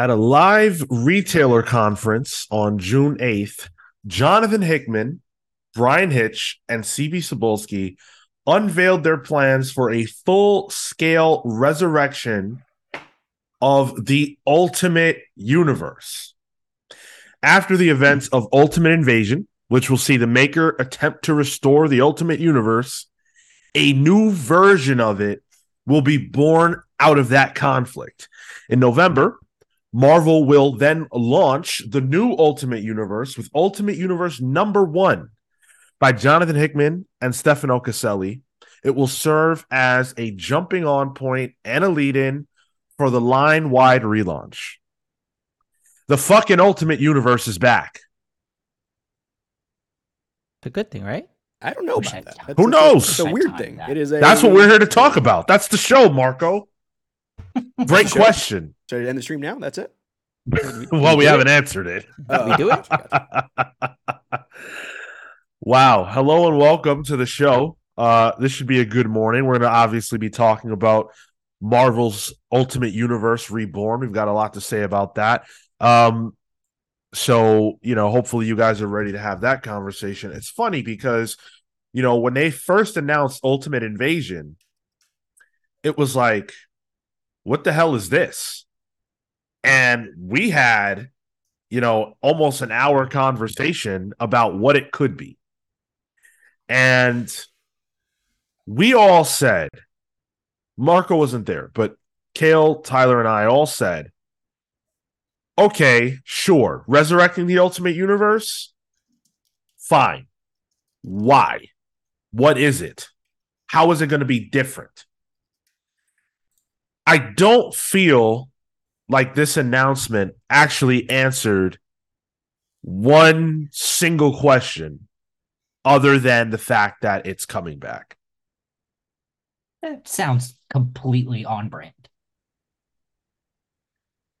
At a live retailer conference on June 8th, Jonathan Hickman, Brian Hitch, and CB Cebulski unveiled their plans for a full-scale resurrection of the Ultimate Universe. After the events of Ultimate Invasion, which will see the Maker attempt to restore the Ultimate Universe, a new version of it will be born out of that conflict. In November, Marvel will then launch the new Ultimate Universe with Ultimate Universe #1 by Jonathan Hickman and Stefano Caselli. It will serve as a jumping-on point and a lead-in for the line-wide relaunch. The fucking Ultimate Universe is back. The good thing, right? I don't know about that. Who knows? It's a weird thing. That. It is. That's what we're here to talk about. That's the show, Marco. Great question. Should I end the stream now? That's it? Well, we haven't answered it. We do it? Wow. Hello and welcome to the show. This should be a good morning. We're going to obviously be talking about Marvel's Ultimate Universe Reborn. We've got a lot to say about that. So, you know, hopefully you guys are ready to have that conversation. It's funny because, you know, when they first announced Ultimate Invasion, it was like, what the hell is this? And we had, you know, almost an hour conversation about what it could be. And we all said, Marco wasn't there, but Kale, Tyler, and I all said, okay, sure, resurrecting the Ultimate Universe? Fine. Why? What is it? How is it going to be different? I don't feel like this announcement actually answered one single question other than the fact that it's coming back. That sounds completely on brand.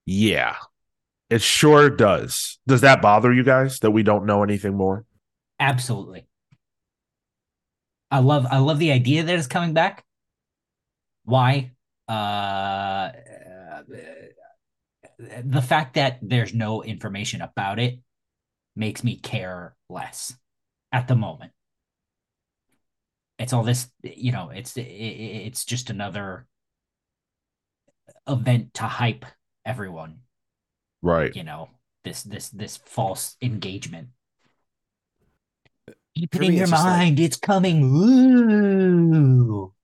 Yeah, it sure does. Does that bother you guys that we don't know anything more? Absolutely. I love the idea that it's coming back. Why? The fact that there's no information about it makes me care less at the moment. It's all this, you know, it's just another event to hype everyone. Right. You know, this false engagement. Keep it in your mind. It's coming. Ooh.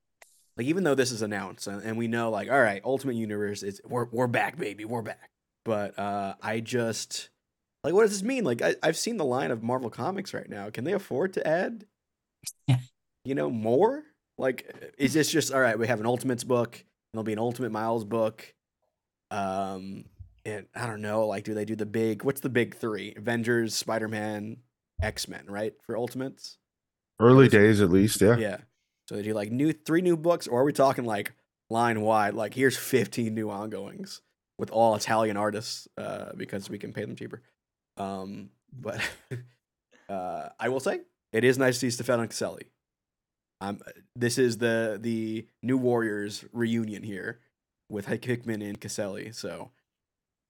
Like, even though this is announced and we know, like, all right, Ultimate Universe, we're back, baby, we're back. But I just, like, what does this mean? Like, I've seen the line of Marvel Comics right now. Can they afford to add, you know, more? Like, is this just, all right, we have an Ultimates book, there'll be an Ultimate Miles book. And I don't know, like, do they do what's the big three? Avengers, Spider-Man, X-Men, right? For Ultimates? Early days, at least, yeah. Yeah. So they do like three new books, or are we talking like line wide? Like, here's 15 new ongoings with all Italian artists because we can pay them cheaper. But I will say it is nice to see Stefano Caselli. This is the New Warriors reunion here with Hickman and Caselli. So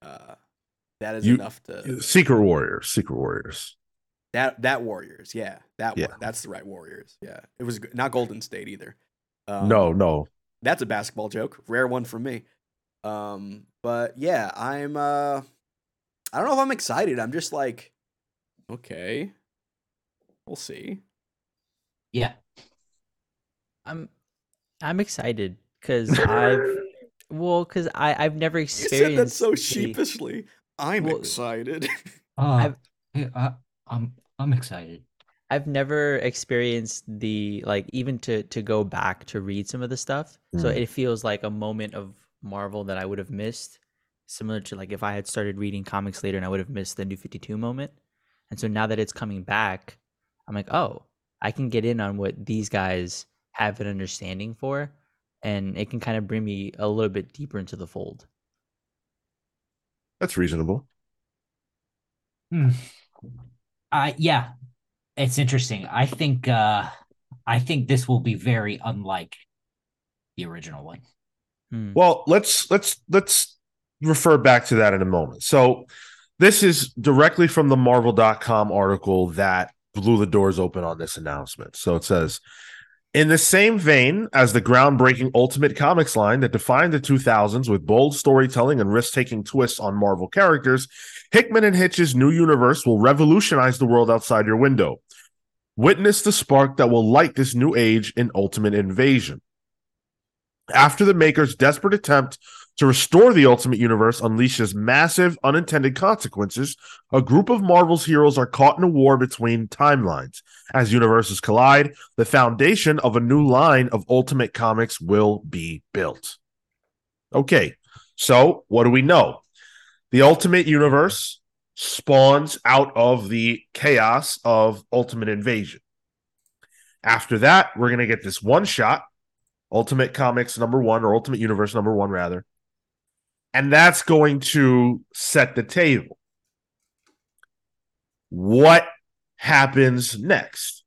that is enough to Secret Warriors. That Warriors, yeah. That's the right Warriors, yeah. It was not Golden State either. No. That's a basketball joke. Rare one from me. But yeah, I'm I don't know if I'm excited. I'm just like, okay. We'll see. Yeah. I'm excited because I've never experienced. You said that so sheepishly. I'm excited. I'm excited. I've never experienced the, like, even to go back to read some of the stuff. Mm. So it feels like a moment of Marvel that I would have missed, similar to, like, if I had started reading comics later and I would have missed the New 52 moment. And so now that it's coming back, I'm like, oh, I can get in on what these guys have an understanding for, and it can kind of bring me a little bit deeper into the fold. That's reasonable. Hmm. Yeah, it's interesting. I think this will be very unlike the original one. Well, let's refer back to that in a moment. So this is directly from the Marvel.com article that blew the doors open on this announcement. So it says, in the same vein as the groundbreaking Ultimate Comics line that defined the 2000s with bold storytelling and risk-taking twists on Marvel characters, Hickman and Hitch's new universe will revolutionize the world outside your window. Witness the spark that will light this new age in Ultimate Invasion. After the Maker's desperate attempt to restore the Ultimate Universe unleashes massive unintended consequences, a group of Marvel's heroes are caught in a war between timelines. As universes collide, the foundation of a new line of Ultimate Comics will be built. Okay, so what do we know? The Ultimate Universe spawns out of the chaos of Ultimate Invasion. After that, we're going to get this one shot, Ultimate Comics #1, or Ultimate Universe #1, rather. And that's going to set the table. What happens next?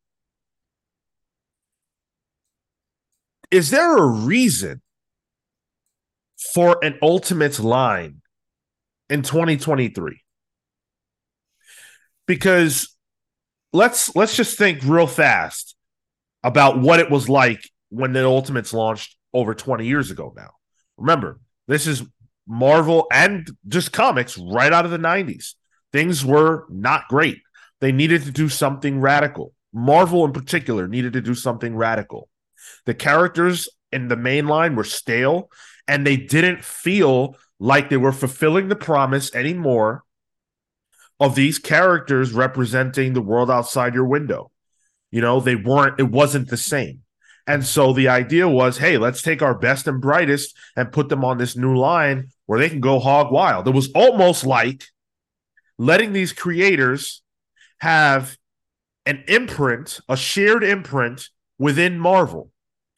Is there a reason for an Ultimates line in 2023? Because let's just think real fast about what it was like when the Ultimates launched over 20 years ago now. Remember, this is Marvel and just comics right out of the 90s. Things were not great. They needed to do something radical. Marvel in particular needed to do something radical. The characters in the main line were stale, and they didn't feel like they were fulfilling the promise anymore of these characters representing the world outside your window. You know, they weren't, it wasn't the same. And so the idea was, hey, let's take our best and brightest and put them on this new line where they can go hog wild. It was almost like letting these creators have an imprint, a shared imprint within Marvel.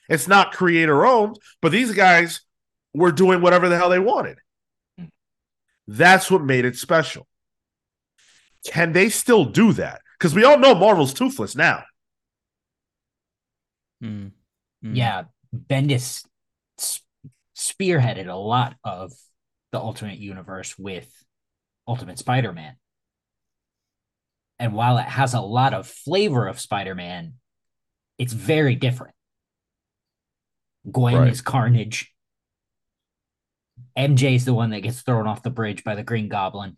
It's not creator-owned, but these guys were doing whatever the hell they wanted. That's what made it special. Can they still do that? Because we all know Marvel's toothless now. Hmm. Yeah, Bendis spearheaded a lot of the Ultimate Universe with Ultimate Spider-Man. And while it has a lot of flavor of Spider-Man, it's very different. Gwen is Carnage. MJ's the one that gets thrown off the bridge by the Green Goblin.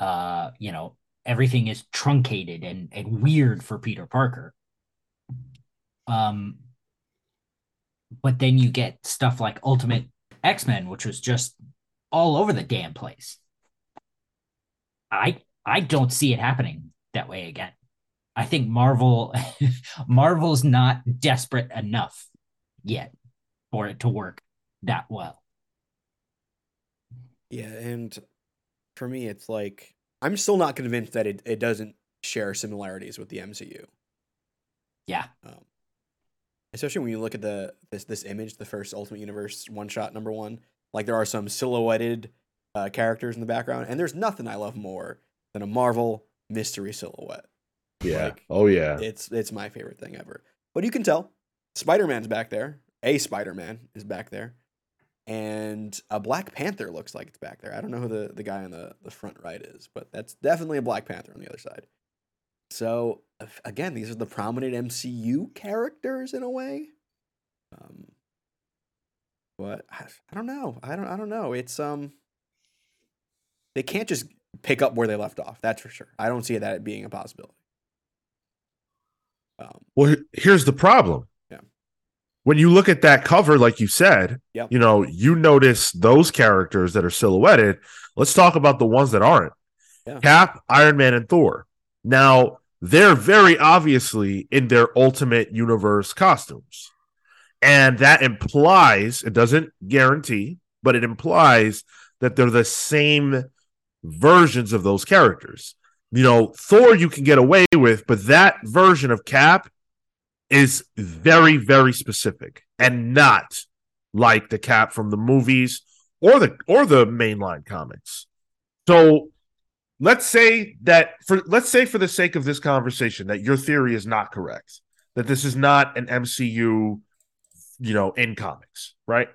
You know, everything is truncated and weird for Peter Parker. But then you get stuff like Ultimate X-Men, which was just all over the damn place. I don't see it happening that way again. I think Marvel's not desperate enough yet for it to work that well. Yeah, and for me, it's like I'm still not convinced that it doesn't share similarities with the MCU. Yeah. Especially when you look at this image, the first Ultimate Universe one-shot #1, like there are some silhouetted characters in the background, and there's nothing I love more than a Marvel mystery silhouette. Yeah. Like, oh, yeah. It's my favorite thing ever. But you can tell Spider-Man's back there. A Spider-Man is back there. And a Black Panther looks like it's back there. I don't know who the guy on the front right is, but that's definitely a Black Panther on the other side. So, again, these are the prominent MCU characters in a way. But I don't know. I don't know. It's they can't just pick up where they left off. That's for sure. I don't see that being a possibility. Well, here's the problem. Yeah. When you look at that cover, like you said, yep. You know, you notice those characters that are silhouetted. Let's talk about the ones that aren't. Yeah. Cap, Iron Man, and Thor. Now, they're very obviously in their Ultimate Universe costumes. And that implies, it doesn't guarantee, but it implies that they're the same versions of those characters. You know, Thor you can get away with, but that version of Cap is very, very specific and not like the Cap from the movies or the mainline comics. So Let's say for the sake of this conversation that your theory is not correct, that this is not an MCU, you know, in comics, right?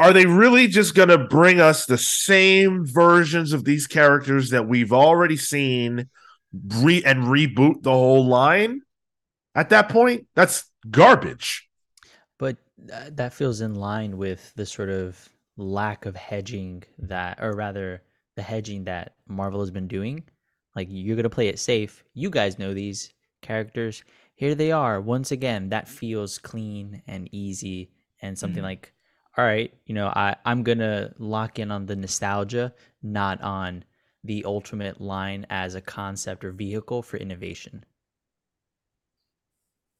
Are they really just going to bring us the same versions of these characters that we've already seen and reboot the whole line? At that point, that's garbage. But that feels in line with the sort of lack of hedging that, or rather the hedging that Marvel has been doing. Like, you're going to play it safe. You guys know these characters. Here they are. Once again, that feels clean and easy and something like, all right, you know, I'm going to lock in on the nostalgia, not on the ultimate line as a concept or vehicle for innovation.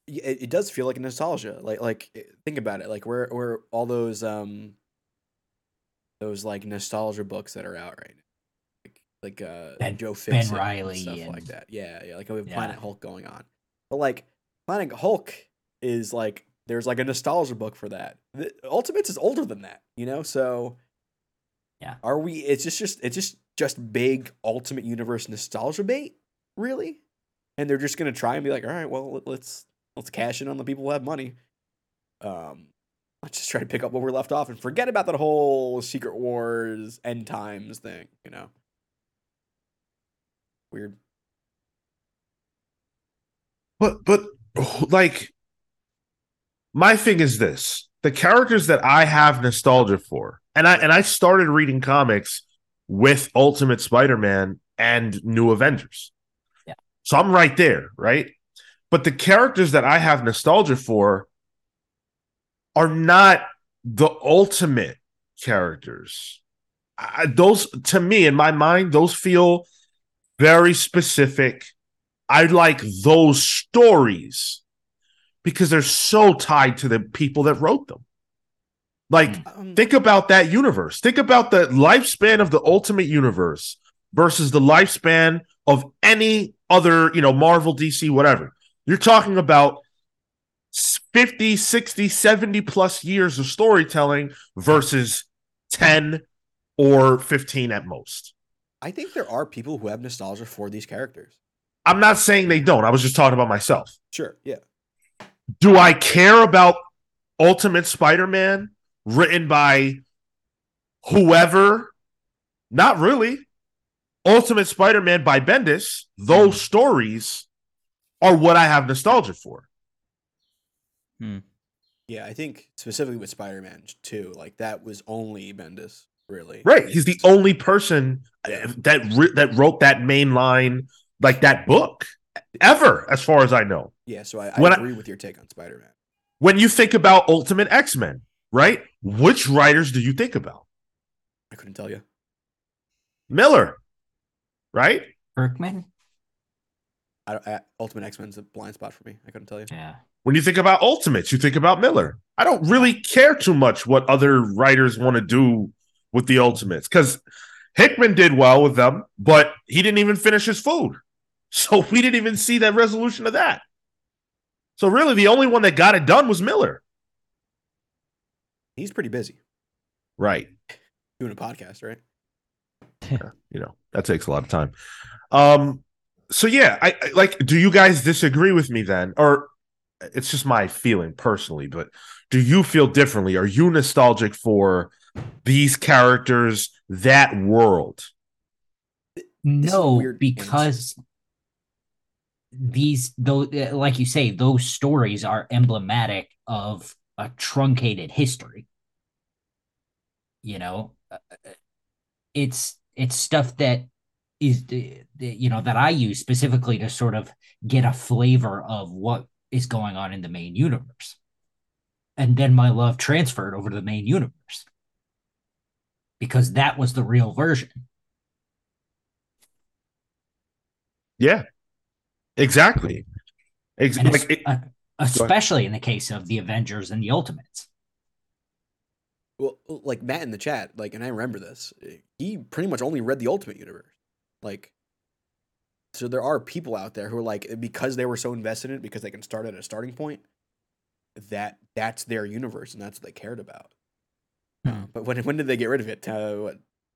It does feel like a nostalgia. Like think about it. Like we're all those like nostalgia books that are out right now. Like Joe Fix Ben Reilly and stuff like that. Yeah. Like we have Planet Hulk going on, but like Planet Hulk is like there's like a nostalgia book for that. The Ultimates is older than that, you know. So yeah, are we? It's just big Ultimate Universe nostalgia bait, really. And they're just gonna try and be like, all right, well, let's cash in on the people who have money. Let's just try to pick up where we're left off and forget about that whole Secret Wars end times thing, you know. Weird. But like, my thing is this: the characters that I have nostalgia for, and I started reading comics with Ultimate Spider-Man and New Avengers. Yeah. So I'm right there, right? But the characters that I have nostalgia for are not the ultimate characters. Those, to me, in my mind, those feel very specific. I like those stories because they're so tied to the people that wrote them. Like, think about that universe. Think about the lifespan of the Ultimate Universe versus the lifespan of any other, you know, Marvel, DC, whatever. You're talking about 50, 60, 70 plus years of storytelling versus 10 or 15 at most. I think there are people who have nostalgia for these characters. I'm not saying they don't. I was just talking about myself. Sure, yeah. Do I care about Ultimate Spider-Man written by whoever? Not really. Ultimate Spider-Man by Bendis, those stories are what I have nostalgia for. Yeah, I think specifically with Spider-Man 2, like that was only Bendis. Really, right? He's the only person that wrote that main line, like that book, ever, as far as I know. Yeah, so I agree with your take on Spider-Man. When you think about Ultimate X-Men, right? Which writers do you think about? I couldn't tell you. Miller, right? Kirkman. Ultimate X-Men's a blind spot for me. I couldn't tell you. Yeah. When you think about Ultimates, you think about Miller. I don't really care too much what other writers want to do with the Ultimates, because Hickman did well with them, but he didn't even finish his food. So we didn't even see that resolution of that. So really, the only one that got it done was Miller. He's pretty busy. Right. Doing a podcast, right? Yeah, you know, that takes a lot of time. So yeah, I like, do you guys disagree with me then? Or it's just my feeling personally, but do you feel differently? Are you nostalgic for these characters, that world? No, because those, like you say, those stories are emblematic of a truncated history. You know, it's stuff that is, you know, that I use specifically to sort of get a flavor of what is going on in the main universe, and then my love transferred over to the main universe, because that was the real version. Yeah, exactly. Especially in the case of the Avengers and the Ultimates. Well, like Matt in the chat, like, and I remember this, he pretty much only read the Ultimate Universe. Like, so there are people out there who are like, because they were so invested in it, because they can start at a starting point, that's their universe and that's what they cared about. But when did they get rid of it?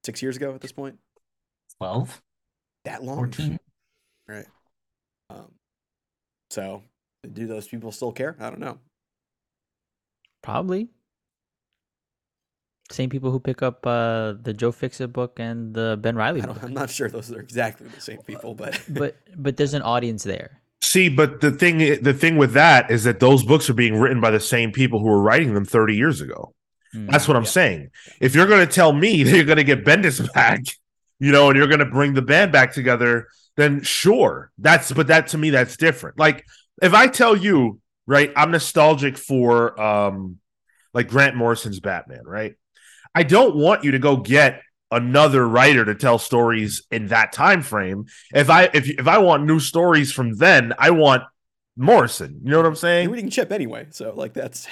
6 years ago at this point? 12? That long? 14? Right. So, do those people still care? I don't know. Probably. same people who pick up the Joe Fixit book and the Ben Reilly book. I'm not sure those are exactly the same people, but there's an audience there. See, but the thing with that is that those books are being written by the same people who were writing them 30 years ago. That's what I'm saying. If you're going to tell me that you're going to get Bendis back, you know, and you're going to bring the band back together, then sure. But that to me, that's different. Like if I tell you, right, I'm nostalgic for like Grant Morrison's Batman, right? I don't want you to go get another writer to tell stories in that time frame. If I want new stories from then, I want Morrison. You know what I'm saying? You're reading Chip anyway, so like that's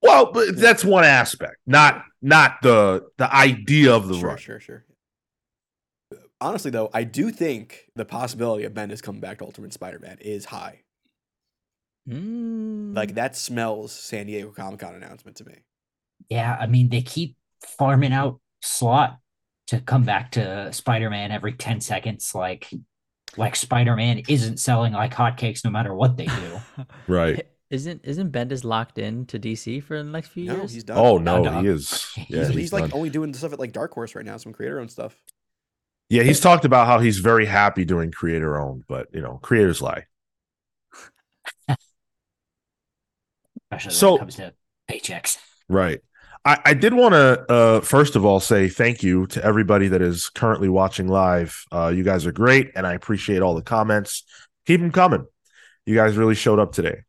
well, but that's one aspect, not the idea of the run. Sure. Honestly, though, I do think the possibility of Bendis coming back to Ultimate Spider-Man is high. Like that smells San Diego Comic-Con announcement to me. Yeah, I mean they keep farming out Slott to come back to Spider-Man every 10 seconds, like Spider-Man isn't selling like hotcakes no matter what they do. Right. Isn't Bendis locked in to DC for the next few years? He's done. Oh no, he is. Yeah, he's like only doing stuff at like Dark Horse right now, some creator-owned stuff. Yeah, he's talked about how he's very happy doing creator-owned, but you know, creators lie. Especially when it comes to paychecks. Right. I did want to, first of all, say thank you to everybody that is currently watching live. You guys are great, and I appreciate all the comments. Keep them coming. You guys really showed up today.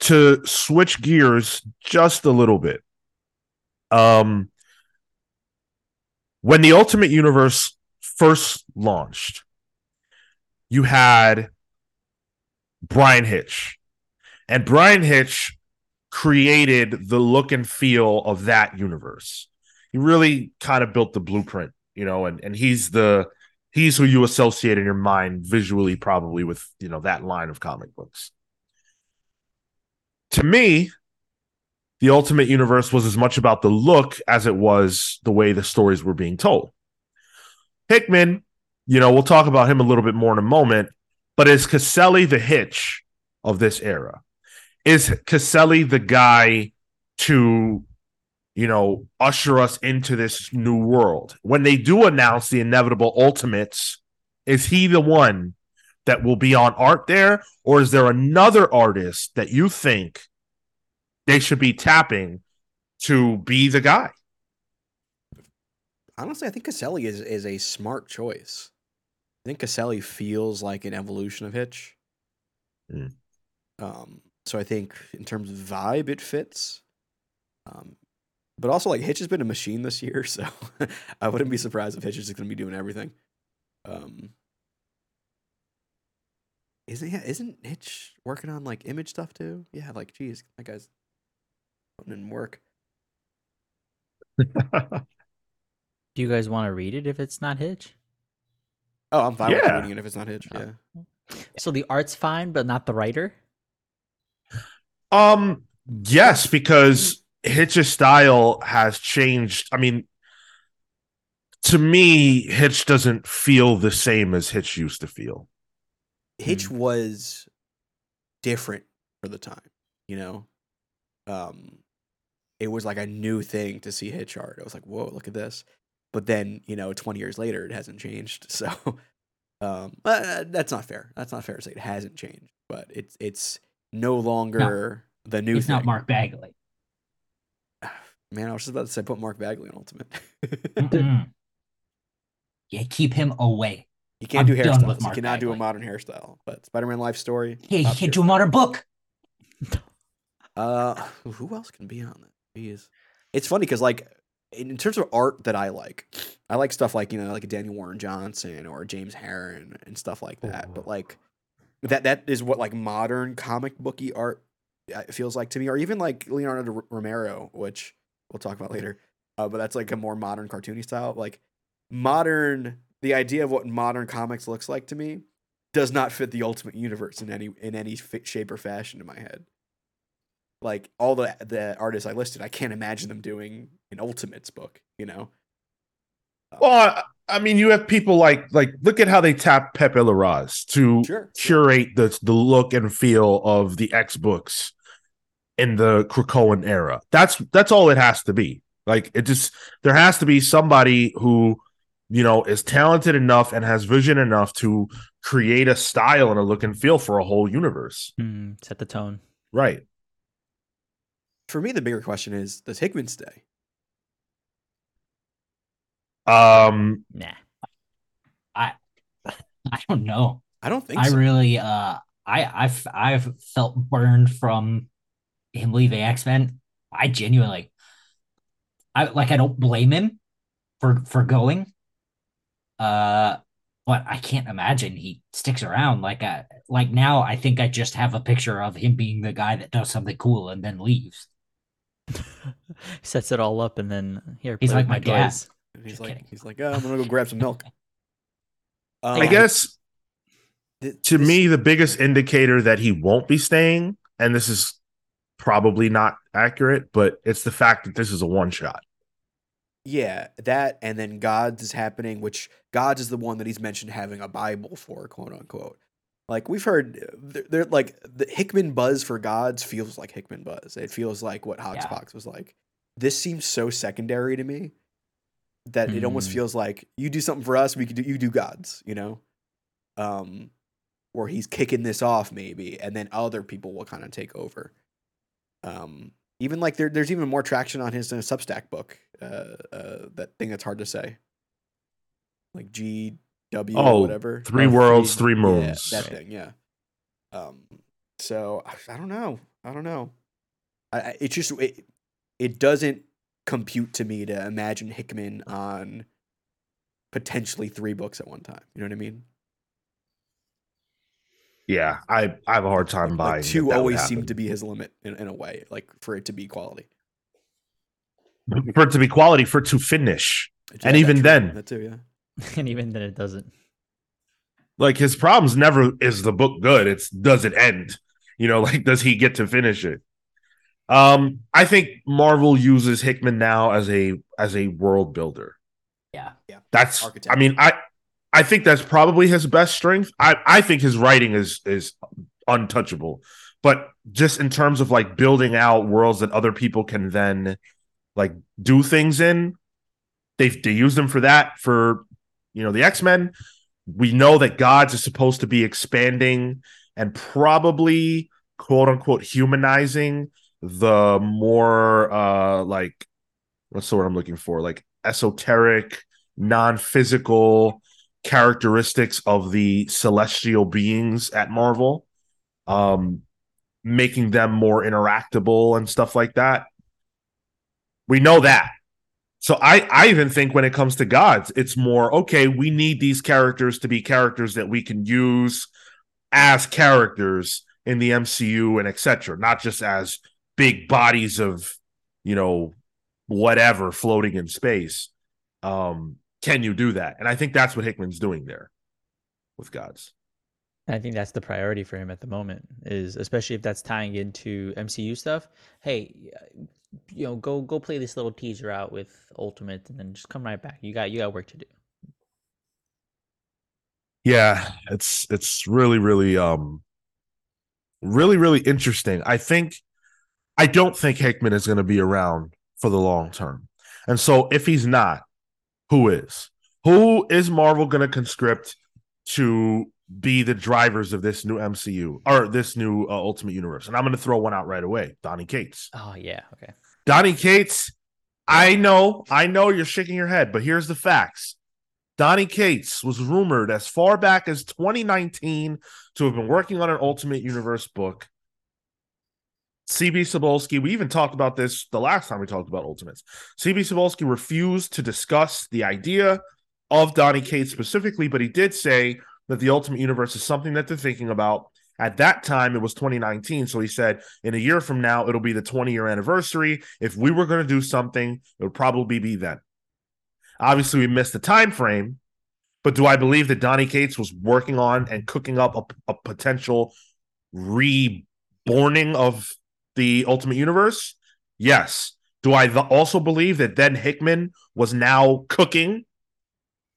To switch gears just a little bit, when the Ultimate Universe first launched, you had Brian Hitch. And Brian Hitch created the look and feel of that universe. He really kind of built the blueprint, you know, and he's who you associate in your mind visually probably with, you know, that line of comic books. To me, the Ultimate Universe was as much about the look as it was the way the stories were being told. Hickman, you know, we'll talk about him a little bit more in a moment, but is Caselli the Hitch of this era? Is Caselli the guy to, you know, usher us into this new world? When they do announce the inevitable Ultimates, is he the one that will be on art there? Or is there another artist that you think they should be tapping to be the guy? Honestly, I think Caselli is a smart choice. I think Caselli feels like an evolution of Hitch. So I think in terms of vibe, it fits. But also, like, Hitch has been a machine this year, so I wouldn't be surprised if Hitch is going to be doing everything. Isn't Hitch working on, like, image stuff, too? Yeah, like, geez, that guy's putting in work. Do you guys want to read it if it's not Hitch? Oh, I'm fine with reading it if it's not Hitch, yeah. So the art's fine, but not the writer? Yes, because Hitch's style has changed. I mean, to me, Hitch doesn't feel the same as Hitch used to feel. Hitch was different for the time, you know? It was like a new thing to see Hitch art. I was like, whoa, look at this. But then, you know, 20 years later, it hasn't changed. So that's not fair. That's not fair to say it hasn't changed, but it's no longer the new thing. It's not Mark Bagley. Man, I was just about to say put Mark Bagley on Ultimate. Yeah, keep him away. He can't do hairstyles. He cannot do a modern hairstyle. But Spider-Man Life Story. Yeah, he can't do a modern book. Who else can be on that? Jeez. It's funny because, like, in terms of art that I like stuff like, you know, like a Daniel Warren Johnson or James Heron and stuff like that. Ooh. But, like, That is what like modern comic booky art feels like to me, or even like Leonardo Romero, which we'll talk about later. But that's like a more modern cartoony style. Like modern, the idea of what modern comics looks like to me does not fit the Ultimate Universe in any shape or fashion in my head. Like all the artists I listed, I can't imagine them doing an Ultimates book, you know. Well, I mean, you have people like look at how they tap Pepe Larraz to curate the look and feel of the X books. in the Krakoan era. That's all it has to be. Like, it just, there has to be somebody who, you know, is talented enough and has vision enough to create a style and a look and feel for a whole universe. Set the tone. Right. For me, the bigger question is, does Hickman stay? Nah. I don't know. I don't think so. I really I've felt burned from him leaving X-Men. I genuinely, I don't blame him for going. But I can't imagine he sticks around. Like now, I think I just have a picture of him being the guy that does something cool and then leaves. Sets it all up and then here. He's like my dad. He's like, oh, I'm gonna go grab some milk. I guess to me, the biggest indicator that he won't be staying, and this is probably not accurate, but it's the fact that this is a one shot. Yeah, that, and then Gods is happening, which Gods is the one that he's mentioned having a Bible for, quote unquote. Like, we've heard, they're like, the Hickman buzz for Gods feels like Hickman buzz. It feels like what Hoxbox was like. This seems so secondary to me that it almost feels like, you do something for us, you do Gods, you know? Where he's kicking this off maybe, and then other people will kind of take over. Even like there's even more traction on his Substack book. That thing that's hard to say. Like GW or whatever. Three Worlds, Three Moons. Yeah, that thing, yeah. So I don't know. It doesn't compute to me to imagine Hickman on potentially three books at one time. You know what I mean? Yeah, I have a hard time buying. Like two always seem to be his limit in a way, like for it to be quality. For it to be quality, for it to finish. And even then. That too, yeah. And even then it doesn't. Like, his problems never is the book good. It's, does it end? You know, like, does he get to finish it? I think Marvel uses Hickman now as a world builder. Yeah. That's architect. I mean, I think that's probably his best strength. I think his writing is untouchable. But just in terms of like building out worlds that other people can then like do things in, they use them for that, for, you know, the X-Men. We know that Gods is supposed to be expanding and probably quote unquote humanizing the more like, what's the word I'm looking for? Like esoteric, non-physical characteristics of the celestial beings at Marvel, making them more interactable and stuff like that. We know that. So I even think when it comes to Gods, it's more, okay, we need these characters to be characters that we can use as characters in the MCU and etc., not just as big bodies of, you know, whatever floating in space. Can you do that? And I think that's what Hickman's doing there with Gods. I think that's the priority for him at the moment, is especially if that's tying into MCU stuff. Hey, you know, go play this little teaser out with Ultimate and then just come right back. You got work to do. Yeah, it's really, really, really, really interesting. I don't think Hickman is going to be around for the long term. And so if he's not, who is Marvel going to conscript to be the drivers of this new MCU or this new Ultimate Universe? And I'm going to throw one out right away. Donnie Cates. Oh yeah. Okay. Donnie Cates. I know you're shaking your head, but here's the facts. Donnie Cates was rumored as far back as 2019 to have been working on an Ultimate Universe book. CB Cebulski, we even talked about this the last time we talked about Ultimates. CB Cebulski refused to discuss the idea of Donnie Cates specifically, but he did say that the Ultimate Universe is something that they're thinking about. At that time, it was 2019, so he said, in a year from now, it'll be the 20-year anniversary. If we were going to do something, it would probably be then. Obviously, we missed the time frame, but do I believe that Donnie Cates was working on and cooking up a potential reborning of the Ultimate Universe? Yes. Do I also believe that then Hickman was now cooking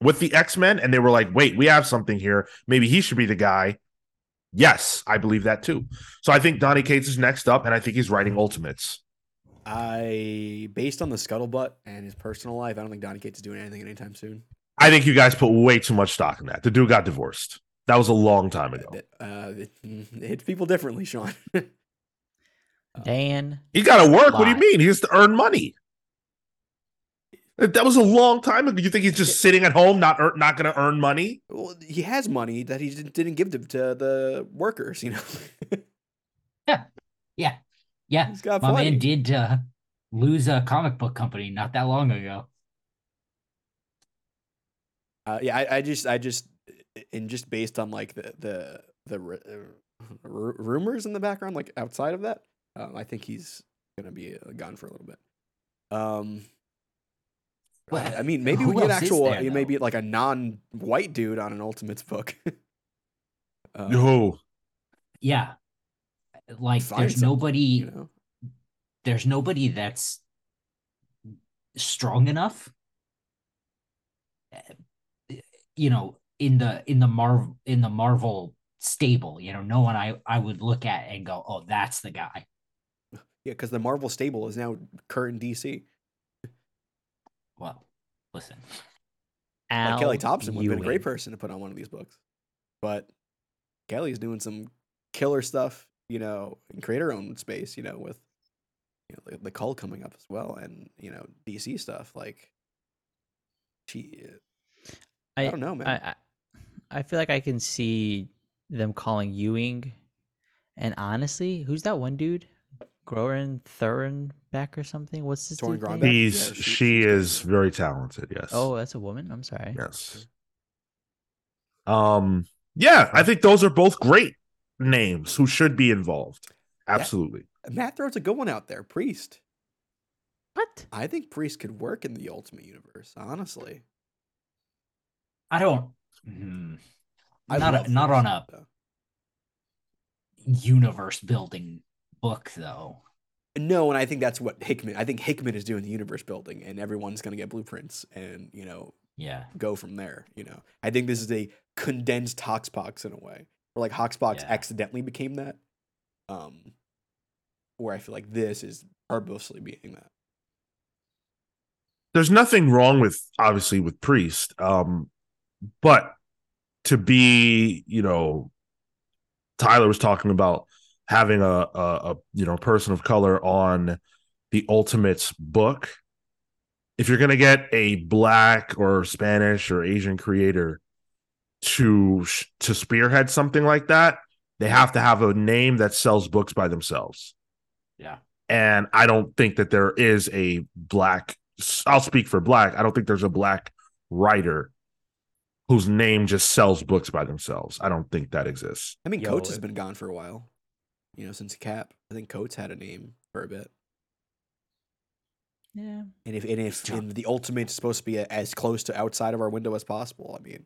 with the X-Men, and they were like, wait, we have something here. Maybe he should be the guy. Yes, I believe that too. So I think Donnie Cates is next up, and I think he's writing Ultimates. Based on the scuttlebutt and his personal life, I don't think Donnie Cates is doing anything anytime soon. I think you guys put way too much stock in that. The dude got divorced. That was a long time ago. It hits people differently, Sean. Dan. He got to work. What do you mean? He has to earn money. That was a long time ago. You think he's just sitting at home, not going to earn money? Well, he has money that he didn't give to the workers, you know? Yeah. He's got money. My man did lose a comic book company not that long ago. I just based on like the rumors in the background, like outside of that, I think he's going to be gone for a little bit. Well, I mean, maybe we get maybe like a non-white dude on an Ultimates book. Yeah. Like there's nobody, you know? There's nobody that's strong enough, you know, in the Marvel stable, you know, no one I would look at and go, oh, that's the guy. Yeah. 'Cause the Marvel stable is now current DC. Well, listen. Kelly Thompson would have been a great person to put on one of these books. But Kelly's doing some killer stuff, you know, and create her own space, you know, with the Cull coming up as well and, you know, DC stuff. Like, she... I don't know, man. I feel like I can see them calling Ewing. And honestly, who's that one dude? Groen Thurenback or something? What's his name? She is very talented, yes. Oh, that's a woman? I'm sorry. Yes. Yeah, I think those are both great names who should be involved. Absolutely. Matt throws a good one out there. Priest. What? I think Priest could work in the Ultimate Universe, honestly. I don't... Not on a universe-building book, though. No, and I think that's what Hickman is doing the universe building, and everyone's going to get blueprints and, you know, go from there, you know. I think this is a condensed Hoxbox in a way, or like Hoxbox accidentally became that, where I feel like this is purposely being that. There's nothing wrong with, obviously, with Priest, but to be, you know, Tyler was talking about having a you know, person of color on the Ultimates book. If you're going to get a Black or Spanish or Asian creator to spearhead something like that, they have to have a name that sells books by themselves. Yeah. And I don't think that there is a Black, I'll speak for Black, I don't think there's a Black writer whose name just sells books by themselves. I don't think that exists. I mean, Coates has been gone for a while. You know, since Cap, I think Coates had a name for a bit. Yeah. And if the Ultimate is supposed to be as close to outside of our window as possible, I mean,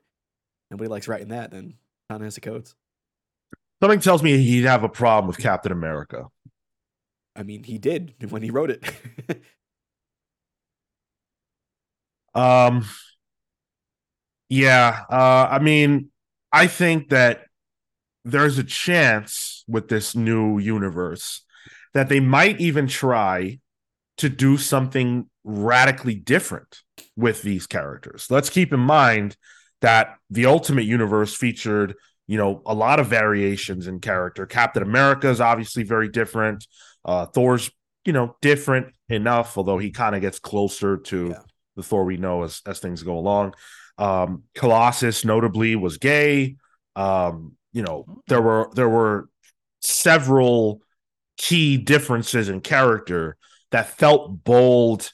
nobody likes writing that, then Ta-Nehisi Coates. Something tells me he'd have a problem with Captain America. I mean, he did when he wrote it. I mean, I think that there's a chance with this new universe that they might even try to do something radically different with these characters. Let's keep in mind that the Ultimate Universe featured, you know, a lot of variations in character. Captain America is obviously very different. Thor's, you know, different enough, although he kind of gets closer to the Thor we know as things go along. Colossus notably was gay. You know, there were several key differences in character that felt bold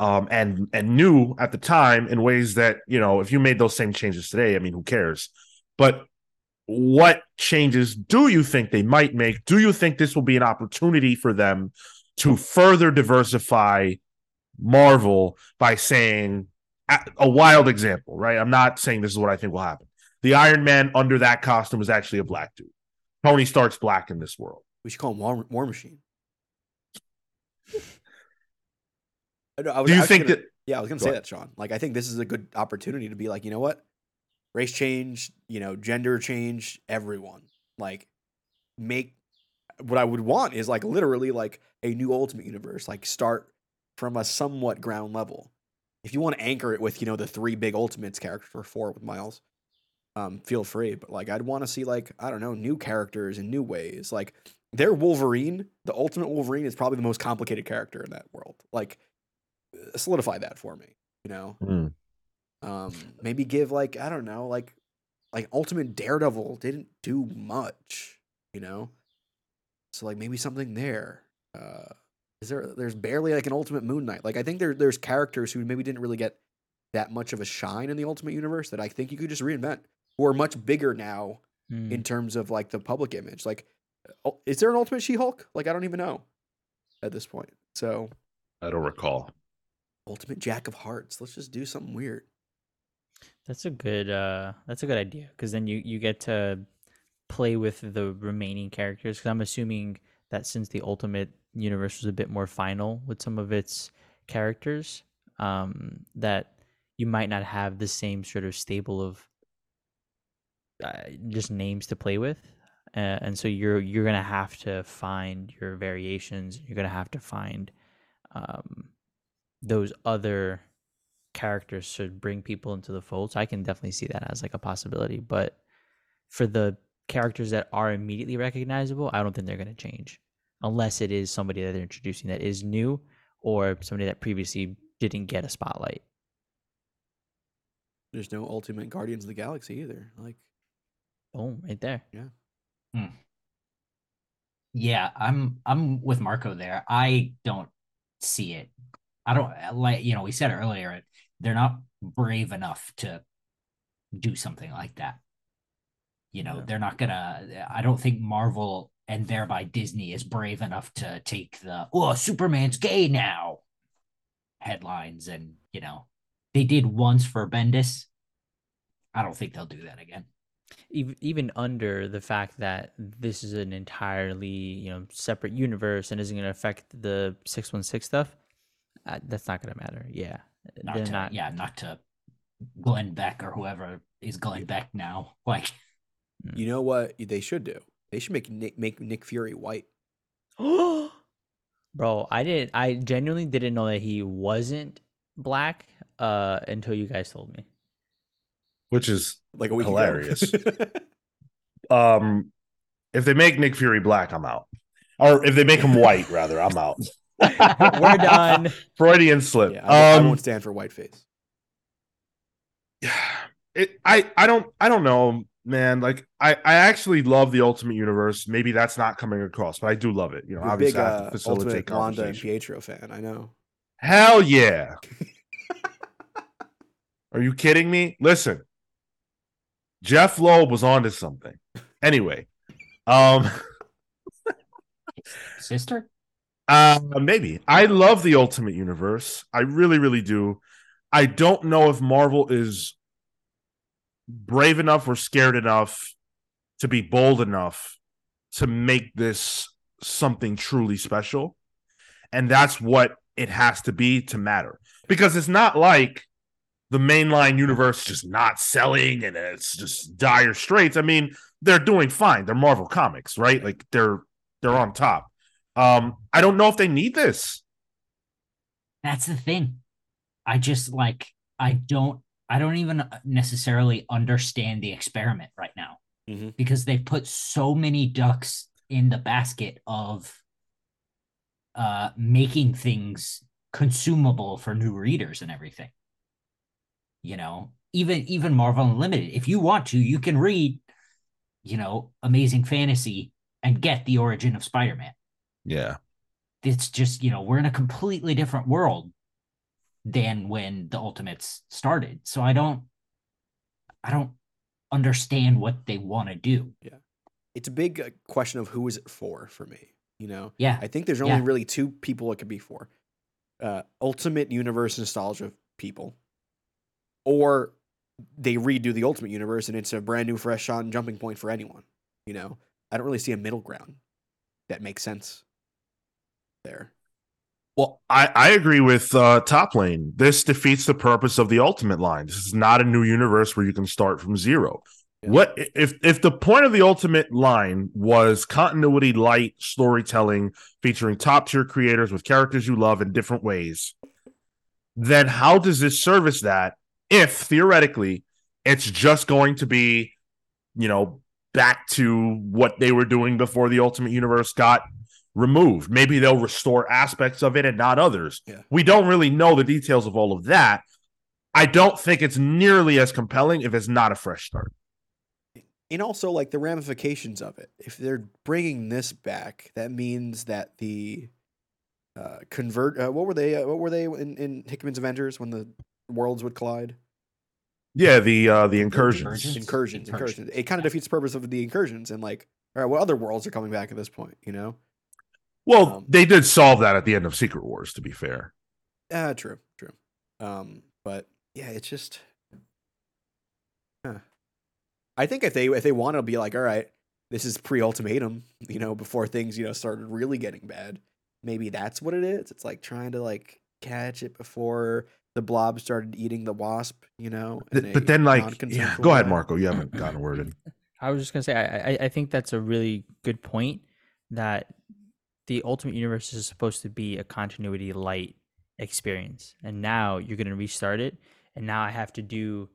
and new at the time in ways that, you know, if you made those same changes today, I mean, who cares? But what changes do you think they might make? Do you think this will be an opportunity for them to further diversify Marvel by saying, a wild example, right? I'm not saying this is what I think will happen. The Iron Man under that costume is actually a Black dude. Tony Stark's Black in this world. We should call him War Machine. Do you think that? Yeah, I was going to say that, Sean. Like, I think this is a good opportunity to be like, you know what? Race change, you know, gender change, everyone. like make what I would want is like literally like a new Ultimate Universe, like start from a somewhat ground level. If you want to anchor it with, you know, the three big Ultimates characters or four with Miles, feel free. But like, I'd want to see like, I don't know, new characters in new ways. Like their Wolverine, the Ultimate Wolverine is probably the most complicated character in that world. Like solidify that for me, you know? Mm. Maybe give like, I don't know, like Ultimate Daredevil didn't do much, you know? So like maybe something there. There's barely like an Ultimate Moon Knight. Like I think there's characters who maybe didn't really get that much of a shine in the Ultimate Universe that I think you could just reinvent, who are much bigger now in terms of like the public image. Like, is there an Ultimate She-Hulk? Like, I don't even know at this point. So I don't recall. Ultimate Jack of Hearts. Let's just do something weird. That's a good idea, because then you get to play with the remaining characters, because I'm assuming that since the Ultimate Universe was a bit more final with some of its characters, that you might not have the same sort of stable of just names to play with, and so you're gonna have to find your variations. You're gonna have to find those other characters to bring people into the fold. So I can definitely see that as like a possibility, but for the characters that are immediately recognizable, I don't think they're going to change, unless it is somebody that they're introducing that is new, or somebody that previously didn't get a spotlight. There's no Ultimate Guardians of the Galaxy either. Like, boom, right there. Yeah. Hmm. Yeah, I'm with Marco there. I don't see it. I don't like, you know, we said earlier, they're not brave enough to do something like that. You know, they're not gonna, I don't think Marvel and thereby Disney is brave enough to take the, oh, Superman's gay now headlines. And, you know, they did once for Bendis. I don't think they'll do that again. Even under the fact that this is an entirely, you know, separate universe and isn't going to affect the 616 stuff, that's not going to matter. Yeah. Not to Glenn Beck or whoever is Glenn Beck now. Like, you know what they should do? They should make Nick Fury white. Bro, I genuinely didn't know that he wasn't black until you guys told me. Which is like hilarious. If they make Nick Fury black, I'm out. Or if they make him white, rather, I'm out. We're done. Freudian slip. Yeah, I won't stand for whiteface. I don't know. Man, like I actually love the Ultimate Universe. Maybe that's not coming across, but I do love it. You know, you're obviously I have to facilitate conversation. Wanda and Pietro fan, I know. Hell yeah! Are you kidding me? Listen, Jeff Loeb was onto something. Anyway, sister, maybe I love the Ultimate Universe. I really, really do. I don't know if Marvel is brave enough or scared enough to be bold enough to make this something truly special. And that's what it has to be to matter. Because it's not like the mainline universe just not selling and it's just dire straits. I mean, they're doing fine. They're Marvel Comics, right? Like they're on top. I don't know if they need this. That's the thing. I don't even necessarily understand the experiment right now, because they've put so many ducks in the basket of making things consumable for new readers and everything. You know, even Marvel Unlimited, if you want to, you can read, you know, Amazing Fantasy and get the origin of Spider-Man. Yeah. It's just, you know, we're in a completely different world than when the Ultimates started. So I don't understand what they want to do. Yeah. It's a big question of who is it for me, you know? Yeah. I think there's only really two people it could be for. Ultimate Universe nostalgia people, or they redo the Ultimate Universe and it's a brand new, fresh on jumping point for anyone, you know? I don't really see a middle ground that makes sense there. Well, I agree with Top Lane. This defeats the purpose of the Ultimate line. This is not a new universe where you can start from zero. Yeah. What if the point of the Ultimate line was continuity light storytelling featuring top tier creators with characters you love in different ways, then how does this service that if theoretically it's just going to be, you know, back to what they were doing before the Ultimate Universe got removed? Maybe they'll restore aspects of it and not others. Yeah. We don't really know the details of all of that. I don't think it's nearly as compelling if it's not a fresh start. And also, like, the ramifications of it. If they're bringing this back, that means that the what were they in Hickman's Avengers when the worlds would collide? Yeah, the Incursions. It kind of defeats the purpose of the Incursions, and like, all right, what other worlds are coming back at this point? You know. Well, they did solve that at the end of Secret Wars, to be fair. True. But yeah, it's just. I think if they want to be like, all right, this is pre-Ultimatum, you know, before things, you know, started really getting bad. Maybe that's what it is. It's like trying to like catch it before the blob started eating the wasp, you know. But then, like, yeah, go ahead, Marco. You haven't gotten a word in. I was just gonna say, I think that's a really good point that the Ultimate Universe is supposed to be a continuity light experience, and now you're gonna restart it, and now I have to do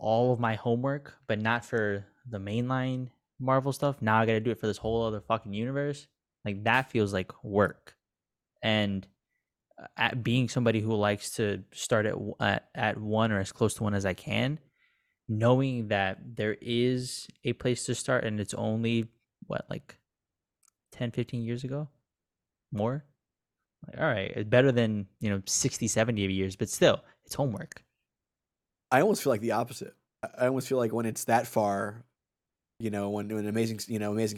all of my homework, but not for the mainline Marvel stuff. Now I gotta do it for this whole other fucking universe. Like, that feels like work. And at being somebody who likes to start at one or as close to one as I can, knowing that there is a place to start, and it's only what, like 10, 15 years ago, more. Like, all right, it's better than, you know, 60, 70 years, but still, it's homework. I almost feel like the opposite. I almost feel like when it's that far, you know, when Amazing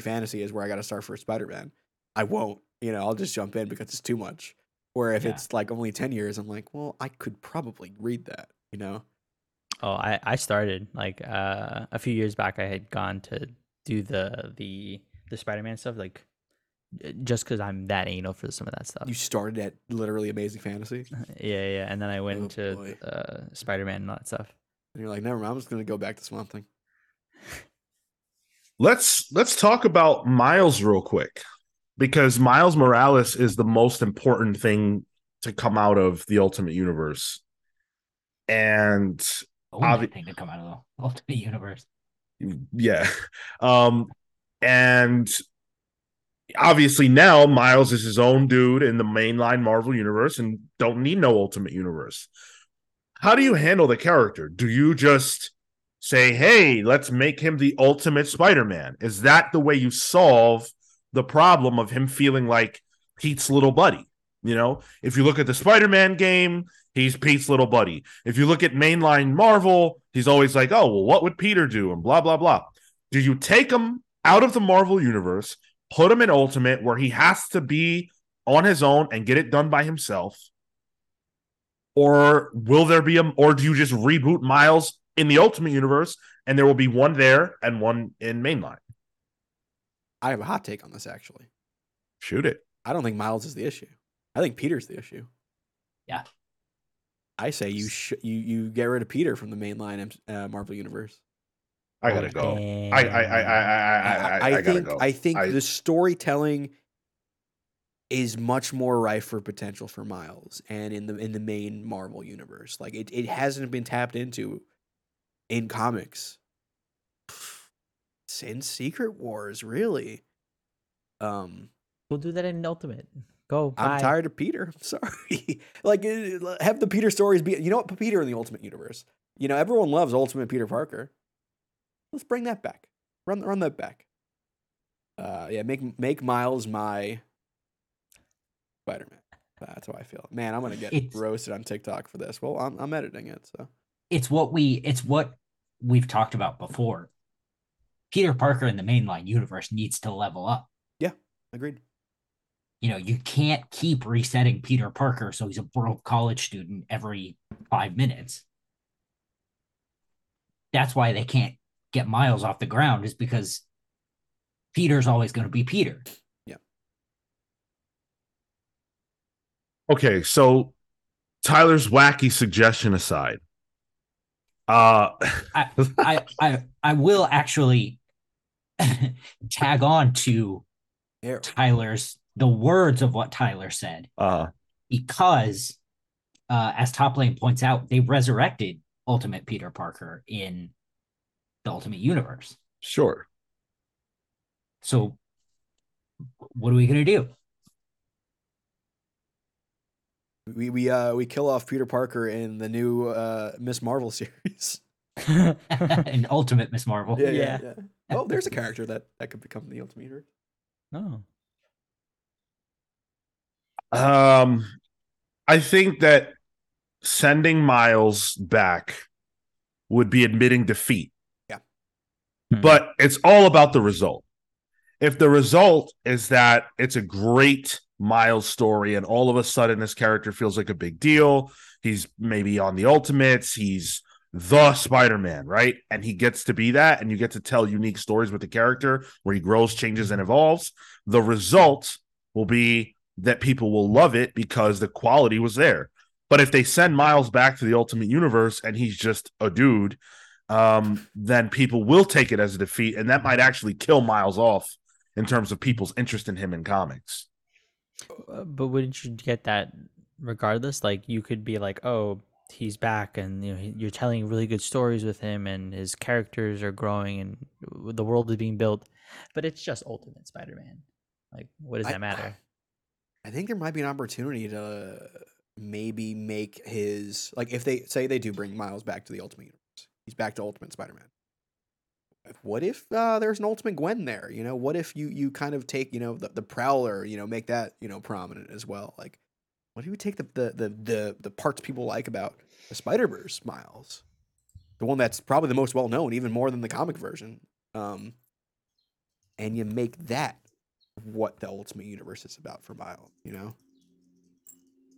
Fantasy is where I got to start for Spider-Man, I won't. You know, I'll just jump in because it's too much. Where if it's like only 10 years, I'm like, well, I could probably read that, you know? Oh, I started like a few years back. I had gone to do the Spider-Man stuff, like just because I'm that anal for some of that stuff. You started at literally Amazing Fantasy? Yeah. And then I went into Spider-Man and all that stuff. And you're like, never mind, I'm just going to go back to Swamp Thing. Let's talk about Miles real quick, because Miles Morales is the most important thing to come out of the Ultimate Universe. And thing to come out of the Ultimate Universe. Yeah. And obviously now Miles is his own dude in the mainline Marvel universe and don't need no Ultimate Universe. How do you handle the character? Do you just say, hey, let's make him the Ultimate Spider-Man? Is that the way you solve the problem of him feeling like Pete's little buddy? You know, if you look at the Spider-Man game, he's Pete's little buddy. If you look at mainline Marvel, he's always like, oh, well, what would Peter do? And blah, blah, blah. Do you take him out of the Marvel universe, put him in Ultimate where he has to be on his own and get it done by himself? Or will there be or do you just reboot Miles in the Ultimate Universe and there will be one there and one in mainline? I have a hot take on this, actually. Shoot it. I don't think Miles is the issue. I think Peter's the issue. Yeah. I say you get rid of Peter from the mainline Marvel Universe. I gotta go. I gotta go. I think the storytelling is much more rife for potential for Miles, and in the main Marvel universe, like it hasn't been tapped into in comics since Secret Wars, really. We'll do that in Ultimate. Go. Bye. I'm tired of Peter. I'm sorry. Like, have the Peter stories be. You know what? Put Peter in the Ultimate universe. You know, everyone loves Ultimate Peter Parker. Let's bring that back. Run that back. Make Miles my Spider-Man. That's how I feel. Man, I'm gonna get roasted on TikTok for this. Well, I'm editing it, so it's what we've talked about before. Peter Parker in the mainline universe needs to level up. Yeah, agreed. You know, you can't keep resetting Peter Parker so he's a broke college student every 5 minutes. That's why they can't get Miles off the ground, is because Peter's always going to be Peter. Yeah. Okay, so Tyler's wacky suggestion aside, I will actually tag on to the words of what Tyler said, because as Top Lane points out, they resurrected Ultimate Peter Parker in the Ultimate Universe. Sure. So what are we going to do? We kill off Peter Parker in the new Miss Marvel series. An Ultimate Miss Marvel. Yeah. Oh, there's a character that could become the Ultimate Universe. No. I think that sending Miles back would be admitting defeat. Yeah. But it's all about the result. If the result is that it's a great Miles story and all of a sudden this character feels like a big deal, he's maybe on the Ultimates, he's the Spider-Man, right? And he gets to be that, and you get to tell unique stories with the character where he grows, changes, and evolves. The result will be that people will love it because the quality was there. But if they send Miles back to the Ultimate Universe and he's just a dude, then people will take it as a defeat, and that might actually kill Miles off in terms of people's interest in him in comics. But wouldn't you get that regardless? Like, you could be like, oh, he's back, and you know, you're telling really good stories with him, and his characters are growing, and the world is being built. But it's just Ultimate Spider-Man. Like, what does that matter? I think there might be an opportunity to maybe make his, like, if they say they do bring Miles back to the Ultimate Universe, he's back to Ultimate Spider-Man. What if there's an Ultimate Gwen there? You know, what if you kind of take, you know, the Prowler, you know, make that, you know, prominent as well? Like, what if you take the parts people like about the Spider-Verse Miles, the one that's probably the most well known, even more than the comic version, and you make that what the Ultimate Universe is about for Miles, you know?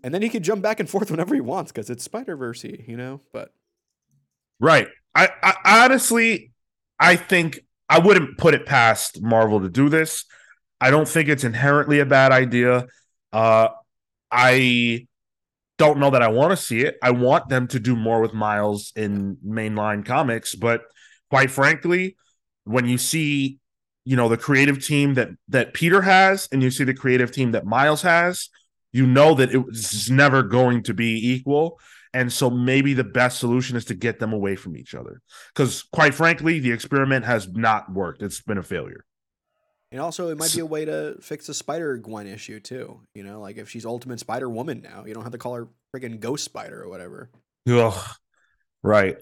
And then he can jump back and forth whenever he wants because it's Spider-Verse-y, you know? But right. I honestly, I think I wouldn't put it past Marvel to do this. I don't think it's inherently a bad idea. I don't know that I want to see it. I want them to do more with Miles in mainline comics, but quite frankly, when you see, you know, the creative team that Peter has and you see the creative team that Miles has, you know that it's never going to be equal. And so maybe the best solution is to get them away from each other. Because quite frankly, the experiment has not worked. It's been a failure. And also, it might be a way to fix the Spider-Gwen issue, too. You know, like if she's Ultimate Spider-Woman now, you don't have to call her friggin' Ghost Spider or whatever. Ugh. Right.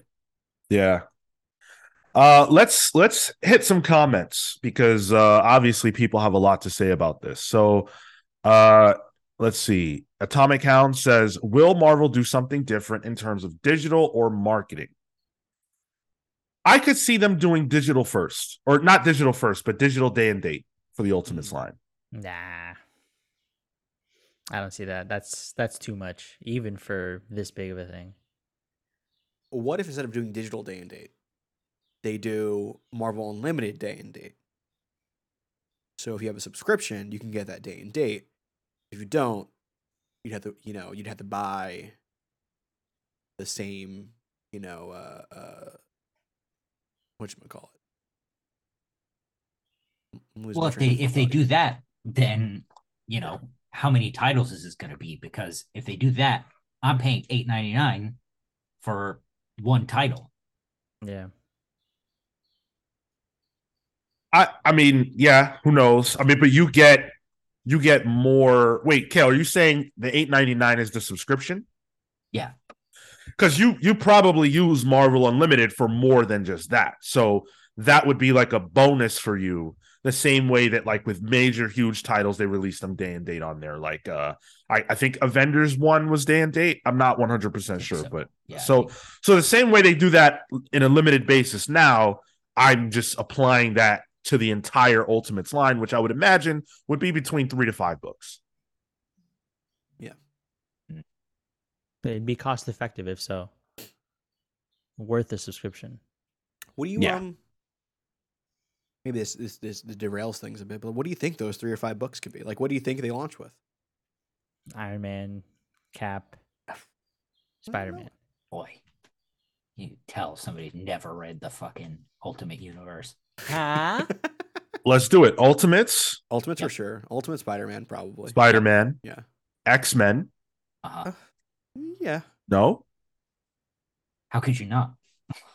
Yeah. Let's hit some comments because obviously people have a lot to say about this. So let's see. Atomic Hound says, will Marvel do something different in terms of digital or marketing? I could see them doing digital first, or not digital first, but digital day and date for the Ultimates line. Nah, I don't see that. That's too much, even for this big of a thing. What if instead of doing digital day and date, they do Marvel Unlimited day and date? So if you have a subscription, you can get that day and date. If you don't, you'd have to buy the same, you know, whatchamacallit. Well, if they do that, then, you know, how many titles is this going to be? Because if they do that, I'm paying $8.99 for one title. Yeah. I mean, yeah, who knows? I mean, but you get more. Wait, Kale, are you saying the $8.99 is the subscription? Yeah. Because you probably use Marvel Unlimited for more than just that. So that would be like a bonus for you, the same way that like with major huge titles, they release them day and date on there. Like I think Avengers 1 was day and date. I'm not 100% sure, so. But yeah, so the same way they do that in a limited basis now, I'm just applying that to the entire Ultimates line, which I would imagine would be between 3 to 5 books. Yeah. It'd be cost effective if so. Worth the subscription. What do you maybe this derails things a bit, but what do you think those 3 or 5 books could be? Like, what do you think they launch with? Iron Man, Cap, Spider-Man. Boy. You tell somebody's never read the fucking Ultimate Universe. Huh? Let's do it. Ultimates yep. For sure. Ultimate Spider-Man, probably. Spider-Man. Yeah. X-Men. Uh-huh. Yeah. No? How could you not?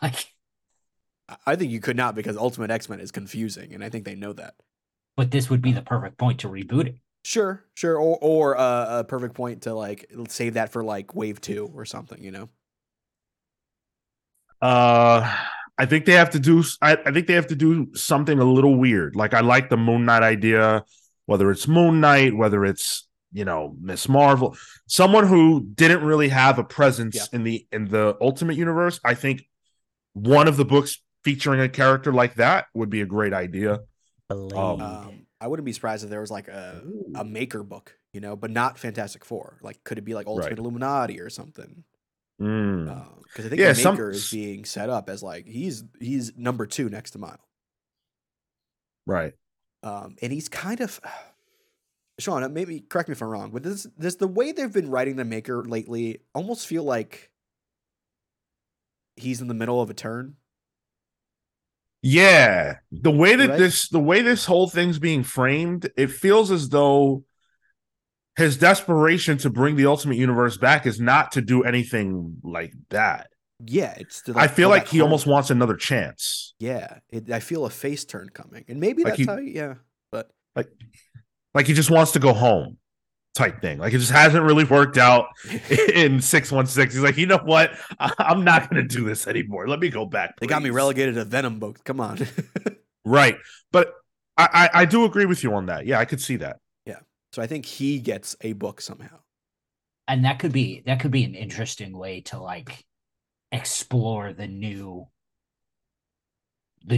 Like, I think you could not, because Ultimate X-Men is confusing, and I think they know that. But this would be the perfect point to reboot it. Sure. Or a perfect point to, like, save that for, like, Wave 2 or something, you know? I think they have to do something a little weird. Like, I like the Moon Knight idea, whether it's Moon Knight, whether it's, you know, Miss Marvel, someone who didn't really have a presence in the Ultimate Universe. I think one of the books featuring a character like that would be a great idea. I wouldn't be surprised if there was like a Maker book, you know, but not Fantastic Four. Like, could it be like Ultimate Illuminati or something? Because I think the Maker is being set up as like he's number 2 next to Miles, right? And he's kind of Sean. Maybe correct me if I'm wrong, but this the way they've been writing the Maker lately almost feel like he's in the middle of a turn. Yeah, the way this whole thing's being framed, it feels as though his desperation to bring the Ultimate Universe back is not to do anything like that. Yeah, it's. To, like, I feel like he almost wants another chance. Yeah, I feel a face turn coming, and maybe like that's how. Yeah, but like he just wants to go home, type thing. Like, it just hasn't really worked out in 616. He's like, you know what? I'm not going to do this anymore. Let me go back. Please. They got me relegated to Venom books. Come on. Right, but I do agree with you on that. Yeah, I could see that. So I think he gets a book somehow, and that could be an interesting way to like explore the new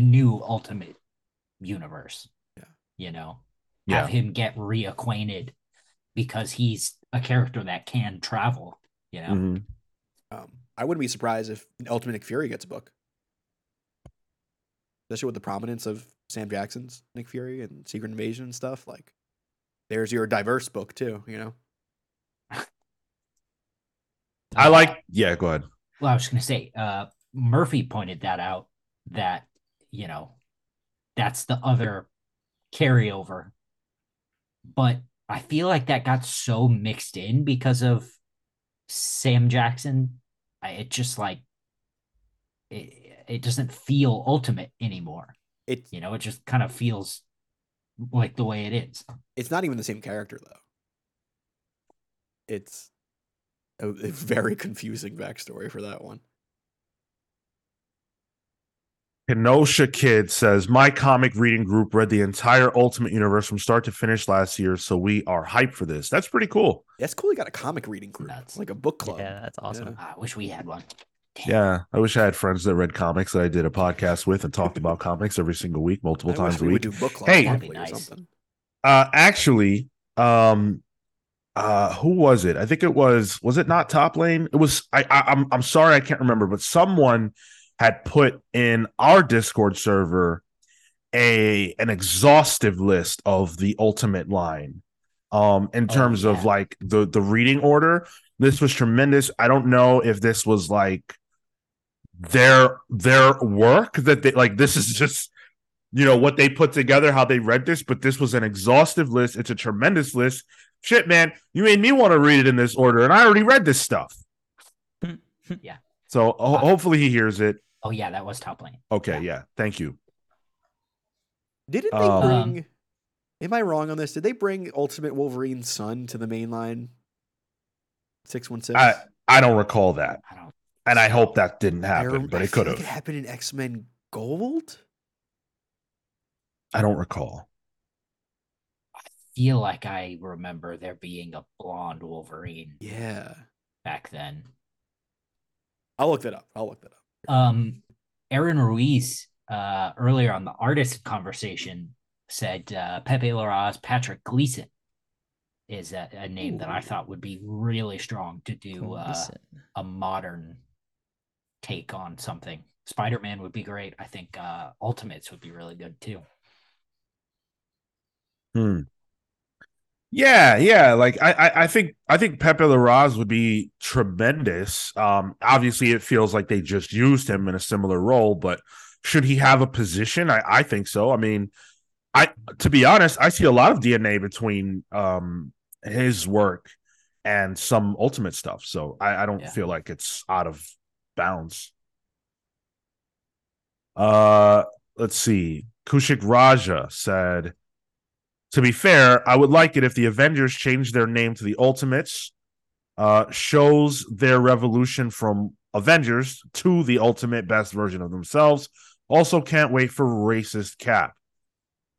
Ultimate Universe. Yeah, you know, have him get reacquainted because he's a character that can travel. You know, I wouldn't be surprised if Ultimate Nick Fury gets a book, especially with the prominence of Sam Jackson's Nick Fury and Secret Invasion and stuff like. There's your diverse book too, you know. Go ahead. Well, I was just gonna say, Murphy pointed that out, that, you know, that's the other carryover. But I feel like that got so mixed in because of Sam Jackson. It doesn't feel ultimate anymore. It just kind of feels like the way it is. It's not even the same character though. It's a very confusing backstory for that one. Kenosha Kid says, my comic reading group read the entire Ultimate Universe from start to finish last year, so we are hyped for this. That's pretty cool. That's cool. You got a comic reading group. That's like a book club. Yeah, that's awesome. Yeah. I wish we had one. Damn. Yeah, I wish I had friends that read comics that I did a podcast with and talked about comics every single week, multiple times a week. We would do book club, hey, that'd be nice. Or something. Who was it? I think it was it not Top Lane? It was. I'm sorry, I can't remember, but someone had put in our Discord server an exhaustive list of the Ultimate line, in terms of like the reading order. This was tremendous. I don't know if this was like their work that they like. This is just, you know, what they put together, how they read this, but this was an exhaustive list. It's a tremendous list. Shit, man, you made me want to read it in this order, and I already read this stuff. Yeah. So hopefully he hears it. Oh yeah, that was Top Lane. Okay, yeah. Thank you. Didn't they bring? Am I wrong on this? Did they bring Ultimate Wolverine's son to the main line? 616. I don't recall that. I hope that didn't happen, but it could have. It happened in X-Men Gold. I don't recall. I feel like I remember there being a blonde Wolverine. Yeah, back then. I'll look that up. Aaron Ruiz, earlier on the artist conversation, said Pepe Larraz, Patrick Gleason is a name that I thought would be really strong to do a modern take on something. Spider-Man would be great. I think Ultimates would be really good too. Yeah. Like I think Pepe Larraz would be tremendous. Obviously it feels like they just used him in a similar role, but should he have a position? I think so. I mean, to be honest, I see a lot of DNA between his work and some Ultimate stuff. So I don't feel like it's out of bounds. Let's see. Kushik Raja said, to be fair, I would like it if the Avengers changed their name to the Ultimates, shows their revolution from Avengers to the ultimate best version of themselves. Also can't wait for racist Cap.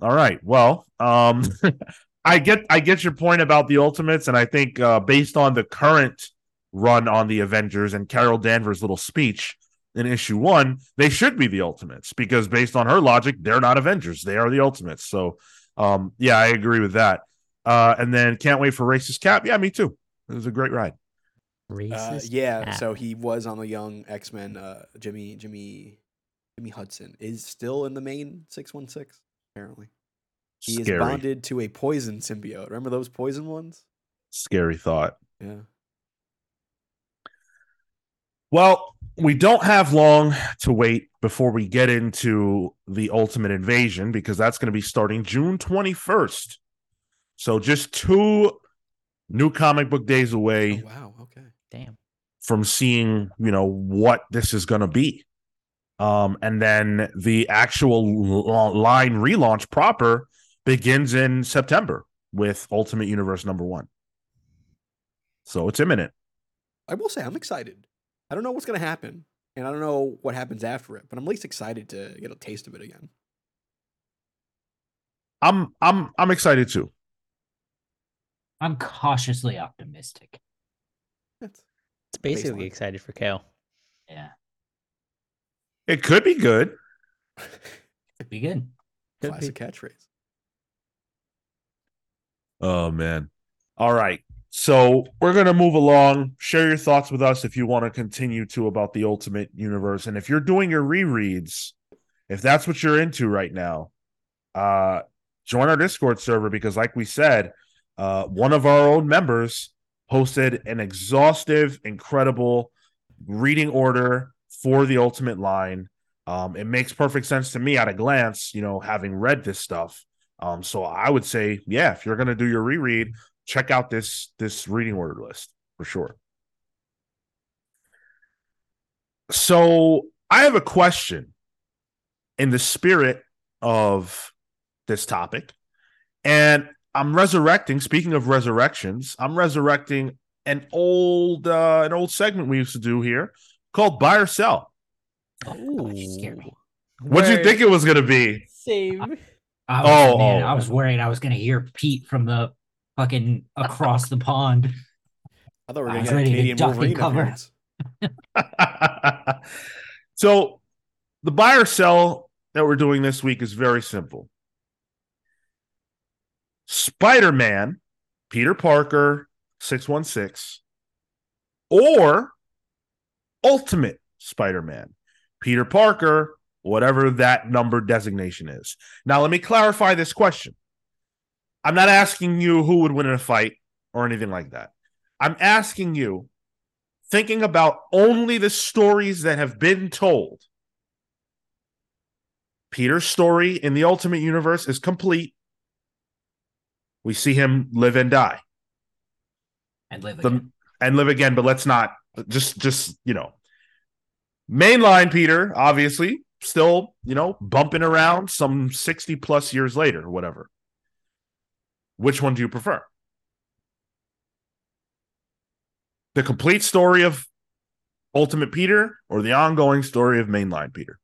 All right. Well, I get your point about the Ultimates, and I think based on the current run on the Avengers and Carol Danvers' little speech in issue 1, they should be the Ultimates, because based on her logic, they're not Avengers. They are the Ultimates. So, yeah, I agree with that. And then can't wait for racist Cap. Yeah, me too. It was a great ride. Racist Cap. So he was on the Young X-Men. Jimmy Hudson is still in the main 616, apparently. He is bonded to a poison symbiote. Remember those poison ones? Scary thought. Yeah. Well, we don't have long to wait before we get into the Ultimate Invasion, because that's going to be starting June 21st. So just 2 new comic book days away. Oh, wow. Okay. Damn. From seeing, what this is going to be. And then the actual line relaunch proper begins in September with Ultimate Universe #1. So it's imminent. I will say I'm excited. I don't know what's going to happen, and I don't know what happens after it, but I'm at least excited to get a taste of it again. I'm excited too. I'm cautiously optimistic. It's basically excited for Kale. Yeah. It could be good. Could be good. Classic catchphrase. Oh, man. All right. So we're going to move along. Share your thoughts with us if you want to continue to about the Ultimate Universe. And if you're doing your rereads, if that's what you're into right now, join our Discord server, because like we said, one of our own members posted an exhaustive, incredible reading order for the Ultimate line. It makes perfect sense to me at a glance, having read this stuff. So I would say, yeah, if you're going to do your reread, check out this reading order list for sure. So I have a question in the spirit of this topic, and I'm resurrecting. Speaking of resurrections, I'm resurrecting an old segment we used to do here called Buy or Sell. Oh, you scared me. What'd you think it was going to be? Save. I was worried I was going to hear Pete from the fucking across the pond. I thought we were going to get Canadian Wolverine cover. So the buy or sell that we're doing this week is very simple. Spider-Man, Peter Parker, 616, or Ultimate Spider-Man, Peter Parker, whatever that number designation is. Now, let me clarify this question. I'm not asking you who would win in a fight or anything like that. I'm asking you, thinking about only the stories that have been told. Peter's story in the Ultimate Universe is complete. We see him live and die. And live again, but let's not. Just. Mainline Peter, obviously, still, bumping around some 60 plus years later or whatever. Which one do you prefer? The complete story of Ultimate Peter or the ongoing story of mainline Peter?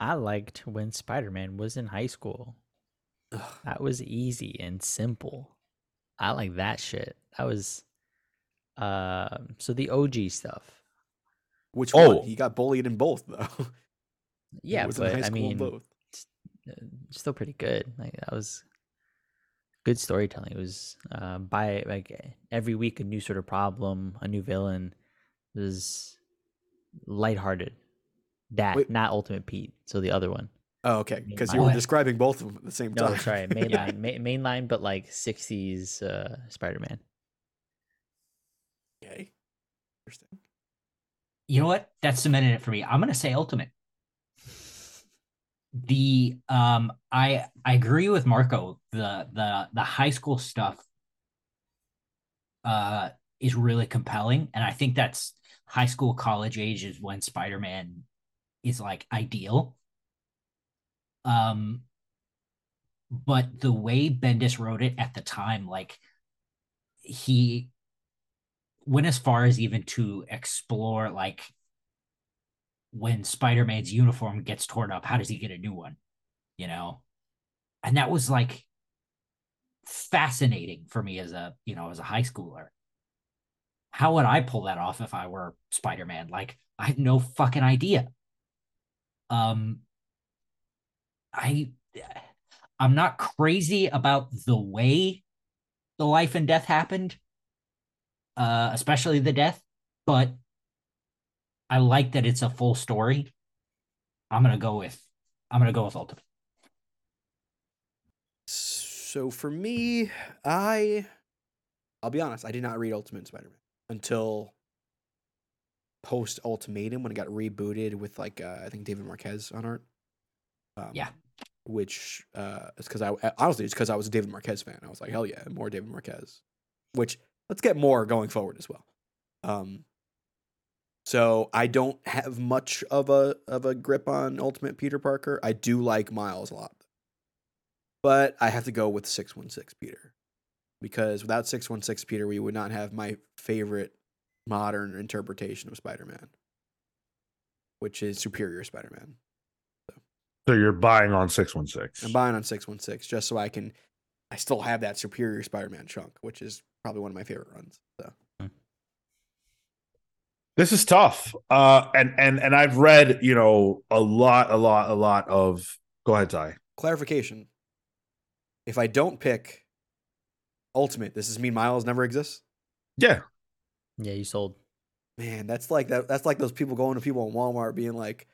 I liked when Spider-Man was in high school. That was easy and simple. I like that shit. That was so the OG stuff. Which one? He got bullied in both, though. Yeah, but I mean, still pretty good. Like, that was good storytelling. It was by like every week a new sort of problem, a new villain. It was lighthearted. Not Ultimate Pete. So the other one. Oh, okay. Because you were describing both of them at the same time. No, that's right. Mainline, mainline, but like 60s Spider-Man. Okay. Interesting. You know what? That cemented it for me. I'm going to say Ultimate. The I agree with Marco. The high school stuff is really compelling, and I think that's high school, college age is when Spider-Man is like ideal. But the way Bendis wrote it at the time, like he went as far as even to explore like when Spider-Man's uniform gets torn up, how does he get a new one? You know? And that was like fascinating for me as a, you know, as a high schooler. How would I pull that off if I were Spider-Man? Like, I have no fucking idea. I'm not crazy about the way the life and death happened, especially the death, but I like that it's a full story. I'm gonna go with Ultimate. So for me, I'll be honest, I did not read Ultimate Spider-Man until post Ultimatum when it got rebooted with like I think David Marquez on art. Which is because I was a David Marquez fan. I was like, hell yeah, more David Marquez. Which let's get more going forward as well. So I don't have much of a grip on Ultimate Peter Parker. I do like Miles a lot. But I have to go with 616 Peter. Because without 616 Peter, we would not have my favorite modern interpretation of Spider-Man, which is Superior Spider-Man. So you're buying on 616. I'm buying on 616 just so I still have that Superior Spider-Man chunk, which is probably one of my favorite runs. So this is tough, and I've read, you know, a lot of. Go ahead, Ty. Clarification: if I don't pick Ultimate, does this mean Miles never exists? Yeah, yeah, you sold. Man, that's like that. That's like those people going to people in Walmart being like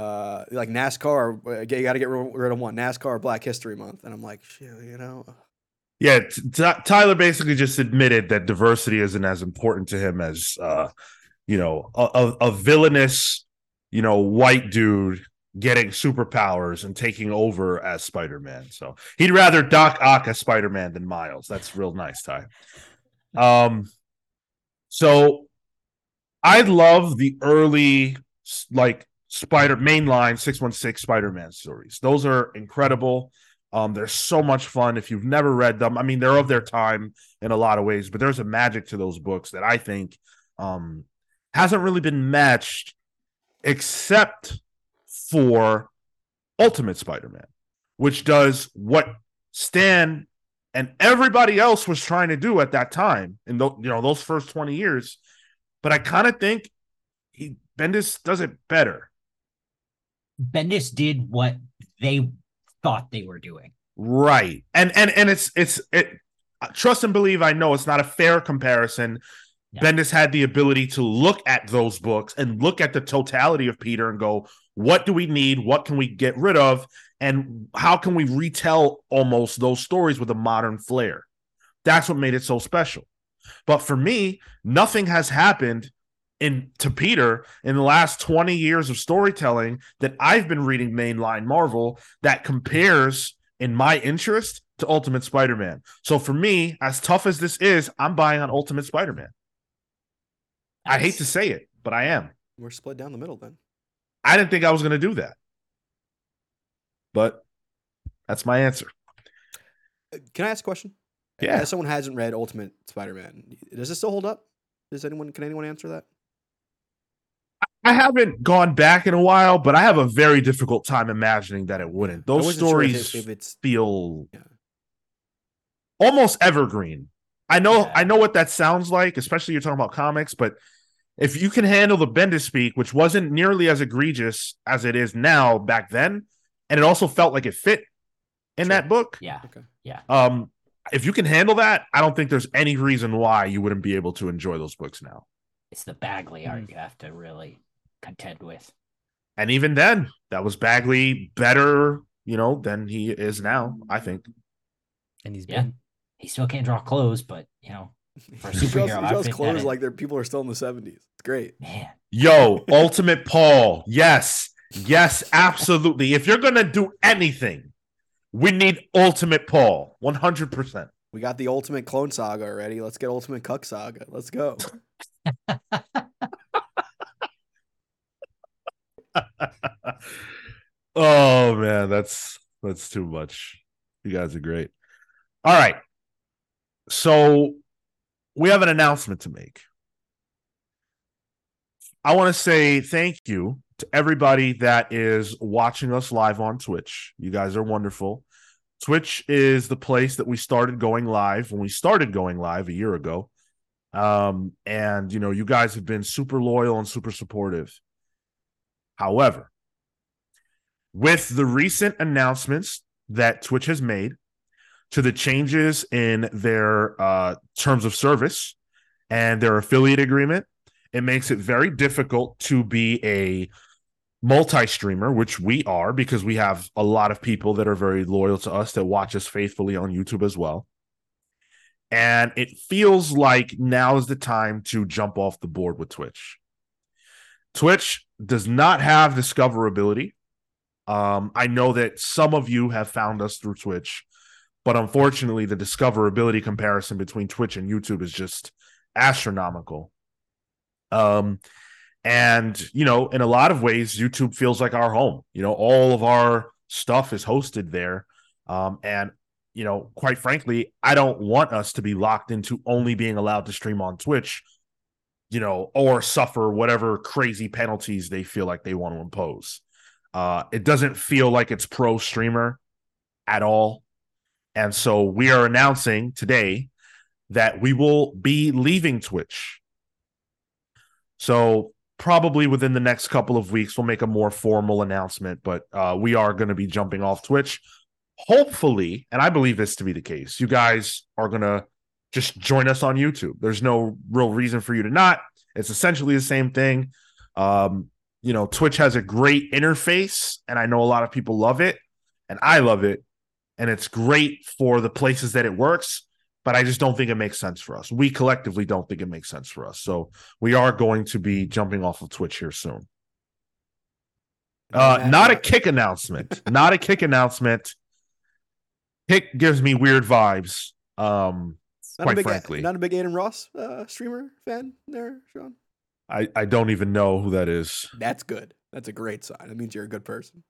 NASCAR. You got to get rid of one NASCAR or Black History Month, and I'm like, shit, you know. Yeah, Tyler basically just admitted that diversity isn't as important to him as. You know, a villainous, you know, white dude getting superpowers and taking over as Spider-Man. So he'd rather Doc Ock as Spider-Man than Miles. That's real nice, Ty. So I love the early, like, mainline 616 Spider-Man stories. Those are incredible. They're so much fun. If you've never read them, I mean, they're of their time in a lot of ways, but there's a magic to those books that I think, hasn't really been matched except for Ultimate Spider-Man, which does what Stan and everybody else was trying to do at that time in those first 20 years. But I kind of think Bendis does it better. Bendis did what they thought they were doing. Right. And it's trust and believe, I know it's not a fair comparison. Yeah. Bendis had the ability to look at those books and look at the totality of Peter and go, what do we need? What can we get rid of? And how can we retell almost those stories with a modern flair? That's what made it so special. But for me, nothing has happened to Peter in the last 20 years of storytelling that I've been reading mainline Marvel that compares in my interest to Ultimate Spider-Man. So for me, as tough as this is, I'm buying on Ultimate Spider-Man. I hate to say it, but I am. We're split down the middle then. I didn't think I was going to do that. But that's my answer. Can I ask a question? Yeah. As someone hasn't read Ultimate Spider-Man, does this still hold up? Can anyone answer that? I haven't gone back in a while, but I have a very difficult time imagining that it wouldn't. Those stories feel almost evergreen. I know what that sounds like, especially you're talking about comics, but if you can handle the Bendis speak, which wasn't nearly as egregious as it is now back then, and it also felt like it fit in that book. Yeah. Okay. Yeah. If you can handle that, I don't think there's any reason why you wouldn't be able to enjoy those books now. It's the Bagley art you have to really contend with. And even then, that was Bagley better, you know, than he is now, I think. And he's been, he still can't draw clothes, but, you know, for a superhero, he draws clothes like their people are still in the 70s. It's great. Man. Yo, Ultimate Paul. Yes. Yes, absolutely. If you're going to do anything, we need Ultimate Paul. 100%. We got the Ultimate Clone Saga already. Let's get Ultimate Cuck Saga. Let's go. Oh man, that's too much. You guys are great. All right, so we have an announcement to make. I want to say thank you to everybody that is watching us live on Twitch. You guys are wonderful. Twitch is the place that we started going live when we started going live a year ago. And you know, you guys have been super loyal and super supportive. However, with the recent announcements that Twitch has made to the changes in their terms of service and their affiliate agreement, it makes it very difficult to be a multi-streamer, which we are because we have a lot of people that are very loyal to us that watch us faithfully on YouTube as well. And it feels like now is the time to jump off the board with Twitch. Twitch does not have discoverability. I know that some of you have found us through Twitch, but unfortunately, the discoverability comparison between Twitch and YouTube is just astronomical. And, you know, in a lot of ways, YouTube feels like our home. You know, all of our stuff is hosted there. And you know, quite frankly, I don't want us to be locked into only being allowed to stream on Twitch, you know, or suffer whatever crazy penalties they feel like they want to impose. It doesn't feel like it's pro streamer at all. And so we are announcing today that we will be leaving Twitch. So probably within the next couple of weeks, we'll make a more formal announcement, but we are going to be jumping off Twitch. Hopefully, and I believe this to be the case, you guys are going to just join us on YouTube. There's no real reason for you to not. It's essentially the same thing. You know, Twitch has a great interface, and I know a lot of people love it, and I love it, and it's great for the places that it works, but I just don't think it makes sense for us. We collectively don't think it makes sense for us. So we are going to be jumping off of Twitch here soon. Not a kick announcement. Not a kick announcement. Kick gives me weird vibes, quite frankly. Not a big Aiden Ross streamer fan there, Sean? I don't even know who that is. That's good. That's a great sign. That means you're a good person.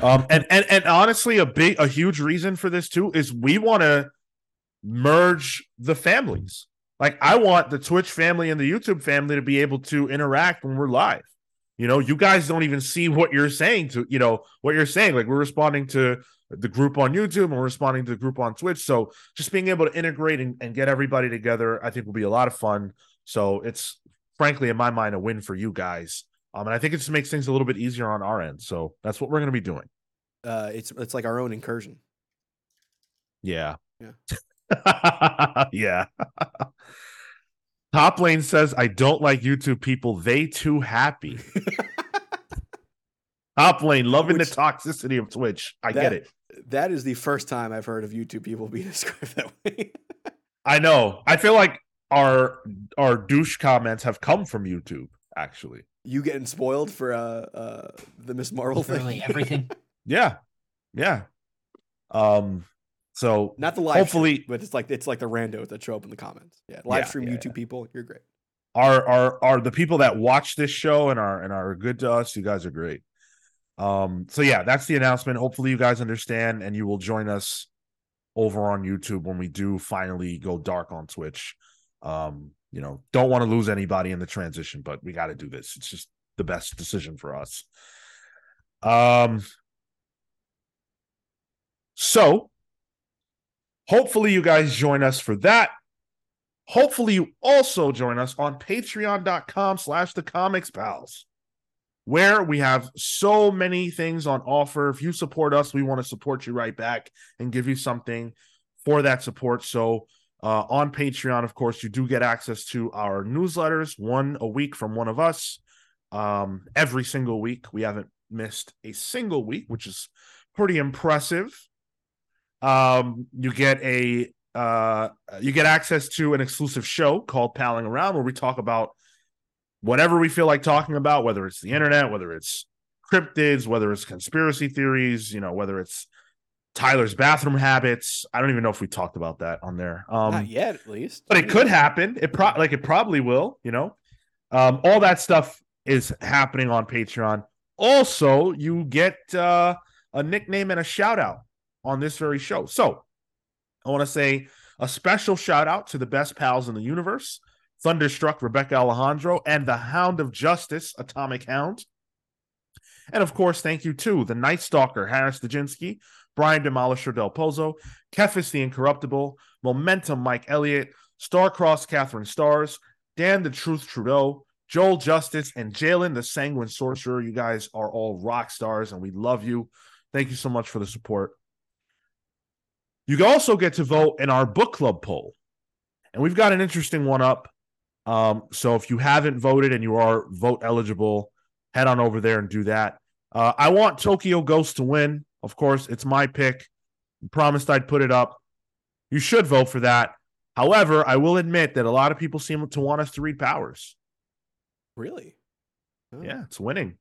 And honestly, a huge reason for this, too, is we want to merge the families. Like, I want the Twitch family and the YouTube family to be able to interact when we're live. You know, you guys don't even see what you're saying to, you know, what you're saying. Like, we're responding to the group on YouTube and we're responding to the group on Twitch. So just being able to integrate and get everybody together, I think will be a lot of fun. So it's frankly, in my mind, a win for you guys. And I think it just makes things a little bit easier on our end. So that's what we're going to be doing. It's like our own incursion. Yeah. Yeah. Top Lane says, I don't like YouTube people. They too happy. Top Lane, loving the toxicity of Twitch. Get it. That is the first time I've heard of YouTube people being described that way. I know. I feel like our douche comments have come from YouTube, actually. You getting spoiled for the Miss Marvel thing? Literally everything. Yeah. So not the live stream, but it's like the randos that show up in the comments. Yeah, live stream YouTube people, you're great. Are the people that watch this show and are good to us? You guys are great. So yeah, that's the announcement. Hopefully you guys understand and you will join us over on YouTube when we do finally go dark on Twitch. You know, don't want to lose anybody in the transition, but we got to do this. It's just the best decision for us. So hopefully you guys join us for that. Hopefully you also join us on patreon.com/thecomicspals, where we have so many things on offer. If you support us, we want to support you right back and give you something for that support. So on Patreon, of course, you do get access to our newsletters, one a week from one of us every single week. We haven't missed a single week, which is pretty impressive. You get access to an exclusive show called Palling Around, where we talk about whatever we feel like talking about, whether it's the internet, whether it's cryptids, whether it's conspiracy theories, you know, whether it's Tyler's bathroom habits. I don't even know if we talked about that on there. Not yet, at least. But it could happen. It probably will, you know. All that stuff is happening on Patreon. Also, you get a nickname and a shout out on this very show. So I want to say a special shout out to the best pals in the universe, Thunderstruck, Rebecca Alejandro, and the Hound of Justice, Atomic Hound. And of course, thank you to the Night Stalker, Harris Dajinsky, Brian Demolisher Del Pozo, Kefis the Incorruptible, Momentum Mike Elliott, Starcross Catherine Stars, Dan the Truth Trudeau, Joel Justice, and Jalen the Sanguine Sorcerer. You guys are all rock stars, and we love you. Thank you so much for the support. You can also get to vote in our book club poll, and we've got an interesting one up. So if you haven't voted and you are vote eligible, head on over there and do that. I want Tokyo Ghost to win. Of course, it's my pick. I promised I'd put it up. You should vote for that. However, I will admit that a lot of people seem to want us to read Powers. Really? Oh. Yeah, it's winning.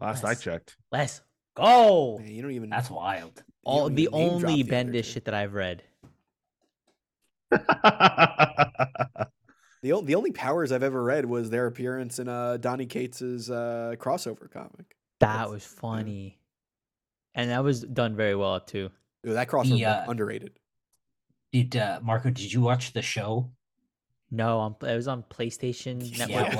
Last I checked. Let's go. Man, you don't even. That's wild. All the only Bendis shit that I've read. The only Powers I've ever read was their appearance in Donnie Cates' crossover comic. That was funny. Yeah. And that was done very well, too. Ooh, that crossover was underrated. Marco, did you watch the show? No, it was on PlayStation Network.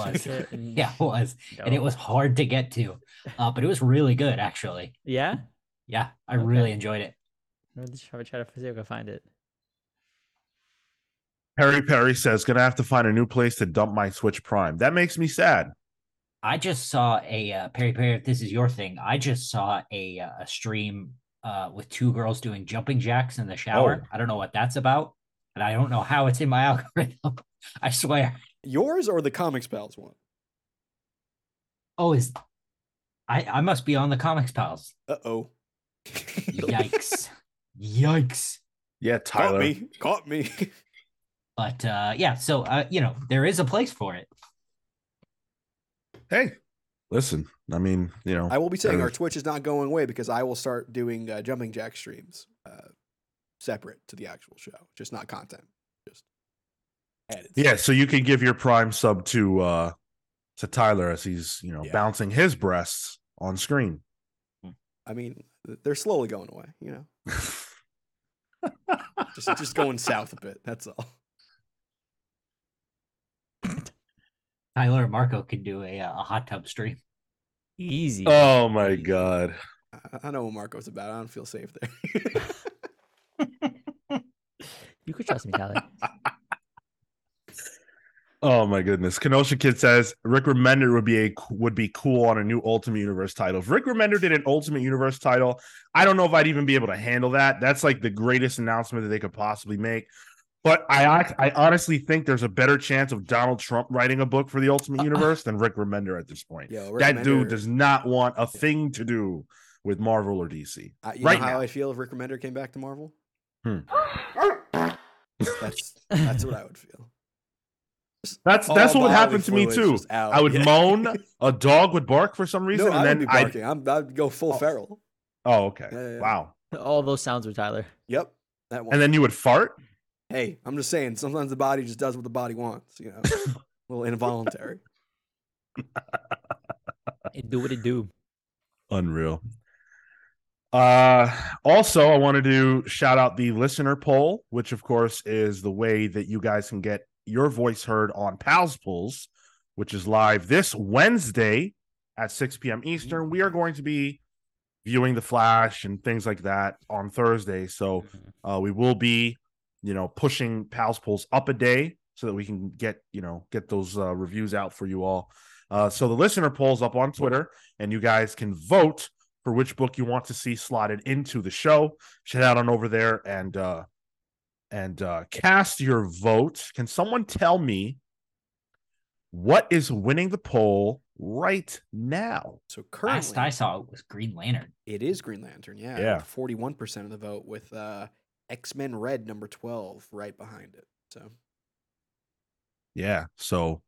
Yeah, it was. No. And it was hard to get to. But it was really good, actually. Yeah? Yeah, I really enjoyed it. I'm going to try to see if I can find it. Harry Perry says, gonna have to find a new place to dump my Switch Prime. That makes me sad. I just saw a Perry, if this is your thing, I just saw a stream with two girls doing jumping jacks in the shower. Oh. I don't know what that's about, and I don't know how it's in my algorithm. I swear. Yours or the Comic Pals one? Oh, I must be on the Comic Pals. Uh-oh. Yikes. Yeah, Tyler. Caught me. But so there is a place for it. Hey, listen, I mean, you know, I will be saying our Twitch is not going away because I will start doing jumping jack streams separate to the actual show, just not content, just added. Yeah, so you can give your Prime sub to Tyler as he's bouncing his breasts on screen. I mean, they're slowly going away, you know, just going south a bit. That's all. Tyler and Marco can do a hot tub stream. Easy. Oh, my God. I know what Marco's about. I don't feel safe there. You could trust me, Tyler. Oh, my goodness. Kenosha Kid says, Rick Remender would be cool on a new Ultimate Universe title. If Rick Remender did an Ultimate Universe title, I don't know if I'd even be able to handle that. That's like the greatest announcement that they could possibly make. But I honestly think there's a better chance of Donald Trump writing a book for the Ultimate Universe than Rick Remender at this point. Yo, that dude does not want a thing to do with Marvel or DC. You know how I feel if Rick Remender came back to Marvel? That's what I would feel. That's what would happen to me, too. I would moan. A dog would bark for some reason. No, and then I'd go full feral. Oh, okay. Yeah. Wow. All those sounds were Tyler. Yep. That one. And then you would fart? Hey, I'm just saying, sometimes the body just does what the body wants, you know, a little involuntary. It do what it do. Unreal. Also, I wanted to shout out the listener poll, which, of course, is the way that you guys can get your voice heard on Pals Polls, which is live this Wednesday at 6 p.m. Eastern. We are going to be viewing The Flash and things like that on Thursday. So we will be pushing Pals Polls up a day so that we can get those reviews out for you all. So the listener polls up on Twitter, and you guys can vote for which book you want to see slotted into the show. Head out on over there and cast your vote. Can someone tell me what is winning the poll right now. So currently, last I saw it was Green Lantern. It is Green Lantern, yeah. 41% of the vote, with X-Men Red number 12 right behind it. So yeah, so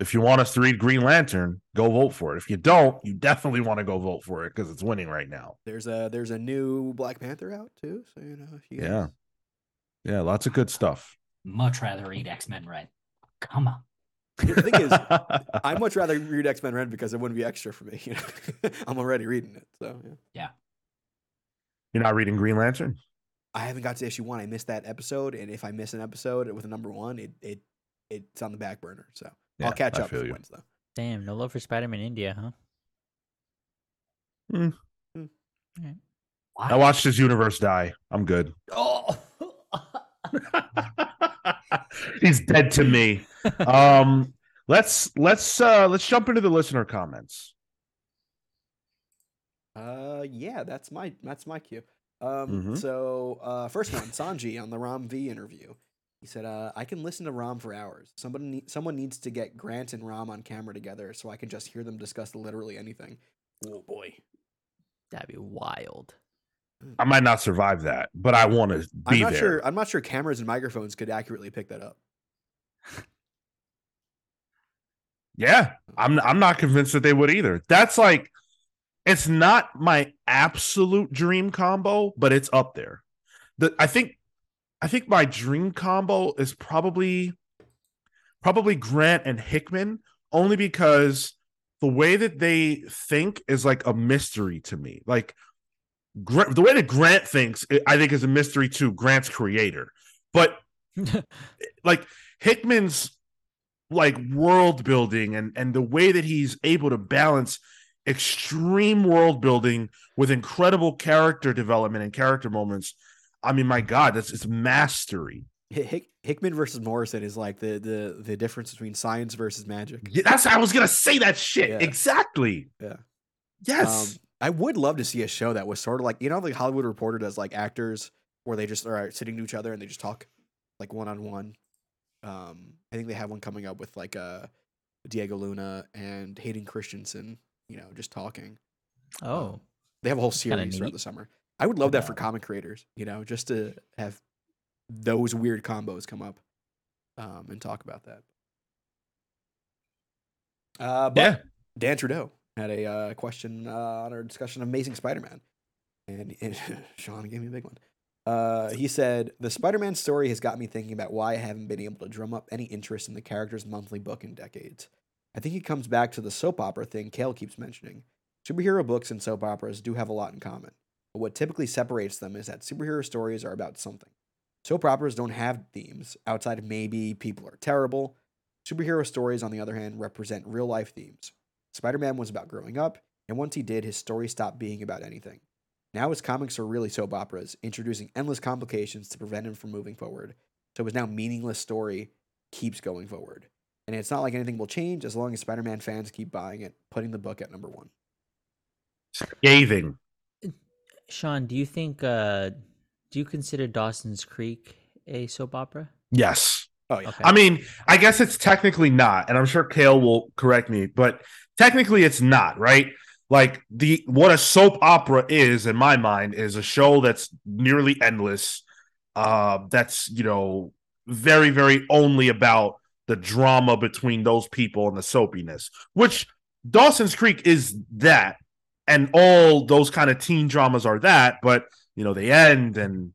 if you want us to read Green Lantern, go vote for it. If you don't, you definitely want to go vote for it because it's winning right now. There's a new Black Panther out too, so you know if you guys... yeah, lots of good stuff. Much rather read X-Men Red. Come on. The thing is, I much rather read X-Men Red because it wouldn't be extra for me. You know? I'm already reading it, so yeah. You're not reading Green Lantern? I haven't got to issue 1. I missed that episode, and if I miss an episode with a number 1, it's on the back burner. So yeah, I'll catch up with wins, though. Damn, no love for Spider-Man India, huh? All right. I watched his universe die. I'm good. Oh. He's dead to me. Let's jump into the listener comments. Yeah, that's my cue. So first one, Sanji on the Ram V interview. He said, I can listen to Ram for hours. Someone needs to get Grant and Ram on camera together so I can just hear them discuss literally anything. Oh boy. That'd be wild. I might not survive that, but I want to be I'm not sure cameras and microphones could accurately pick that up. Yeah, I'm not convinced that they would either. That's like, it's not my absolute dream combo, but it's up there. I think my dream combo is probably Grant and Hickman, only because the way that they think is like a mystery to me. Like, the way that Grant thinks, I think, is a mystery to Grant's creator, but like Hickman's like world building and the way that he's able to balance extreme world building with incredible character development and character moments. I mean, my God, it's mastery. Hickman versus Morrison is like the difference between science versus magic. Yeah, that's, I was gonna say that shit. Yeah. Exactly. Yeah. Yes. I would love to see a show that was sort of like, you know, the Hollywood Reporter does, like actors where they just are sitting to each other and they just talk like one-on-one. I think they have one coming up with like Diego Luna and Hayden Christensen, you know, just talking. Oh, they have a whole series throughout the summer. I would love that for comic creators, you know, just to have those weird combos come up and talk about that. Dan Trudeau had a question on our discussion of Amazing Spider-Man. And Sean gave me a big one. He said, the Spider-Man story has got me thinking about why I haven't been able to drum up any interest in the character's monthly book in decades. I think he comes back to the soap opera thing Kale keeps mentioning. Superhero books and soap operas do have a lot in common. But what typically separates them is that superhero stories are about something. Soap operas don't have themes, outside of maybe people are terrible. Superhero stories, on the other hand, represent real-life themes. Spider-Man was about growing up, and once he did, his story stopped being about anything. Now his comics are really soap operas, introducing endless complications to prevent him from moving forward. So his now meaningless story keeps going forward. And it's not like anything will change as long as Spider-Man fans keep buying it, putting the book at number 1. Scathing. Sean, do you think, do you consider Dawson's Creek a soap opera? Yes. Oh, yeah. Okay. I mean, I guess it's technically not, and I'm sure Kale will correct me, but technically it's not, right? Like, what a soap opera is, in my mind, is a show that's nearly endless, that's, you know, very, very only about the drama between those people and the soapiness, which Dawson's Creek is that, and all those kind of teen dramas are that, but, you know, they end and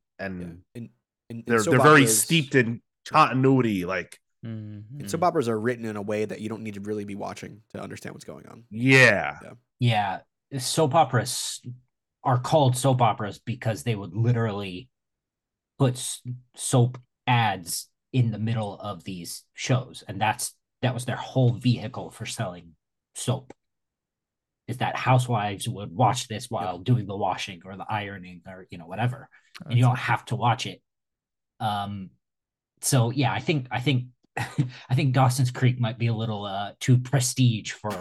they're very steeped in continuity, like. And soap operas are written in a way that you don't need to really be watching to understand what's going on. Yeah. So. Yeah. Soap operas are called soap operas because they would literally put soap ads in the middle of these shows. And that was their whole vehicle for selling soap, is that housewives would watch this while doing the washing or the ironing or, you know, whatever. And you don't have to watch it. So, yeah, I think I think Dawson's Creek might be a little too prestige for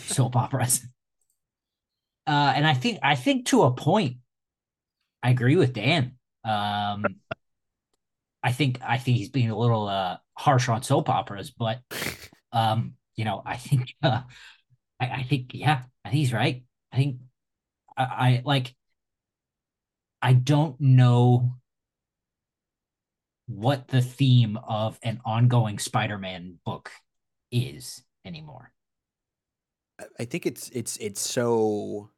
soap operas. And I think to a point, I agree with Dan. I think he's being a little harsh on soap operas, but you know, I think he's right. I like, I don't know what the theme of an ongoing Spider-Man book is anymore. I think it's so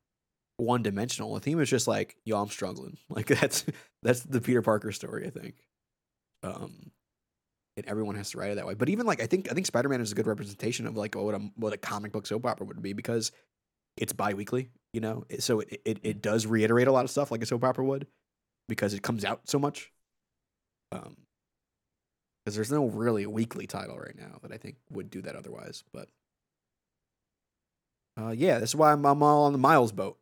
one-dimensional. The theme is just like, yo, I'm struggling. Like that's the Peter Parker story, I think. And everyone has to write it that way. But even like, I think Spider-Man is a good representation of like what a comic book soap opera would be, because it's bi-weekly, you know? So it does reiterate a lot of stuff like a soap opera would, because it comes out so much. Because there's no really weekly title right now that I think would do that otherwise. But yeah, that's why I'm all on the Miles boat.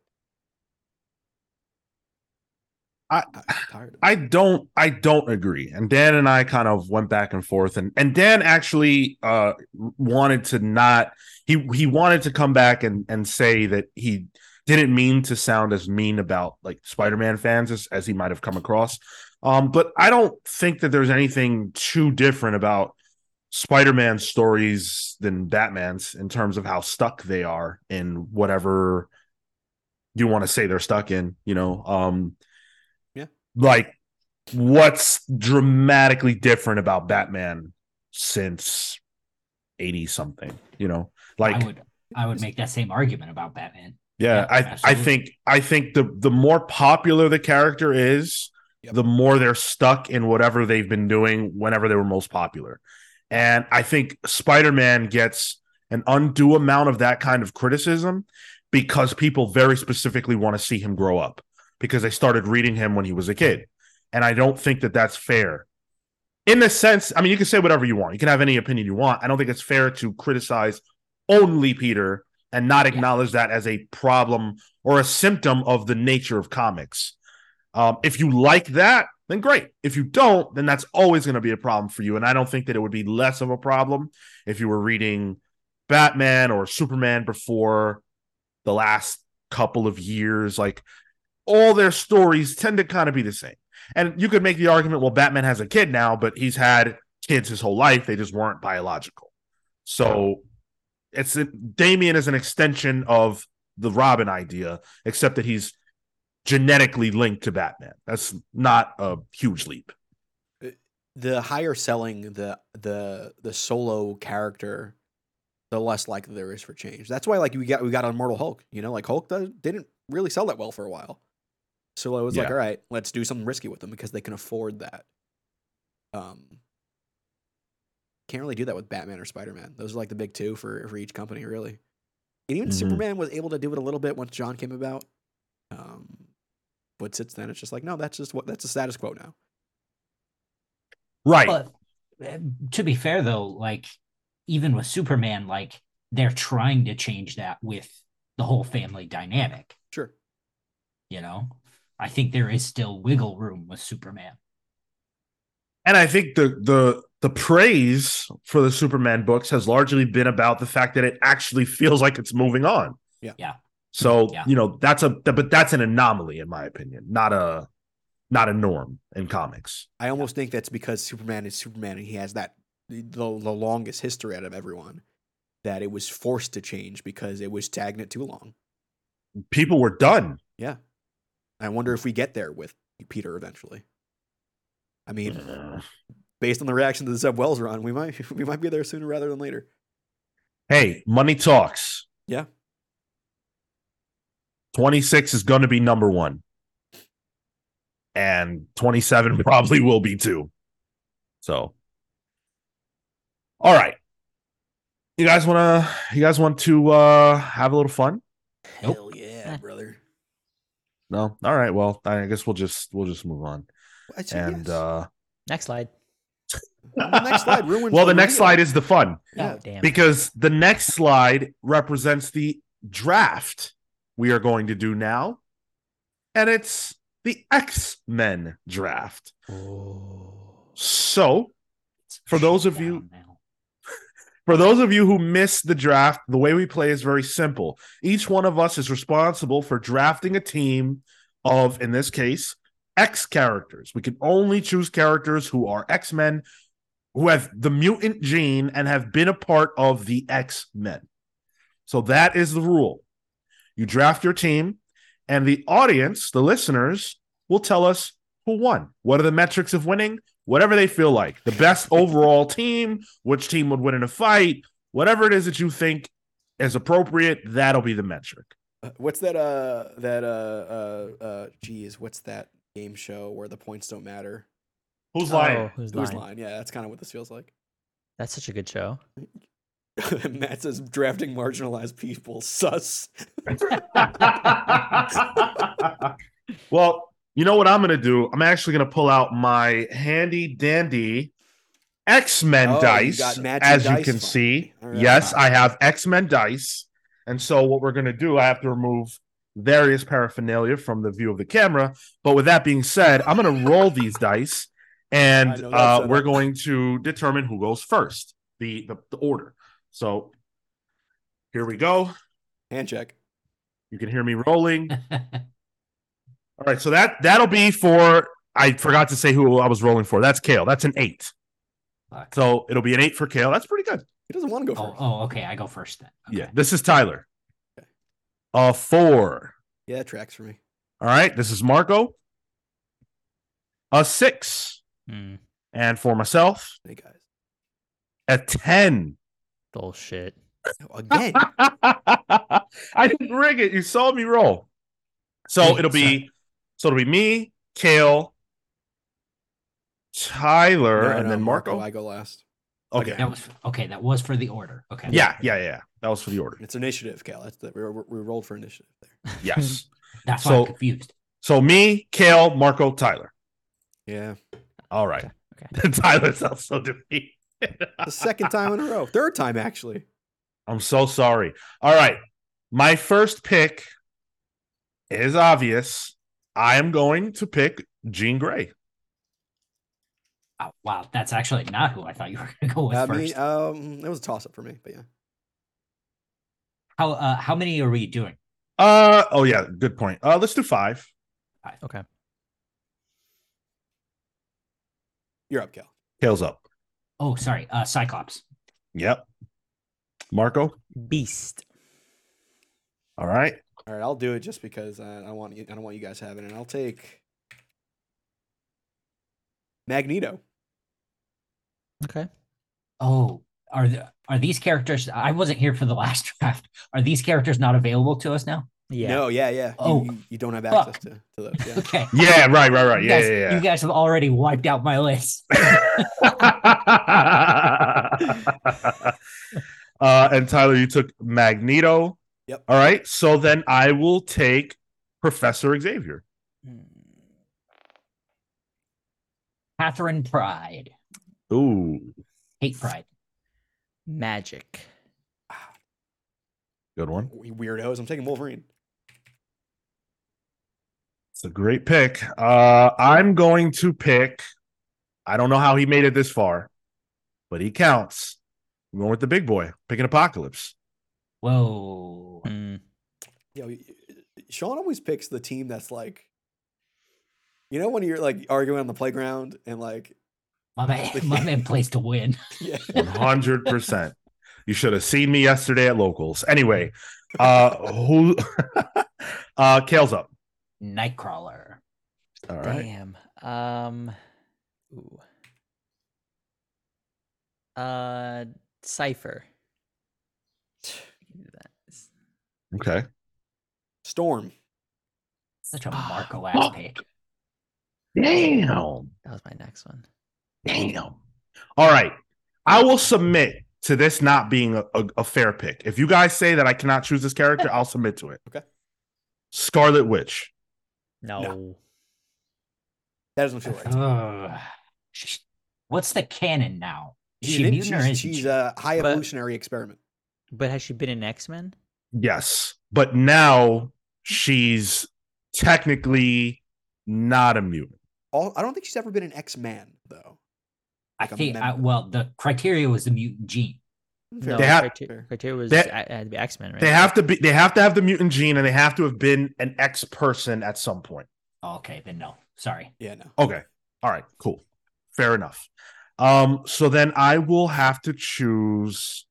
I don't agree. And Dan and I kind of went back and forth, and Dan actually wanted to not, he wanted to come back and say that he didn't mean to sound as mean about like Spider-Man fans as he might have come across. But I don't think that there's anything too different about Spider-Man stories than Batman's in terms of how stuck they are in whatever you want to say they're stuck in, you know. Like, what's dramatically different about Batman since 80 something, you know? Like, I would make that same argument about Batman. Yeah, yeah, I think the more popular the character is, yep, the more they're stuck in whatever they've been doing whenever they were most popular. And I think Spider-Man gets an undue amount of that kind of criticism because people very specifically want to see him grow up, because they started reading him when he was a kid. And I don't think that that's fair. In the sense, I mean, you can say whatever you want. You can have any opinion you want. I don't think it's fair to criticize only Peter and not acknowledge that as a problem or a symptom of the nature of comics. If you like that, then great. If you don't, then that's always going to be a problem for you. And I don't think that it would be less of a problem if you were reading Batman or Superman before the last couple of years. Like, all their stories tend to kind of be the same. And you could make the argument, well, Batman has a kid now, but he's had kids his whole life. They just weren't biological. So Damian is an extension of the Robin idea, except that he's genetically linked to Batman. That's not a huge leap. The higher selling the solo character, the less likely there is for change. That's why, like, we got on Immortal Hulk, you know, like Hulk didn't really sell that well for a while. So I was like, all right, let's do something risky with them because they can afford that. Can't really do that with Batman or Spider-Man. Those are like the big two for each company, really. And even Superman was able to do it a little bit once John came about. But since then, it's just like, no, that's the status quo now. Right. But, to be fair, though, like, even with Superman, like, they're trying to change that with the whole family dynamic. Sure. You know, I think there is still wiggle room with Superman. And I think the praise for the Superman books has largely been about the fact that it actually feels like it's moving on. Yeah. So, you know, that's an anomaly, in my opinion, not a norm in comics. I almost think that's because Superman is Superman and he has that the longest history out of everyone, that it was forced to change because it was stagnant too long. People were done. Yeah. I wonder if we get there with Peter eventually. I mean, based on the reaction to the Zeb Wells run, we might be there sooner rather than later. Hey, money talks. Yeah. 26 is going to be number one. And 27 probably will be too. So. All right. You guys want to have a little fun? Hell yeah, brother. No? All right. Well, I guess we'll just move on. And yes. Next slide. The next slide ruins. Well, the next slide is the fun. Yeah. Oh, damn. Because the next slide represents the draft we are going to do now. And it's the X-Men draft. Oh. So, for those of you who missed the draft, the way we play is very simple. Each one of us is responsible for drafting a team of, in this case, X characters. We can only choose characters who are X-Men who have the mutant gene and have been a part of the X-Men. So that is the rule. You draft your team, and the audience, the listeners, will tell us who won. What are the metrics of winning? Whatever they feel like. The best overall team, which team would win in a fight, whatever it is that you think is appropriate, that'll be the metric. What's that? Geez, what's that game show where the points don't matter? Who's lying? Oh, who's lying? Yeah, that's kind of what this feels like. That's such a good show. Matt says drafting marginalized people. Sus. Well, you know what I'm going to do? I'm actually going to pull out my handy dandy X-Men dice. As dice you can see. Right. Yes, I have X-Men dice. And so what we're going to do, I have to remove various paraphernalia from the view of the camera. But with that being said, I'm going to roll these dice. And we're going to determine who goes first, the order. So here we go. Hand check. You can hear me rolling. All right, so that'll be for, I forgot to say who I was rolling for. That's Kale. That's an 8. Fuck. So it'll be an 8 for Kale. That's pretty good. He doesn't want to go first. Oh, okay. I go first then. Okay. Yeah, this is Tyler. Okay. 4. Yeah, that tracks for me. All right, this is Marco. 6. Mm. And for myself, hey guys, 10. Bullshit. Again. I didn't rig it. You saw me roll. So it'll be me, Kale, Tyler, and then Marco. I go last. Okay. That was for the order. Okay. Yeah. That was for the order. It's initiative, Kale. We rolled for initiative there. Yes. That's why I'm confused. So me, Kale, Marco, Tyler. Yeah. All right. Okay. Tyler sounds so defeated. The second time in a row. Third time, actually. I'm so sorry. All right. My first pick is obvious. I am going to pick Jean Grey. Oh, wow. That's actually not who I thought you were going to go with first. It was a toss-up for me, but yeah. How many are we doing? Good point. Let's do 5. 5. Okay. You're up, Cal. Tails up. Oh, sorry. Cyclops. Yep. Marco? Beast. All right. I'll do it just because I don't want you guys having it. And I'll take Magneto. Okay. Oh, are these characters? I wasn't here for the last draft. Are these characters not available to us now? Yeah. No. Yeah. Oh, you don't have access to those. Yeah. Okay. Yeah. Right. You guys have already wiped out my list. And Tyler, you took Magneto. Yep. All right. So then I will take Professor Xavier. Catherine Pride. Ooh. Hate Pride. Magic. Good one. Weirdos. I'm taking Wolverine. It's a great pick. I'm going to pick. I don't know how he made it this far, but he counts. I'm going with the big boy, picking Apocalypse. Whoa. Mm. You know, Sean always picks the team that's like, you know, when you're like arguing on the playground and like. My man plays to win. Yeah. 100%. You should have seen me yesterday at locals. Anyway, who? Kale's up. Nightcrawler. All right. Damn. Ooh. Cypher. Okay. Storm. Such a Marco ass pick. Damn. That was my next one. Damn. All right. I will submit to this not being a fair pick. If you guys say that I cannot choose this character, I'll submit to it. Okay. Scarlet Witch. No. That doesn't feel right. What's the canon now? She's a high evolutionary experiment. But has she been in X-Men? Yes. But now she's technically not a mutant. I don't think she's ever been an X-Man, though. Like I think, the criteria was the mutant gene. No, criteria was had to be X-Men, right? They have to have the mutant gene, and they have to have been an X person at some point. Okay, then no. Sorry. Yeah, no. Okay. All right. Cool. Fair enough. So then I will have to choose.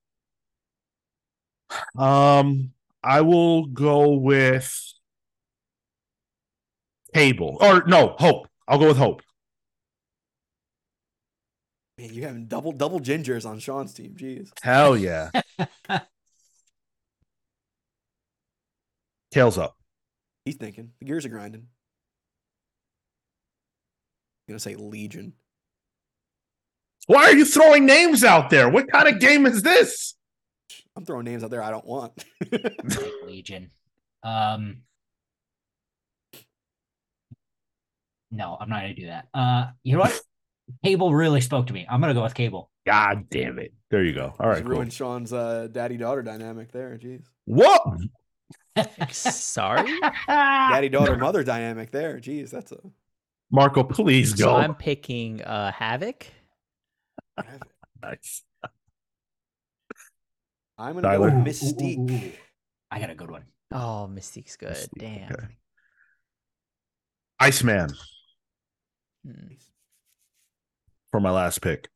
I will go with Cable. Or no, Hope. I'll go with Hope. Man, you having double gingers on Sean's team. Jeez. Hell yeah. Tails up. He's thinking. The gears are grinding. I'm going to say Legion. Why are you throwing names out there? What kind of game is this? I'm throwing names out there I don't want. Legion. No, I'm not going to do that. You know what? Cable really spoke to me. I'm going to go with Cable. God damn it. There you go. All right, cool. Ruined Sean's daddy-daughter dynamic there. Jeez. What? Sorry? Daddy-daughter-mother dynamic there. Jeez, that's a... Marco, please go. So I'm picking Havoc. Nice. I'm going to go with Mystique. Ooh. I got a good one. Oh, Mystique's good. Mystique, damn. Okay. Iceman. For my last pick.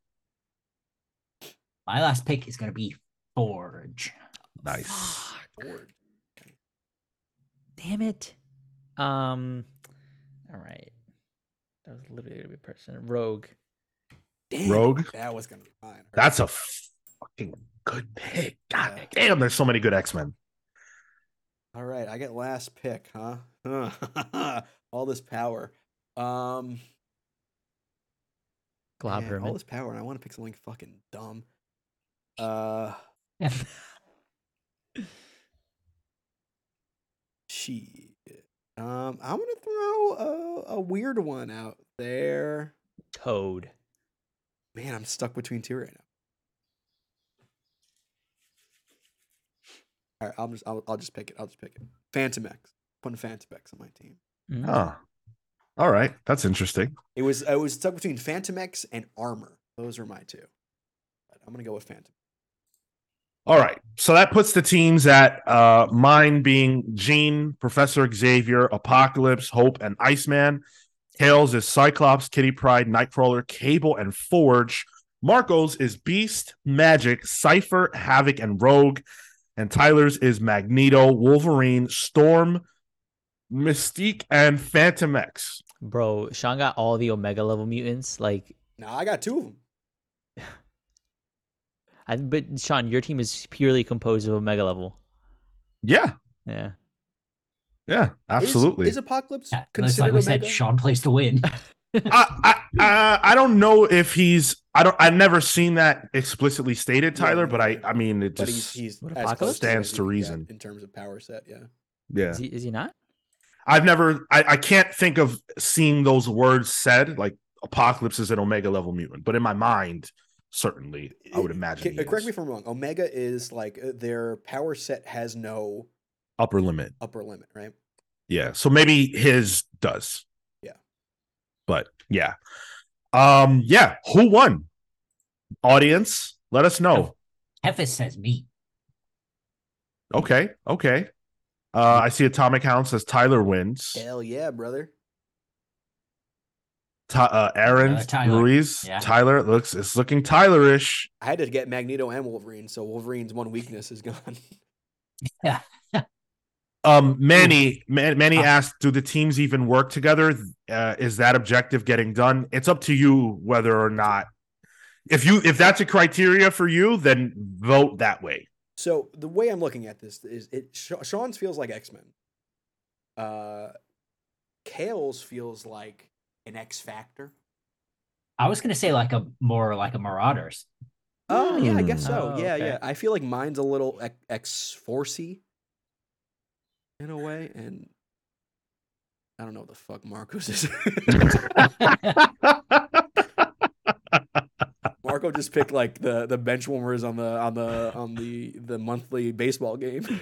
My last pick is going to be Forge. Nice. Forge. Damn it. All right. That was literally going to be a person. Rogue. Damn, Rogue? That was going to be mine. That's a fucking good pick. God damn, there's so many good X-Men. All right, I get last pick, huh? All this power. Globberman. All this power, and I want to pick something fucking dumb. She. I'm gonna throw a weird one out there. Toad. Man, I'm stuck between two right now. All right, I'll just pick it. Phantom X. Putting Phantom X on my team. Mm-hmm. Oh. All right, that's interesting. I was stuck between Phantom X and Armor. Those were my two. But I'm gonna go with Phantom. All right, so that puts the teams at mine being Jean, Professor Xavier, Apocalypse, Hope, and Iceman. Tails is Cyclops, Kitty Pryde, Nightcrawler, Cable, and Forge. Marco's is Beast, Magic, Cypher, Havoc, and Rogue. And Tyler's is Magneto, Wolverine, Storm, Mystique, and Phantom X. Bro, Sean got all the Omega level mutants. Like, I got two of them. But Sean, your team is purely composed of Omega level. Yeah. Absolutely. Is Apocalypse considered Omega? Said, Sean plays to win. I don't know if he's. I've never seen that explicitly stated, Tyler. Yeah, but I mean, it just he's stands to reason in terms of power set. Yeah. Is he not? I've never. I can't think of seeing those words said. Like Apocalypse is an Omega level mutant, but in my mind. Certainly, I would imagine. Correct me if I'm wrong. Omega is like their power set has no upper limit, right? Yeah. So maybe his does. Yeah. But yeah. Who won? Audience, let us know. Heffis says me. Okay. I see Atomic Hound says Tyler wins. Hell yeah, brother. Aaron, Tyler. Ruiz, yeah. Tyler it's looking Tyler-ish. I had to get Magneto and Wolverine, so Wolverine's one weakness is gone. Yeah. Manny asked, "Do the teams even work together? Is that objective getting done?" It's up to you whether or not. If that's a criteria for you, then vote that way. So the way I'm looking at this is Sean's feels like X-Men. Kale's feels like. An X Factor. I was gonna say like more like a Marauders. Oh yeah, I guess so. Okay. I feel like mine's a little X-Forcey in a way, and I don't know what the fuck Marco's is. Marco just picked like the bench warmers on the monthly baseball game.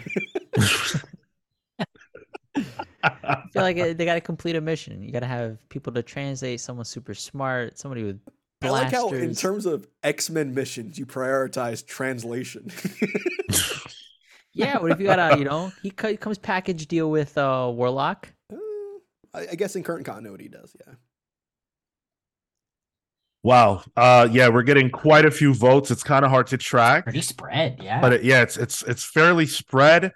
I feel like they got to complete a mission. You got to have people to translate, someone super smart, somebody with blasters. I like how in terms of X-Men missions, you prioritize translation. Yeah, what if you got he comes package deal with Warlock? I guess in current continuity he does, yeah. Wow. Yeah, we're getting quite a few votes. It's kind of hard to track. Pretty spread, yeah. But it, yeah, it's fairly spread.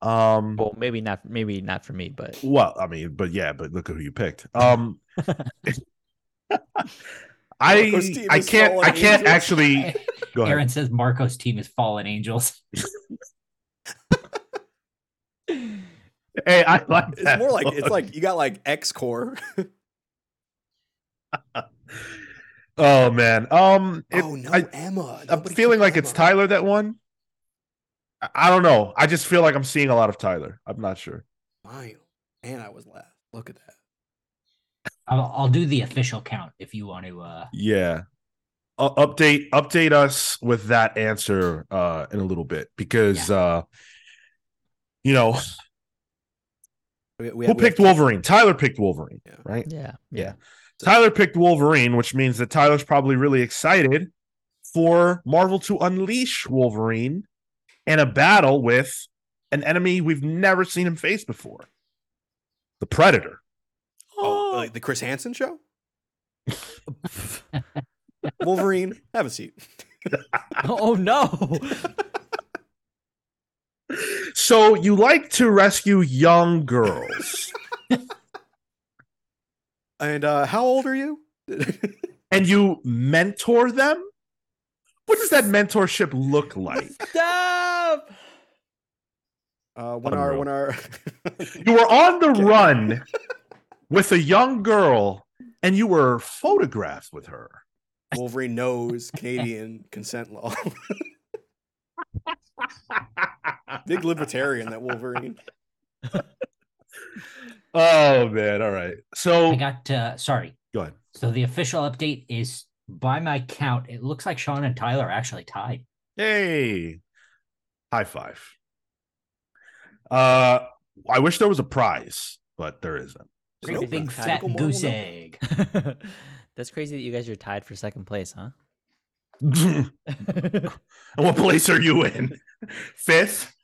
Well, maybe not for me, but well, I mean, but yeah, but look at who you picked. I can't actually go ahead. Aaron says Marco's team is fallen angels. Hey, I like that. It's more like book. It's like you got like X-Core. Oh man. Emma. I'm feeling like Emma. It's Tyler that won. I don't know. I just feel like I'm seeing a lot of Tyler. I'm not sure. Miles. Man, I was last. Look at that. I'll do the official count if you want to. Yeah. Update us with that answer in a little bit because, yeah. You know, who picked Wolverine? Tyler picked Wolverine, yeah. Right? Yeah. So, Tyler picked Wolverine, which means that Tyler's probably really excited for Marvel to unleash Wolverine in a battle with an enemy we've never seen him face before. The Predator. Oh, like the Chris Hansen show? Wolverine, have a seat. Oh, no. So you like to rescue young girls. And how old are you? And you mentor them? What does that mentorship look like? Stop! One hour. You were on the run with a young girl, and you were photographed with her. Wolverine knows Canadian consent law. Big libertarian, that Wolverine. Oh, man. All right. So I got, sorry. Go ahead. So the official update is, by my count, it looks like Sean and Tyler are actually tied. Hey. High five. I wish there was a prize, but there isn't. Great big fat goose egg. That's crazy that you guys are tied for second place, huh? And what place are you in? Fifth?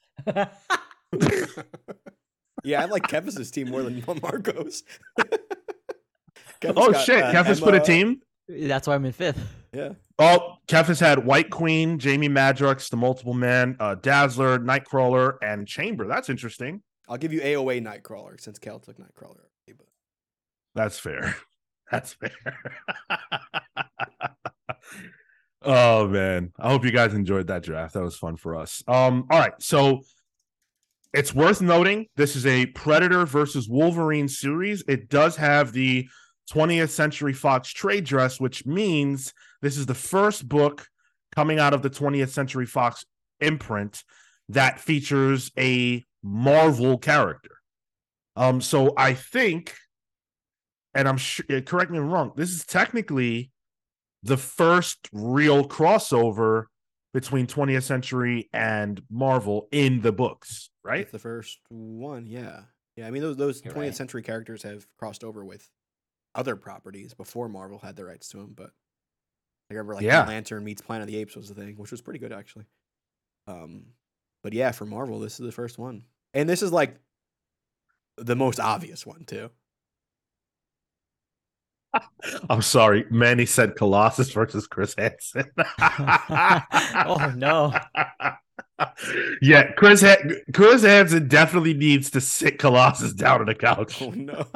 Yeah, I like Kevin's team more than Marco's. Oh, shit. Kevin's put a team? That's why I'm in fifth. Yeah. Oh, Kef has had White Queen, Jamie Madrox, the Multiple Man, Dazzler, Nightcrawler, and Chamber. That's interesting. I'll give you AOA Nightcrawler since Cal took Nightcrawler. That's fair. Oh, man. I hope you guys enjoyed that draft. That was fun for us. All right. So it's worth noting this is a Predator versus Wolverine series. It does have the 20th Century Fox trade dress, which means this is the first book coming out of the 20th Century Fox imprint that features a Marvel character. So I think, and I'm sure, correct me if I'm wrong, this is technically the first real crossover between 20th Century and Marvel in the books, right? It's the first one, yeah. Yeah, I mean, those 20th century characters have crossed over with other properties before Marvel had the rights to them, but I remember Lantern meets Planet of the Apes was the thing, which was pretty good actually. But yeah, for Marvel, this is the first one, and this is like the most obvious one too. I'm sorry, Manny said Colossus versus Chris Hansen. Oh no! Yeah, Chris Hansen definitely needs to sit Colossus down on the couch. Oh no.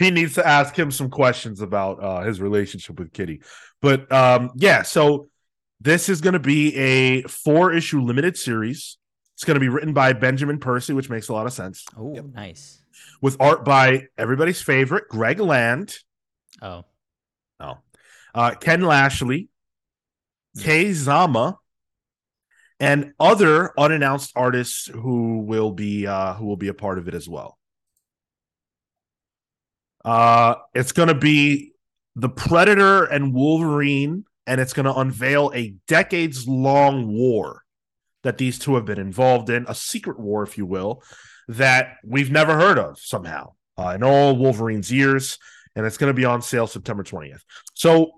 He needs to ask him some questions about his relationship with Kitty. But so this is going to be a 4-issue limited series. It's going to be written by Benjamin Percy, which makes a lot of sense. Oh, yep. Nice. With art by everybody's favorite, Greg Land. Oh. Ken Lashley, Kei Zama, and other unannounced artists who will be a part of it as well. It's going to be the Predator and Wolverine, and it's going to unveil a decades-long war that these two have been involved in, a secret war, if you will, that we've never heard of somehow in all Wolverine's years, and it's going to be on sale September 20th. So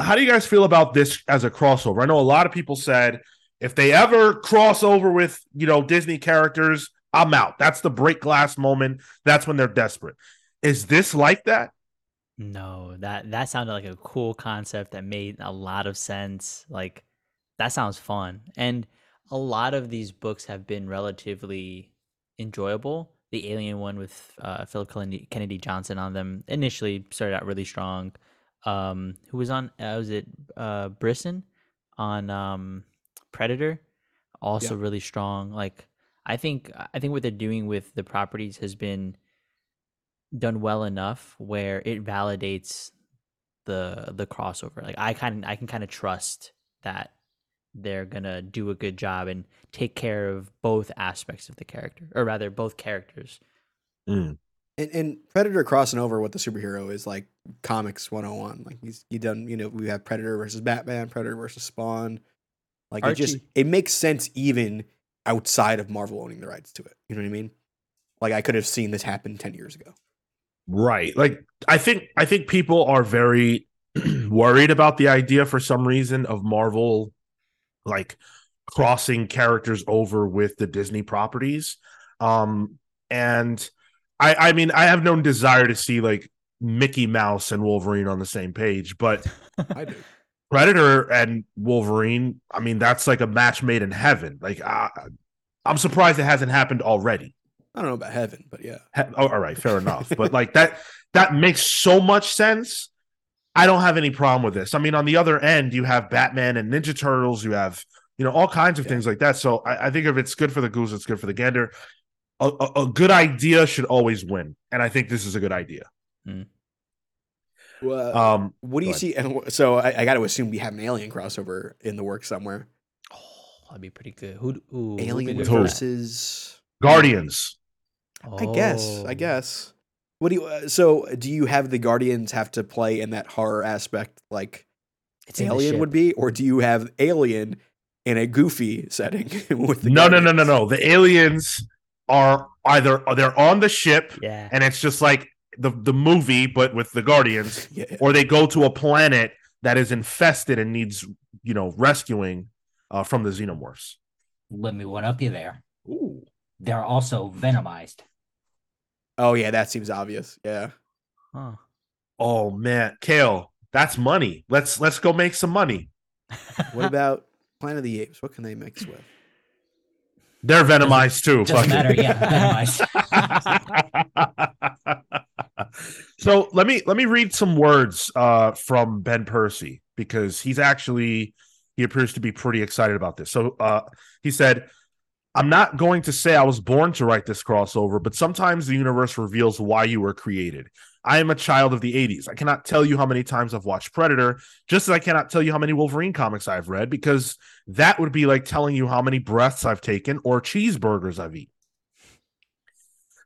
how do you guys feel about this as a crossover? I know a lot of people said if they ever cross over with, Disney characters, I'm out. That's the break glass moment. That's when they're desperate. Is this like that? No, that sounded like a cool concept that made a lot of sense. Like, that sounds fun. And a lot of these books have been relatively enjoyable. The Alien one with Philip Kennedy Johnson on them initially started out really strong. Who was on? Was it Brisson on Predator? Also really strong. Like, I think what they're doing with the properties has been done well enough where it validates the crossover. Like, I can kind of trust that they're gonna do a good job and take care of both aspects of the character, or rather both characters. And Predator crossing over with the superhero is like comics 101. Like, he done, you know, we have Predator versus Batman, Predator versus Spawn. Like, Archie. It makes sense even outside of Marvel owning the rights to it. You know what I mean? Like, I could have seen this happen 10 years ago. Right. Like, I think people are very worried about the idea for some reason of Marvel like crossing characters over with the Disney properties. And I mean, I have no desire to see like Mickey Mouse and Wolverine on the same page, but I do. Predator and Wolverine, I mean, that's like a match made in heaven. Like, I'm surprised it hasn't happened already. I don't know about heaven, but yeah. All right, fair enough. But like that makes so much sense. I don't have any problem with this. I mean, on the other end, you have Batman and Ninja Turtles. You have, you know, all kinds of things like that. So I think if it's good for the goose, it's good for the gander. A good idea should always win, and I think this is a good idea. Well, what do you see? And so I got to assume we have an Alien crossover in the works somewhere. Oh, that'd be pretty good. Who Alien versus Guardians? Oh. I guess. What do you? So do you have the Guardians have to play in that horror aspect, like it's Alien would be, or do you have Alien in a goofy setting? With the no. The Aliens are either they're on the ship and it's just like the movie but with the Guardians, or they go to a planet that is infested and needs, you know, rescuing from the xenomorphs. Let me one up you there. Ooh. They're also venomized. Oh yeah, that seems obvious. Yeah. Huh. Oh man, Kale, that's money. Let's go make some money. What about Planet of the Apes? What can they mix with? They're venomized too. Doesn't matter. Yeah, venomized. So let me read some words from Ben Percy, because he appears to be pretty excited about this. So he said, "I'm not going to say I was born to write this crossover, but sometimes the universe reveals why you were created. I am a child of the 80s. I cannot tell you how many times I've watched Predator, just as I cannot tell you how many Wolverine comics I've read, because that would be like telling you how many breaths I've taken or cheeseburgers I've eaten.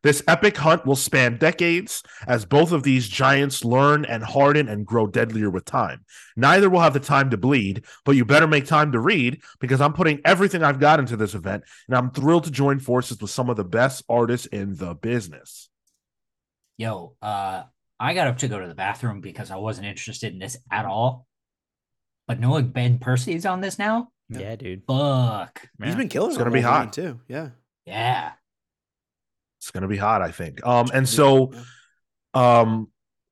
This epic hunt will span decades, as both of these giants learn and harden and grow deadlier with time. Neither will have the time to bleed, but you better make time to read, because I'm putting everything I've got into this event, and I'm thrilled to join forces with some of the best artists in the business." Yo, I got up to go to the bathroom because I wasn't interested in this at all. But knowing Ben Percy's on this now? Yeah, dude. Fuck. He's been killing it. It's going to be hot, too. Yeah. Yeah. It's going to be hot, I think. And so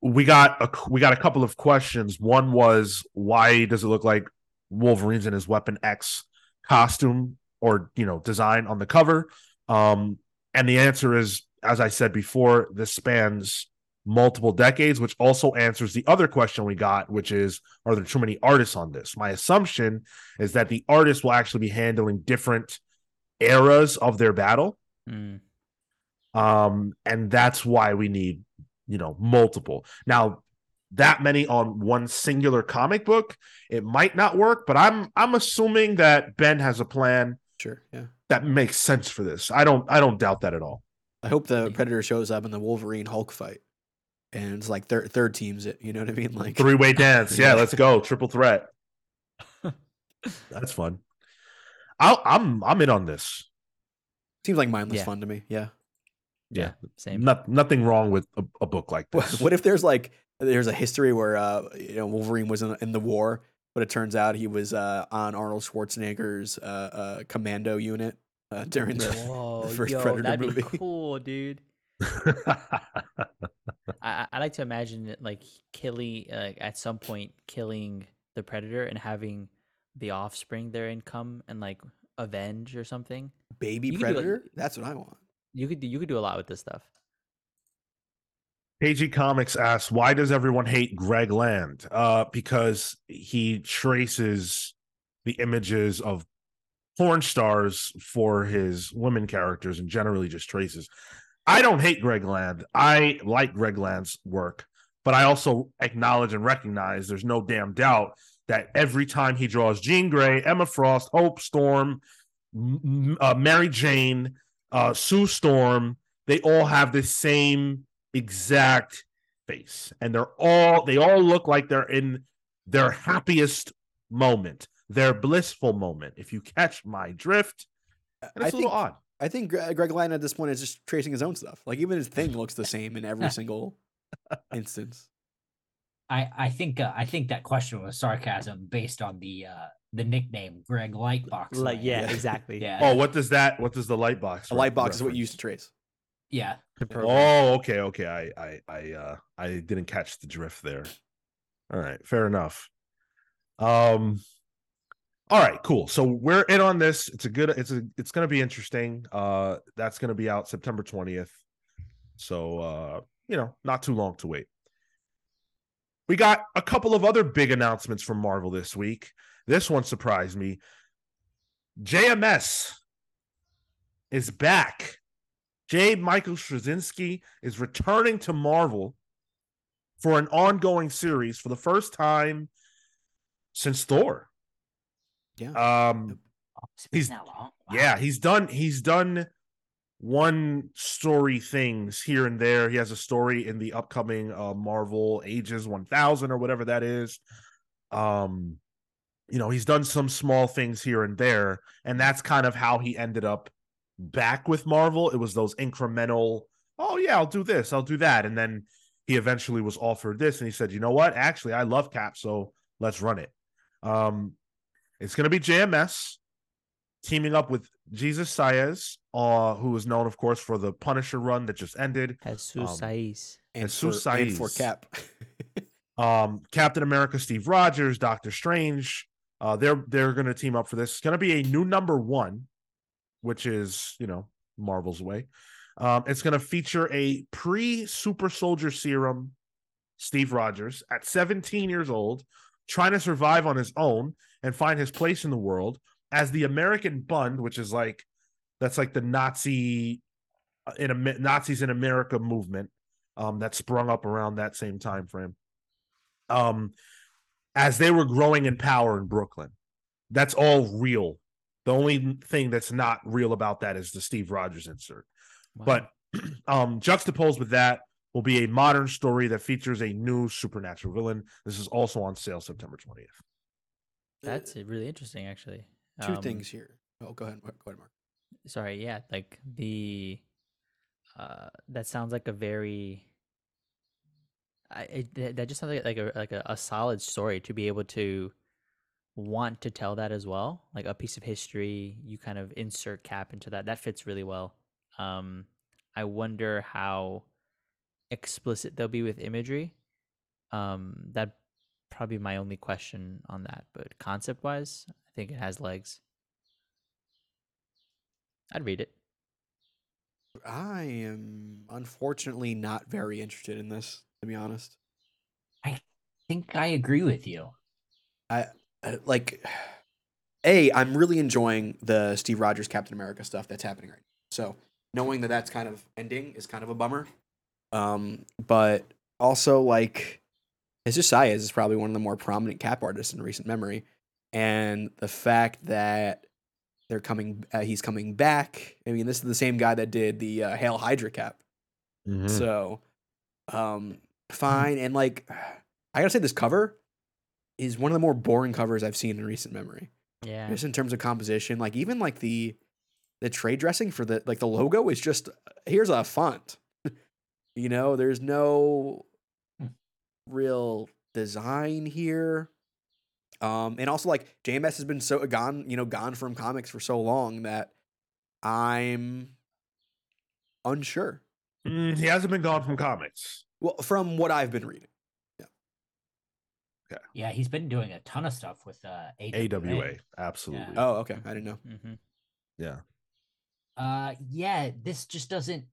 we got a couple of questions. One was, why does it look like Wolverine's in his Weapon X costume or, you know, design on the cover? And the answer is, as I said before, this spans multiple decades, which also answers the other question we got, which is, are there too many artists on this? My assumption is that the artists will actually be handling different eras of their battle. Mm. And that's why we need, you know, multiple. Now, that many on one singular comic book, it might not work, but I'm assuming that Ben has a plan. Sure, yeah. That makes sense for this. I don't doubt that at all. I hope the Predator shows up in the Wolverine Hulk fight and it's like third teams it, you know what I mean? Like three-way dance. Yeah, let's go. Triple threat. That's fun. I'm in on this. Seems like mindless fun to me. Yeah. Yeah, same. Nothing wrong with a book like this. What if there's a history where you know, Wolverine was in the war, but it turns out he was on Arnold Schwarzenegger's commando unit during the first Predator movie. That'd be cool, dude. I like to imagine that, like, at some point killing the Predator and having the offspring therein come and like avenge or something. Baby Predator? That's what I want. You could do a lot with this stuff. KG Comics asks, why does everyone hate Greg Land? Because he traces the images of porn stars for his women characters and generally just traces. I don't hate Greg Land. I like Greg Land's work, but I also acknowledge and recognize there's no damn doubt that every time he draws Jean Grey, Emma Frost, Hope Storm, Mary Jane, Sue Storm, they all have the same exact face, and they all look like they're in their happiest moment, their blissful moment, if you catch my drift. And it's a little odd. I think Greg Land at this point is just tracing his own stuff. Like, even his thing looks the same in every single instance. I think that question was sarcasm based on the nickname Greg Lightbox. Like, yeah, exactly. Yeah. Oh, what does the Lightbox? The Lightbox is what you used to trace. Yeah. Oh, okay. I didn't catch the drift there. All right, fair enough. All right, cool. So we're in on this. It's going to be interesting. That's going to be out September 20th. So, not too long to wait. We got a couple of other big announcements from Marvel this week. This one surprised me. JMS is back. J. Michael Straczynski is returning to Marvel for an ongoing series for the first time since Thor. Yeah. He's done one story things here and there. He has a story in the upcoming Marvel Ages 1000 or whatever that is. He's done some small things here and there, and that's kind of how he ended up back with Marvel. It was those incremental, oh yeah, I'll do this, I'll do that, and then he eventually was offered this, and he said, you know what? Actually, I love Cap, so let's run it. It's going to be JMS teaming up with Jesus Saiz, who is known, of course, for the Punisher run that just ended. Jesus Saiz. And for Cap. Captain America, Steve Rogers, Doctor Strange. They're going to team up for this. It's going to be a new #1, which is, Marvel's way. It's going to feature a pre-Super Soldier Serum Steve Rogers at 17 years old, trying to survive on his own and find his place in the world as the American Bund, which is like, that's like the Nazis in America movement that sprung up around that same time frame, as they were growing in power in Brooklyn. That's all real. The only thing that's not real about that is the Steve Rogers insert. Wow. But juxtaposed with that will be a modern story that features a new supernatural villain. This is also on sale September 20th. That's really interesting, actually. Two things here. Oh, go ahead, Mark. Sorry, yeah, like that sounds like a very. That just sounds like a solid story to be able to want to tell that as well, like a piece of history. You kind of insert Cap into that. That fits really well. I wonder how explicit they'll be with imagery. That probably my only question on that, but concept wise, I think it has legs. I'd read it. I am unfortunately not very interested in this, to be honest. I think I agree with you. I'm really enjoying the Steve Rogers Captain America stuff that's happening right now. So knowing that that's kind of ending is kind of a bummer. But also, like, Ezra Miller is probably one of the more prominent Cap artists in recent memory, and the fact that he's coming back. I mean, this is the same guy that did the Hail Hydra Cap. Mm-hmm. So, fine. And like, I gotta say, this cover is one of the more boring covers I've seen in recent memory. Yeah, just in terms of composition, like even like the trade dressing for the, like, the logo is just, here's a font. There's no real design here, and also, like, JMS has been so gone from comics for so long that I'm unsure. He hasn't been gone from comics. Well, from what I've been reading. Yeah. Okay. Yeah, he's been doing a ton of stuff with AWA. Absolutely. Yeah. Oh, okay. I didn't know. Mm-hmm. Yeah. Yeah, this just doesn't.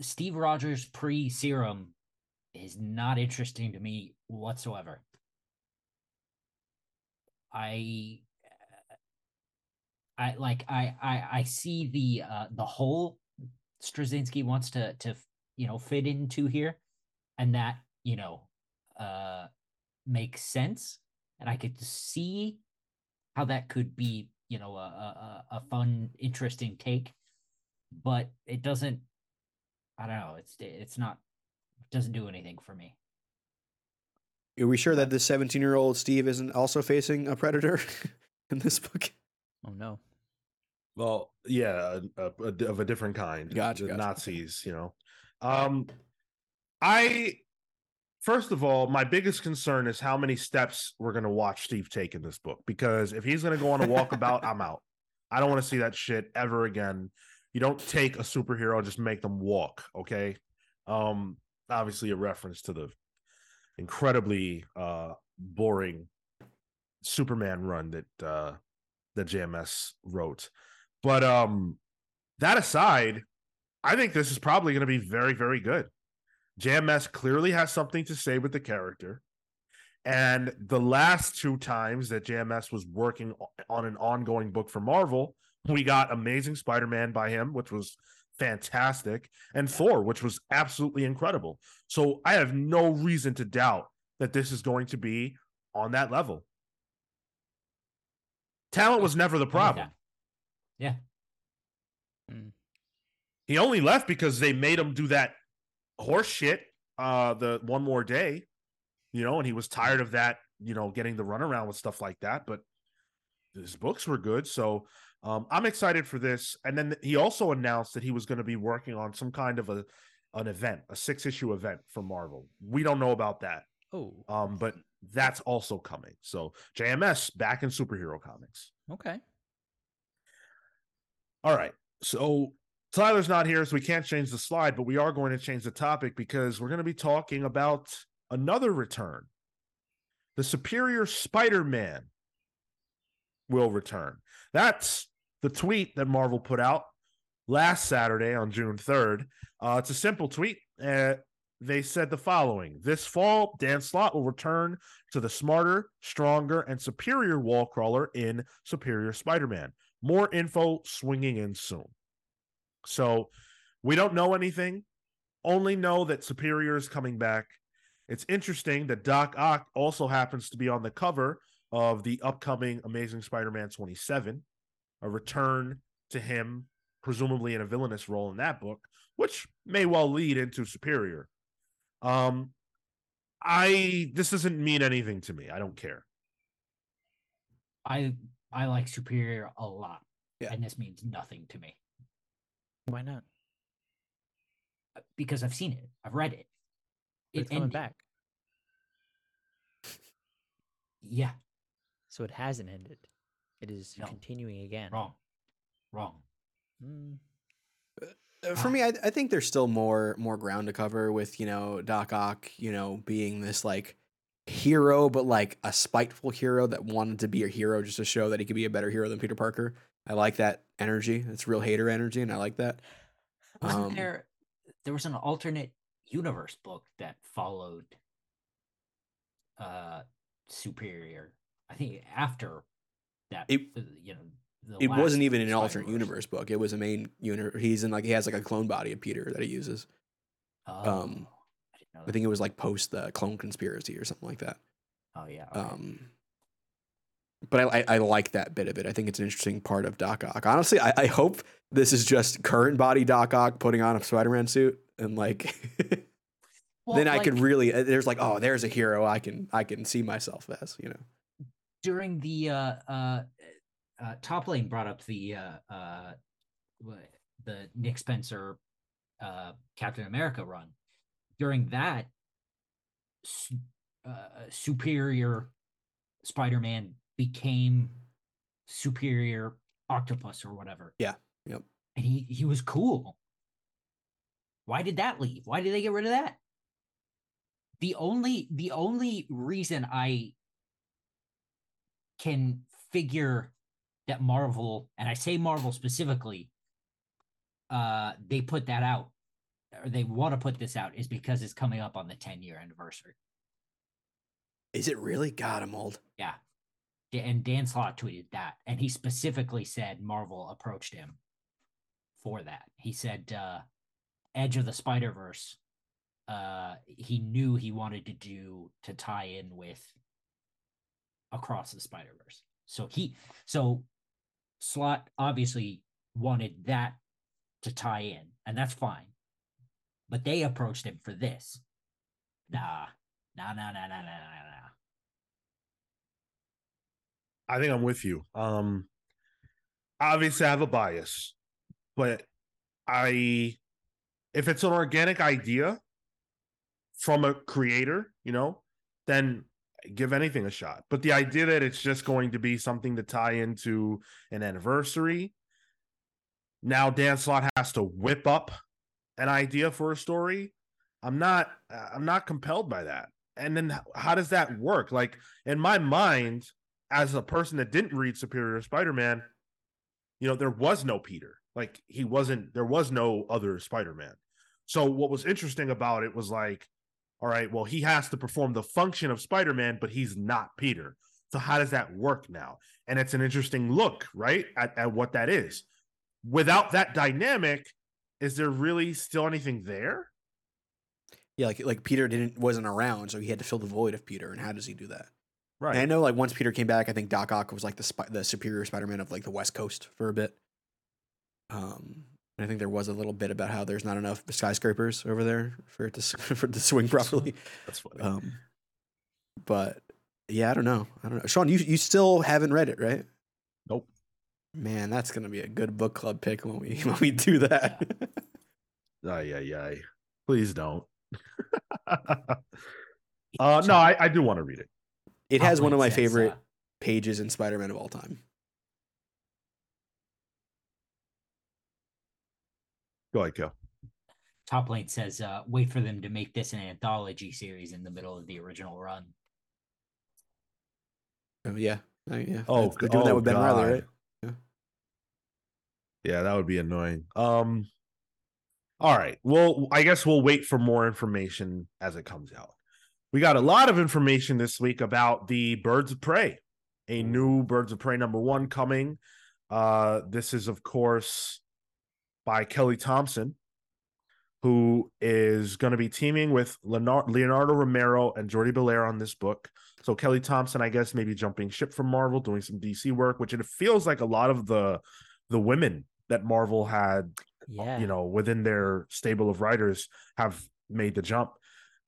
Steve Rogers pre-serum is not interesting to me whatsoever. I see the hole Straczynski wants to fit into here, and that makes sense, and I could see how that could be a fun, interesting take, but it doesn't. I don't know. It's not. It doesn't do anything for me. Are we sure that this 17-year-old Steve isn't also facing a predator in this book? Oh no. Well, yeah, of a different kind. Gotcha. Nazis, First of all, my biggest concern is how many steps we're going to watch Steve take in this book, because if he's going to go on a walkabout, I'm out. I don't want to see that shit ever again. You don't take a superhero, just make them walk, okay? Obviously a reference to the incredibly boring Superman run that JMS wrote. But that aside, I think this is probably going to be very, very good. JMS clearly has something to say with the character, and the last two times that JMS was working on an ongoing book for Marvel, we got Amazing Spider-Man by him, which was fantastic, and Thor, which was absolutely incredible. So I have no reason to doubt that this is going to be on that level. Talent was never the problem. Yeah. He only left because they made him do that horse shit the One More Day, and he was tired of that, getting the runaround with stuff like that. But his books were good, so I'm excited for this. And then he also announced that he was going to be working on some kind of an event, a 6-issue event for Marvel. We don't know about that. But that's also coming. So JMS back in superhero comics. Okay. All right. So Tyler's not here, so we can't change the slide, but we are going to change the topic because we're going to be talking about another return. The Superior Spider-Man will return. That's the tweet that Marvel put out last Saturday on June 3rd. It's a simple tweet. They said the following: this fall, Dan Slott will return to the smarter, stronger, and superior wall crawler in Superior Spider-Man. More info swinging in soon. So we don't know anything, only know that Superior is coming back. It's interesting that Doc Ock also happens to be on the cover of the upcoming Amazing Spider-Man 27, a return to him, presumably in a villainous role in that book, which may well lead into Superior. This doesn't mean anything to me. I don't care. I like Superior a lot, and this means nothing to me. Why not? Because I've seen it. I've read it. It's coming back. Yeah. So it hasn't ended. It is continuing again. Wrong. For me, I think there's still more ground to cover with, Doc Ock, being this like hero, but like a spiteful hero that wanted to be a hero just to show that he could be a better hero than Peter Parker. I like that energy. It's real hater energy, and I like that. There was an alternate universe book that followed Superior. I think after that, it wasn't even an alternate universe book. It was a main universe. He's in he has a clone body of Peter that he uses. I didn't know that. I think it was post the clone conspiracy or something like that. Oh yeah. Okay. But I like that bit of it. I think it's an interesting part of Doc Ock. Honestly, I hope this is just current body Doc Ock putting on a Spider-Man suit and I could really. There's there's a hero I can see myself as. During the Top Lane brought up the Nick Spencer Captain America run. During that, Superior Spider-Man became Superior Octopus or whatever. Yeah. Yep. And he was cool. Why did that leave? Why did they get rid of that? The only reason I can figure that Marvel, and I say Marvel specifically, they put that out, or they want to put this out, is because it's coming up on the 10-year anniversary. Is it really? God, I'm old. Yeah. And Dan Slott tweeted that, and he specifically said Marvel approached him for that. He said Edge of the Spider-Verse, he knew he wanted to do to tie in with Across the Spider-Verse. So Slott obviously wanted that to tie in, and that's fine. But they approached him for this. Nah. I think I'm with you. Obviously I have a bias, but if it's an organic idea from a creator, then give anything a shot. But the idea that it's just going to be something to tie into an anniversary, now Dan Slott has to whip up an idea for a story. I'm not compelled by that. And then how does that work? Like, in my mind, as a person that didn't read Superior Spider-Man, there was no Peter. Like, there was no other Spider-Man. So what was interesting about it was like, all right, well, he has to perform the function of Spider-Man, but he's not Peter. So how does that work now? And it's an interesting look, right, at what that is. Without that dynamic, is there really still anything there? Yeah, like Peter wasn't around, so he had to fill the void of Peter. And how does he do that? Right. And I know, like, once Peter came back, I think Doc Ock was like the Superior Spider-Man of like the West Coast for a bit. I think there was a little bit about how there's not enough skyscrapers over there for it to swing properly. That's funny. But yeah, I don't know. Sean, you still haven't read it, right? Nope. Man, that's gonna be a good book club pick when we do that. Aye. Please don't. No, I do want to read it. It has one of my favorite pages in Spider-Man of all time. Go ahead, Kel. Toplane says, wait for them to make this an anthology series in the middle of the original run. Oh, yeah. Oh, they're doing that with Ben Riley, right? Yeah, that would be annoying. All right. Well, I guess we'll wait for more information as it comes out. We got a lot of information this week about the Birds of Prey, a new Birds of Prey #1 coming. This is, of course, by Kelly Thompson, who is going to be teaming with Leonardo Romero and Jordi Belair on this book. So Kelly Thompson, I guess, maybe jumping ship from Marvel, doing some DC work, which it feels like a lot of the women that Marvel had, within their stable of writers have made the jump.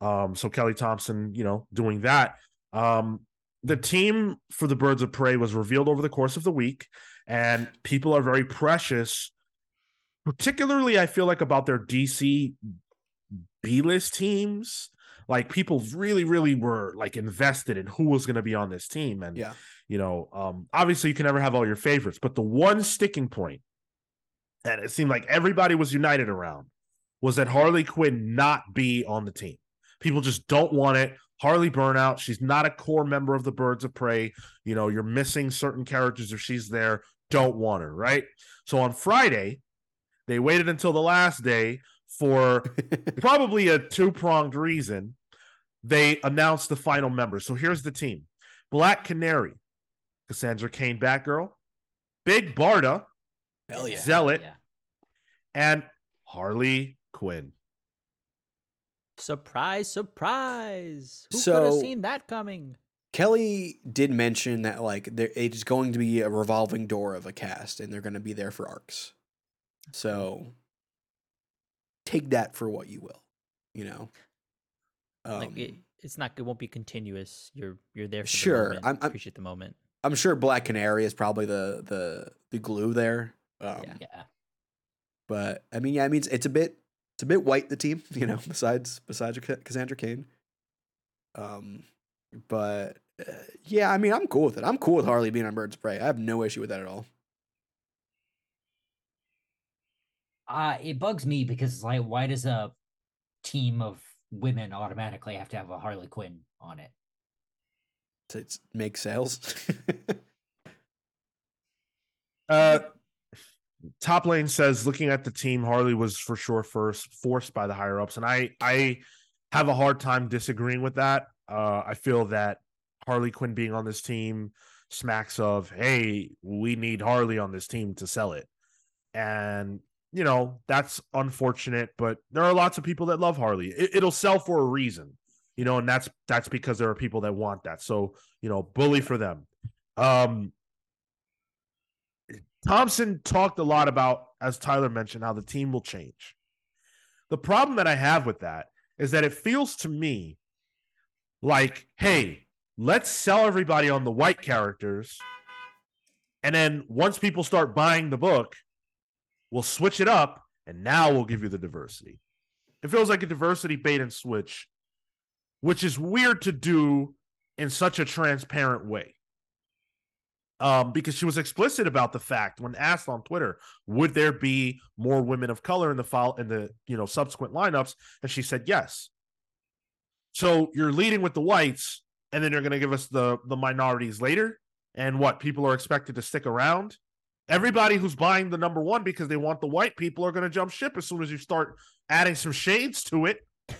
So Kelly Thompson, doing that. The team for the Birds of Prey was revealed over the course of the week, and people are very precious, particularly I feel like about their DC B-list teams. Like, people really, really were like invested in who was going to be on this team. And, obviously you can never have all your favorites, but the one sticking point that it seemed like everybody was united around was that Harley Quinn not be on the team. People just don't want it. Harley burnout. She's not a core member of the Birds of Prey. You're missing certain characters if she's there. Don't want her, right? So on Friday, they waited until the last day for probably a two-pronged reason. They announced the final members. So here's the team. Black Canary, Cassandra Cain Batgirl, Big Barda, Zealot, and Harley Quinn. Surprise, surprise. Who could have seen that coming? Kelly did mention that it's going to be a revolving door of a cast, and they're going to be there for arcs. So take that for what you will, It won't be continuous. You're there for the moment. I appreciate the moment. I'm sure Black Canary is probably the glue there. But I mean it's a bit white, the team, besides Cassandra Cain. I'm cool with it. I'm cool with Harley being on Birds of Prey. I have no issue with that at all. It bugs me because it's like, why does a team of women automatically have to have a Harley Quinn on it to make sales. Top Lane says, looking at the team, Harley was for sure first forced by the higher ups, and I have a hard time disagreeing with that. I feel that Harley Quinn being on this team smacks of, hey, we need Harley on this team to sell it. And, you know, that's unfortunate, but there are lots of people that love Harley. It'll sell for a reason, you know, and that's because there are people that want that. So, you know, bully for them. Thompson talked a lot about, as Tyler mentioned, how the team will change. The problem that I have with that is that it feels to me like, hey, let's sell everybody on the white characters, and then once people start buying the book, we'll switch it up, and now we'll give you the diversity. It feels like a diversity bait and switch, which is weird to do in such a transparent way. Because she was explicit about the fact when asked on Twitter, would there be more women of color in the subsequent lineups? And she said yes. So you're leading with the whites, and then you're going to give us the minorities later. And what, people are expected to stick around? Everybody who's buying the number one because they want the white people are going to jump ship as soon as you start adding some shades to it. A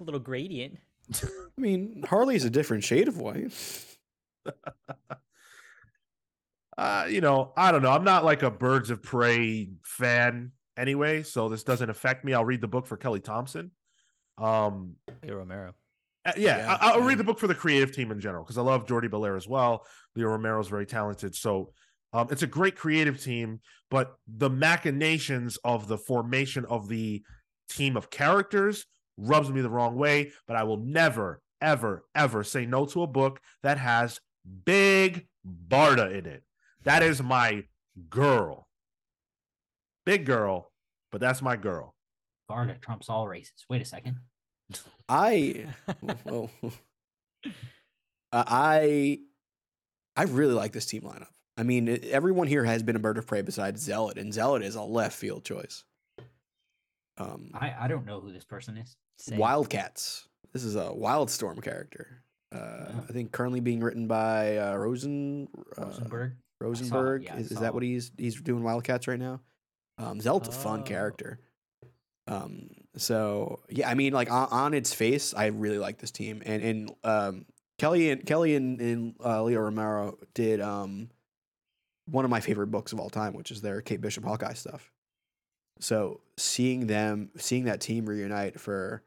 little gradient. I mean, Harley's a different shade of white. You know, I don't know. I'm not like a Birds of Prey fan anyway, so this doesn't affect me. I'll read the book for Kelly Thompson. Romero. I'll read the book for the creative team in general because I love Jordi Belair as well. Leo Romero's very talented. So it's a great creative team, but the machinations of the formation of the team of characters rubs me the wrong way, but I will never, ever, ever say no to a book that has Big Barda in it. That is my girl. Big girl, but that's my girl. Barda trumps all races. Wait a second. I really like this team lineup. I mean, everyone here has been a Bird of Prey besides Zealot, and Zealot is a left field choice. I don't know who this person is. Same. Wildcats. This is a Wildstorm character. I think currently being written by Rosenberg. Rosenberg, is that what he's doing Wildcats right now? Zelda's a fun character. So yeah, I mean, like on its face, I really like this team. And Kelly and Leo Romero did one of my favorite books of all time, which is their Kate Bishop Hawkeye stuff. So seeing that team reunite for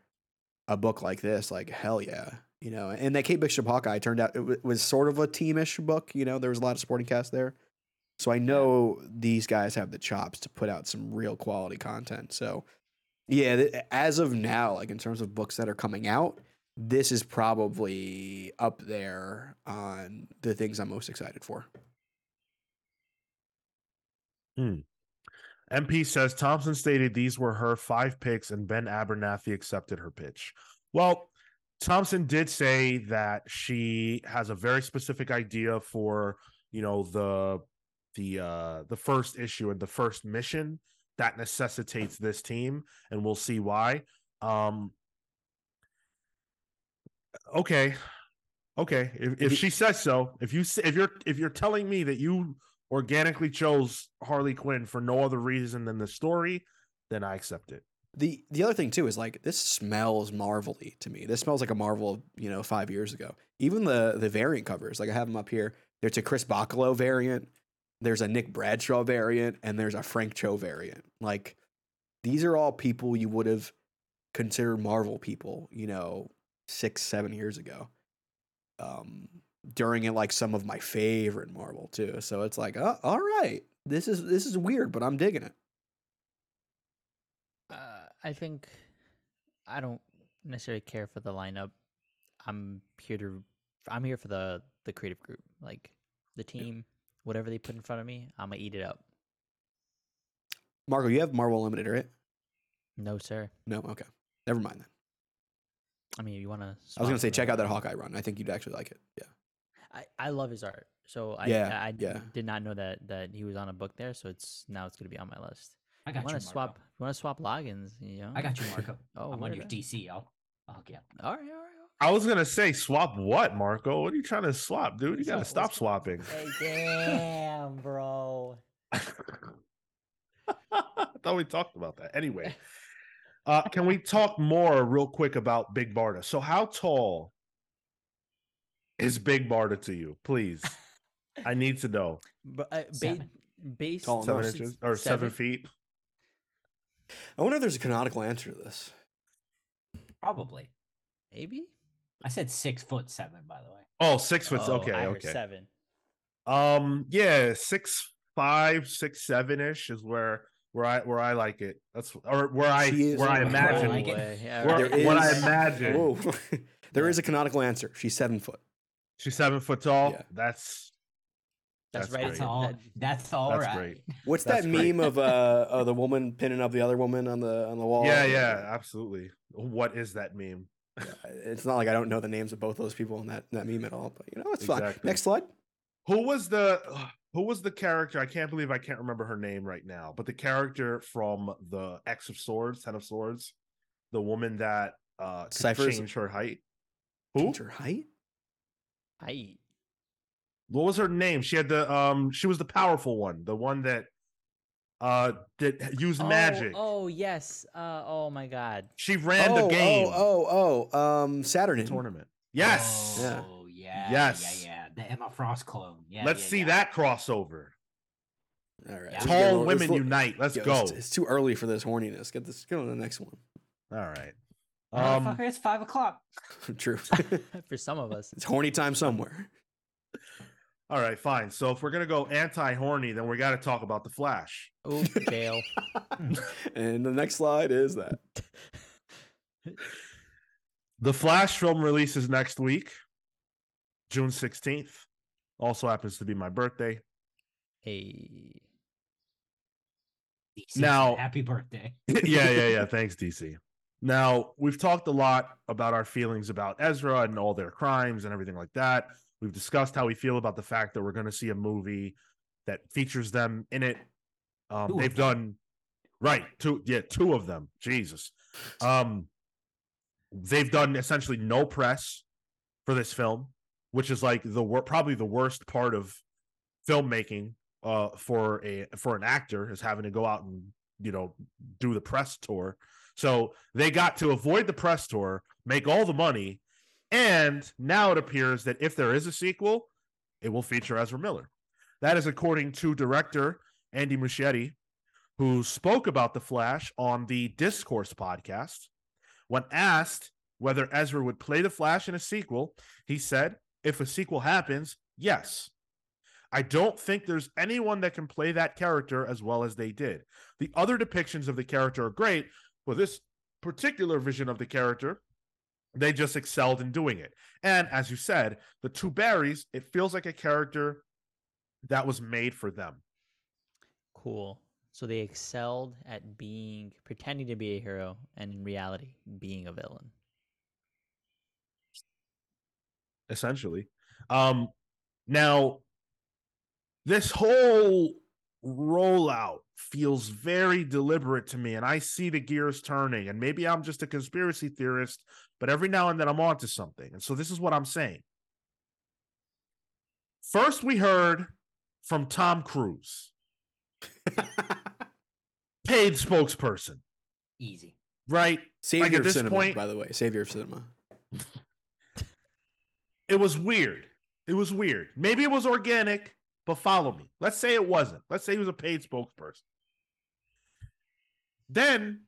a book like this, like hell yeah. You know, and that Kate Bishop Hawkeye turned out it was sort of a teamish book. You know, there was a lot of supporting cast there. So I know these guys have the chops to put out some real quality content. So, yeah, as of now, like in terms of books that are coming out, this is probably up there on the things I'm most excited for. MP says Thompson stated these were her 5 picks and Ben Abernathy accepted her pitch. Well, Thompson did say that she has a very specific idea for, you know, the first issue and the first mission that necessitates this team, and we'll see why. Okay. If she says so, if you're telling me that you organically chose Harley Quinn for no other reason than the story, then I accept it. The other thing too is like this smells Marvel-y to me. This smells like a Marvel, you know, 5 years ago. Even the variant covers, like I have them up here. There's a Chris Bacalo variant, there's a Nick Bradshaw variant, and there's a Frank Cho variant. Like these are all people you would have considered Marvel people, you know, 6-7 years ago. During it, like some of my favorite Marvel too. So it's like, oh, all right, this is weird, but I'm digging it. I think I don't necessarily care for the lineup. I'm here for the creative group, like the team, whatever they put in front of me, I'm going to eat it up. Marco, you have Marvel Unlimited, right? No, sir. No. Okay. Never mind then. I mean, you want to, I was going to say, check out that Hawkeye run. I think you'd actually like it. Yeah. I love his art. So I did not know that he was on a book there. So it's going to be on my list. I got you, Marco. You want to swap logins? You know? I got you, Marco. I'm on your DC. I'll I'll get them. All right. I was gonna say swap what, Marco? What are you trying to swap, dude? You gotta stop swapping. Hey, damn, bro. I thought we talked about that. Anyway, can we talk more real quick about Big Barda? So, how tall is Big Barda to you, please? I need to know. But base 7 inches or 7 feet. I wonder if there's a canonical answer to this. Probably, maybe. I said 6'7", by the way. Oh, 6 foot. Oh, okay. Okay. 7. Yeah. 6'5", 6'7" ish is where I like it. That's where I imagine. Like what I imagine. Whoa. There is a canonical answer. She's 7 foot. She's 7 foot tall. Yeah. That's right. That's all right. Great. What's that great meme of the woman pinning up the other woman on the wall? Yeah, absolutely. What is that meme? It's not like I don't know the names of both those people in that meme at all, but you know, it's exactly fine. Next slide. Who was the character? I can't believe I can't remember her name right now, but the character from the Ten of Swords, the woman that changed her height. Who? Changed her height? Height. What was her name? She had the she was the powerful one, the one that used magic. Oh yes. Oh my God. She ran the game. Saturn tournament. Yes. Oh yeah. Yes. Yeah. The Emma Frost clone. Yeah. Let's see that crossover. All right. Tall women unite. Let's go. It's too early for this horniness. Get on the next one. All right. Fucker, it's 5:00. True. For some of us, it's horny time somewhere. All right, fine. So if we're gonna go anti-horny, then we got to talk about the Flash. Oh, Dale. And the next slide is that the Flash film releases next week, June 16th. Also happens to be my birthday. Hey. DC, now, happy birthday. Yeah. Thanks, DC. Now we've talked a lot about our feelings about Ezra and all their crimes and everything like that. We've discussed how we feel about the fact that we're going to see a movie that features them in it. They've done two of them. Jesus. They've done essentially no press for this film, which is like probably the worst part of filmmaking for an actor, is having to go out and, you know, do the press tour. So they got to avoid the press tour, make all the money. And now it appears that if there is a sequel, it will feature Ezra Miller. That is according to director Andy Muschietti, who spoke about The Flash on the Discourse podcast. When asked whether Ezra would play The Flash in a sequel, he said, "If a sequel happens, yes. I don't think there's anyone that can play that character as well as they did. The other depictions of the character are great, but this particular vision of the character, they just excelled in doing it. And as you said, the two Barrys, it feels like a character that was made for them." Cool. So they excelled at pretending to be a hero and in reality being a villain. Essentially. Now, this whole rollout feels very deliberate to me, and I see the gears turning, and maybe I'm just a conspiracy theorist, but every now and then I'm onto something. And so this is what I'm saying. First, we heard from Tom Cruise, paid spokesperson. Easy, right? Savior of cinema, point, by the way. Savior of cinema. It was weird. Maybe it was organic. But follow me. Let's say it wasn't. Let's say he was a paid spokesperson. Then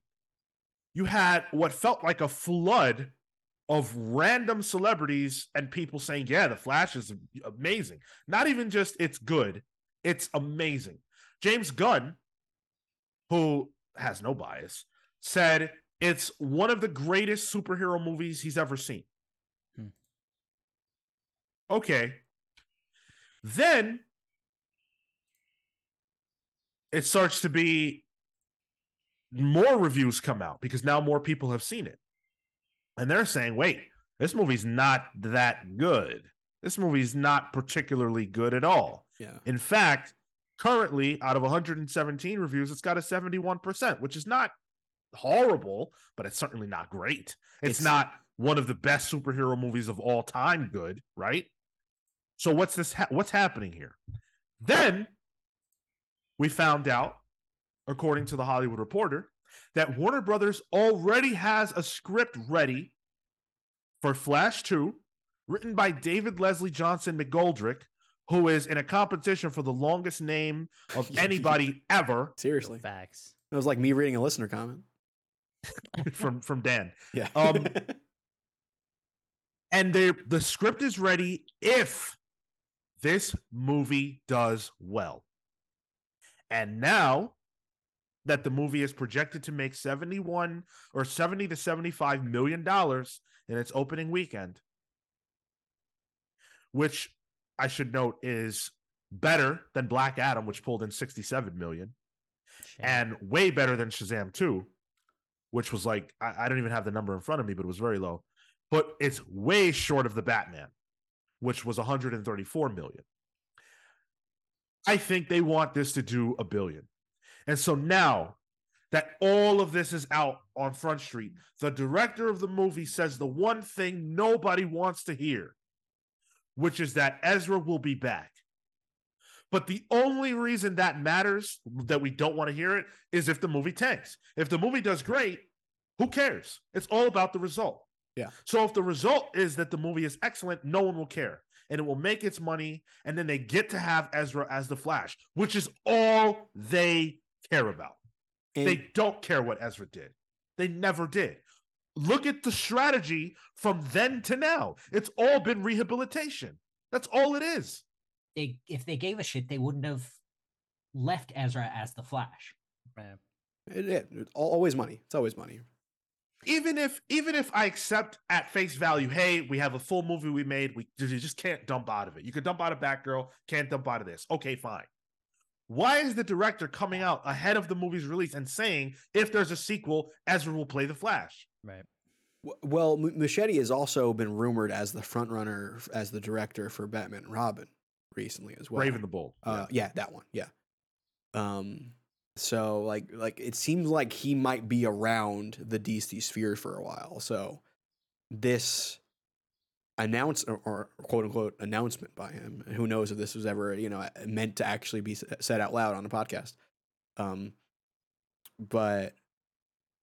you had what felt like a flood of random celebrities and people saying, yeah, The Flash is amazing. Not even just it's good. It's amazing. James Gunn, who has no bias, said it's one of the greatest superhero movies he's ever seen. Okay. Then it starts to be more reviews come out because now more people have seen it. And they're saying, wait, this movie's not that good. This movie's not particularly good at all. Yeah. In fact, currently, out of 117 reviews, it's got a 71%, which is not horrible, but it's certainly not great. It's not one of the best superhero movies of all time good, right? So what's this? What's happening here? Then we found out, according to the Hollywood Reporter, that Warner Brothers already has a script ready for Flash 2, written by David Leslie Johnson McGoldrick, who is in a competition for the longest name of anybody ever. Seriously. Facts. It was like me reading a listener comment. from Dan. Yeah. And the script is ready if this movie does well. And now that the movie is projected to make $70 to $75 million in its opening weekend, which I should note is better than Black Adam, which pulled in $67 million, and way better than Shazam 2, which was like, I don't even have the number in front of me, but it was very low. But it's way short of the Batman, which was $134 million. I think they want this to do $1 billion. And so now that all of this is out on Front Street, the director of the movie says the one thing nobody wants to hear, which is that Ezra will be back. But the only reason that matters, that we don't want to hear it, is if the movie tanks. If the movie does great, who cares? It's all about the result. Yeah. So if the result is that the movie is excellent, no one will care. And it will make its money, and then they get to have Ezra as the Flash, which is all they care about. And they don't care what Ezra did. They never did. Look at the strategy from then to now. It's all been rehabilitation. That's all it is. If they gave a shit, they wouldn't have left Ezra as the Flash. Right. It's always money. It's always money. Even if I accept at face value, hey, we have a full movie we made, you just can't dump out of it. You could dump out of Batgirl, can't dump out of this. Okay, fine. Why is the director coming out ahead of the movie's release and saying, if there's a sequel, Ezra will play the Flash? Right. Well, Muschietti has also been rumored as the frontrunner as the director for Batman and Robin recently as well. Brave and the Bold. Yeah, that one. Yeah. So like it seems like he might be around the DC sphere for a while. So this or quote unquote announcement by him, who knows if this was ever, meant to actually be said out loud on a podcast. But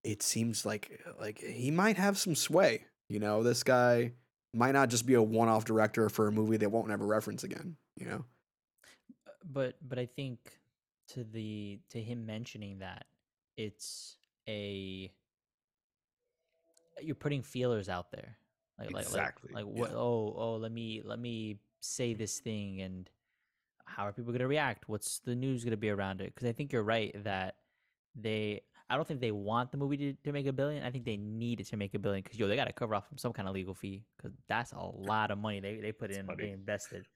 it seems like he might have some sway. This guy might not just be a one-off director for a movie they won't ever reference again, But I think to him mentioning that, you're putting feelers out there, exactly. What? Yeah. Oh, let me say this thing, and how are people going to react? What's the news going to be around it? Because I think you're right that I don't think they want the movie to make $1 billion. I think they need it to make $1 billion because they got to cover off some kind of legal fee, because that's a lot of money they put in, they invested.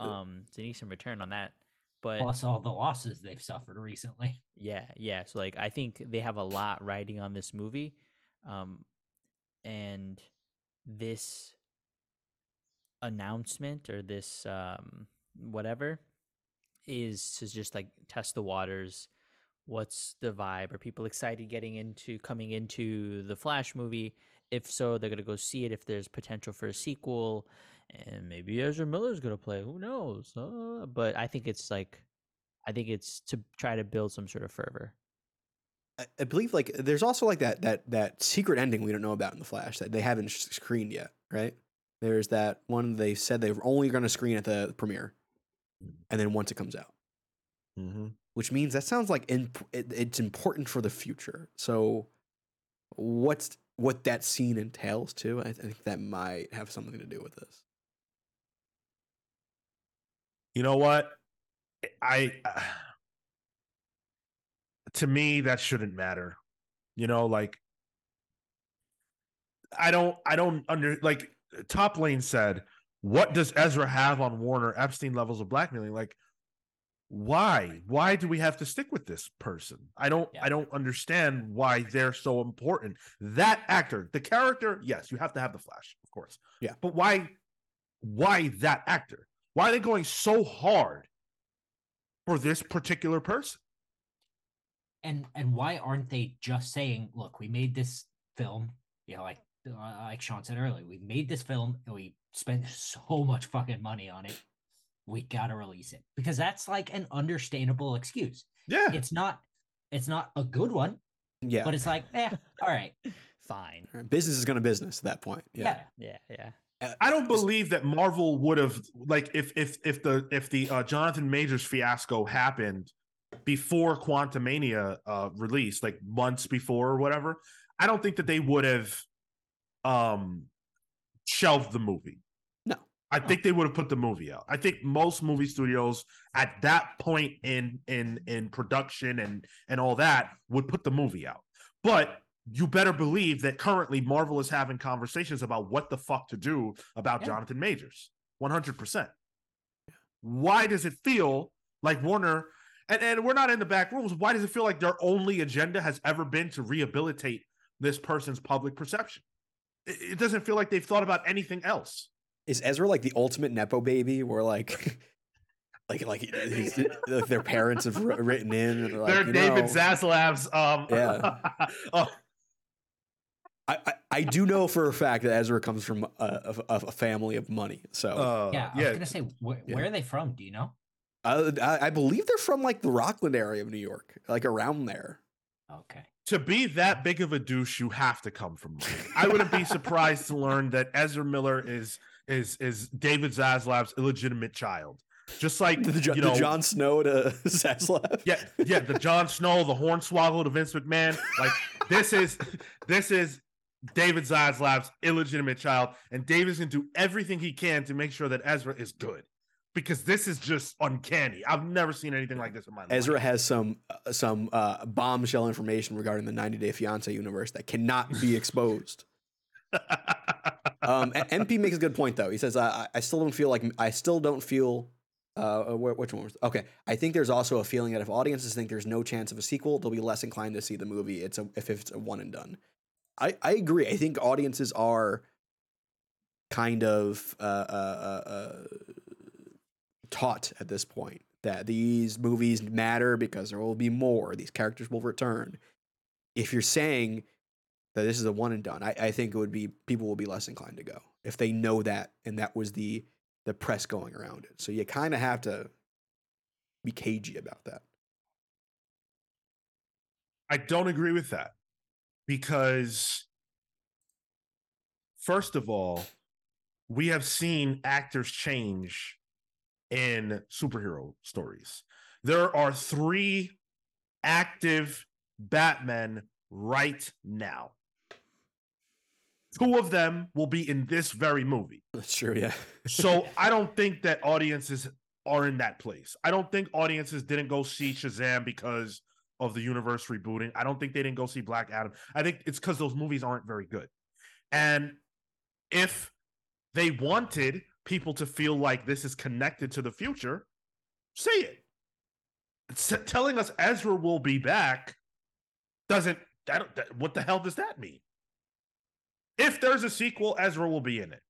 So they need some return on that. But plus all the losses they've suffered recently. Yeah. So I think they have a lot riding on this movie, and this announcement or this whatever is to just test the waters. What's the vibe? Are people excited coming into the Flash movie? If so, they're gonna go see it. If there's potential for a sequel. And maybe Ezra Miller's going to play. Who knows? But I think it's to try to build some sort of fervor. I believe there's also that secret ending we don't know about in The Flash that they haven't screened yet, right? There's that one they said they were only going to screen at the premiere, and then once it comes out, which means that sounds like it's important for the future. So what that scene entails too, I think that might have something to do with this. You know what? To me, that shouldn't matter. I don't Top Lane said, what does Ezra have on Warner? Epstein levels of blackmailing. Why do we have to stick with this person? I don't understand why they're so important. That actor, the character, yes, you have to have the Flash, of course. Yeah. But why that actor? Why are they going so hard for this particular person? And why aren't they just saying, look, we made this film, like Sean said earlier, we made this film and we spent so much fucking money on it. We gotta release it because that's like an understandable excuse. Yeah, it's not a good one. Yeah, but it's like, all right, fine. Business is gonna business at that point. Yeah. I don't believe that Marvel would have, like, if the Jonathan Majors fiasco happened before Quantumania released, like months before or whatever, I don't think that they would have shelved the movie. No. I think they would have put the movie out. I think most movie studios at that point in production and all that would put the movie out. But you better believe that currently Marvel is having conversations about what the fuck to do about Jonathan Majors. 100%. Why does it feel like Warner, and we're not in the back rooms, why does it feel like their only agenda has ever been to rehabilitate this person's public perception? It doesn't feel like they've thought about anything else. Is Ezra like the ultimate Nepo baby where like... Like their parents have written in. And they're like, David Zaslav's. I do know for a fact that Ezra comes from a family of money. So I was gonna say, where are they from? Do you know? I believe they're from like the Rockland area of New York, like around there. Okay. To be that big of a douche, you have to come from. I wouldn't be surprised to learn that Ezra Miller is David Zaslav's illegitimate child. Just like the Jon Snow to Zaslav, the Jon Snow, the Hornswoggle to Vince McMahon. Like this is David Zaslav's illegitimate child, and David's gonna do everything he can to make sure that Ezra is good, because this is just uncanny. I've never seen anything like this in my life. Ezra has some bombshell information regarding the 90 Day Fiance universe that cannot be exposed. MP makes a good point though. He says, "I still don't feel." Which one was okay? I think there's also a feeling that if audiences think there's no chance of a sequel, they'll be less inclined to see the movie. If it's a one and done. I agree. I think audiences are kind of taught at this point that these movies matter because there will be more. These characters will return. If you're saying that this is a one and done, I think it would be people will be less inclined to go if they know that, and that was the press going around it. So you kind of have to be cagey about that. I don't agree with that because, first of all, we have seen actors change in superhero stories. There are 3 active Batmen right now. 2 of them will be in this very movie. That's true, yeah. So I don't think that audiences are in that place. I don't think audiences didn't go see Shazam because of the universe rebooting. I don't think they didn't go see Black Adam. I think it's because those movies aren't very good. And if they wanted people to feel like this is connected to the future, say it. It's telling us Ezra will be back what the hell does that mean? If there's a sequel, Ezra will be in it.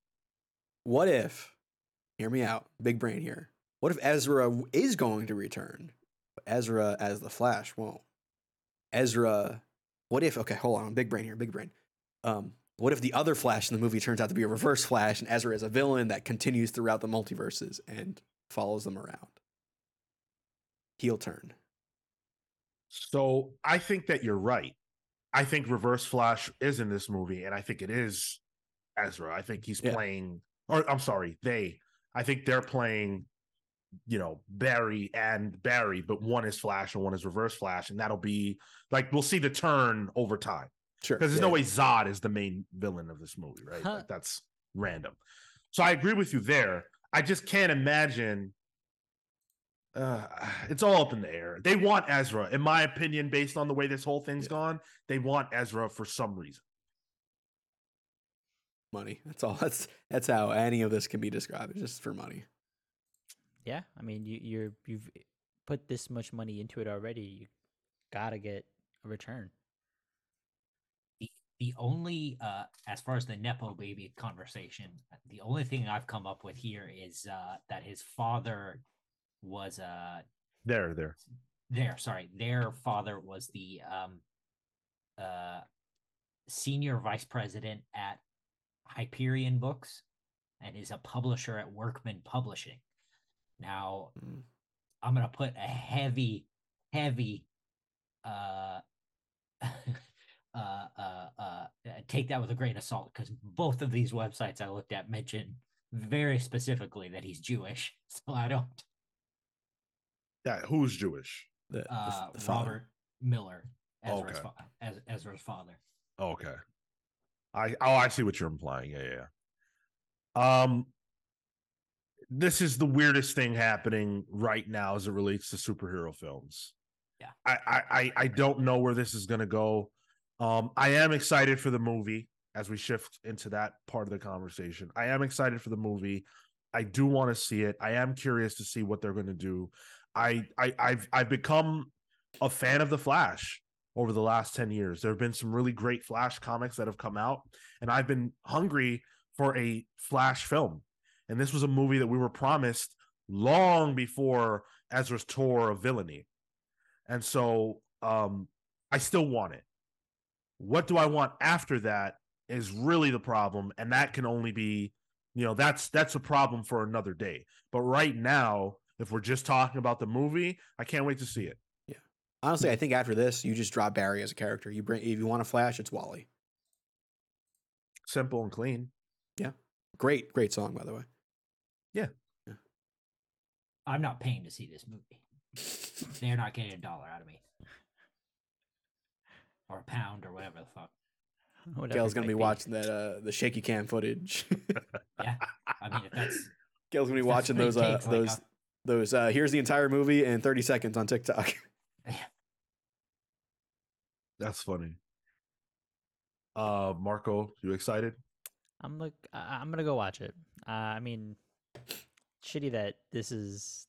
What if, hear me out, big brain here. What if Ezra is going to return? Ezra as the Flash won't. Ezra, what if, okay, hold on, big brain. What if the other Flash in the movie turns out to be a reverse Flash and Ezra is a villain that continues throughout the multiverses and follows them around? Heel turn. So I think that you're right. I think Reverse Flash is in this movie, and I think it is Ezra. I think he's playing, or I'm sorry, I think they're playing, Barry and Barry, but one is Flash and one is Reverse Flash, and that'll be, like, we'll see the turn over time. Sure. Because there's no way Zod is the main villain of this movie, right? Huh. Like, that's random. So I agree with you there. I just can't imagine... it's all up in the air. They want Ezra, in my opinion, based on the way this whole thing's gone. They want Ezra for some reason. Money. That's all. That's how any of this can be described. It's just for money. Yeah, I mean, you've put this much money into it already. You gotta get a return. The only, as far as the Nepo baby conversation, the only thing I've come up with here is that his father was their father was the senior vice president at Hyperion Books and is a publisher at Workman Publishing. Now, I'm going to put a heavy take that with a grain of salt, because both of these websites I looked at mention very specifically that he's Jewish. So I don't. That who's Jewish? The Robert Miller, Ezra's, okay. Ezra's father. Okay. I see what you're implying. Yeah. This is the weirdest thing happening right now as it relates to superhero films. Yeah. I don't know where this is going to go. I am excited for the movie as we shift into that part of the conversation. I am excited for the movie. I do want to see it. I am curious to see what they're going to do. I've become a fan of The Flash over the last 10 years. There have been some really great Flash comics that have come out, and I've been hungry for a Flash film. And this was a movie that we were promised long before Ezra's tour of villainy. And so I still want it. What do I want after that is really the problem. And that can only be, that's a problem for another day. But right now, if we're just talking about the movie, I can't wait to see it. Yeah. Honestly, I think after this, you just drop Barry as a character. If you want to Flash, it's Wally. Simple and clean. Yeah. Great song, by the way. Yeah. I'm not paying to see this movie. They're not getting $1 out of me. Or a pound or whatever the fuck. Gail's going to be watching that the shaky cam footage. Yeah. I mean, if that's... Gail's going to be watching those here's the entire movie in 30 seconds on TikTok. Yeah. That's funny. Marco, you excited? I'm going to go watch it. I mean, shitty that this is...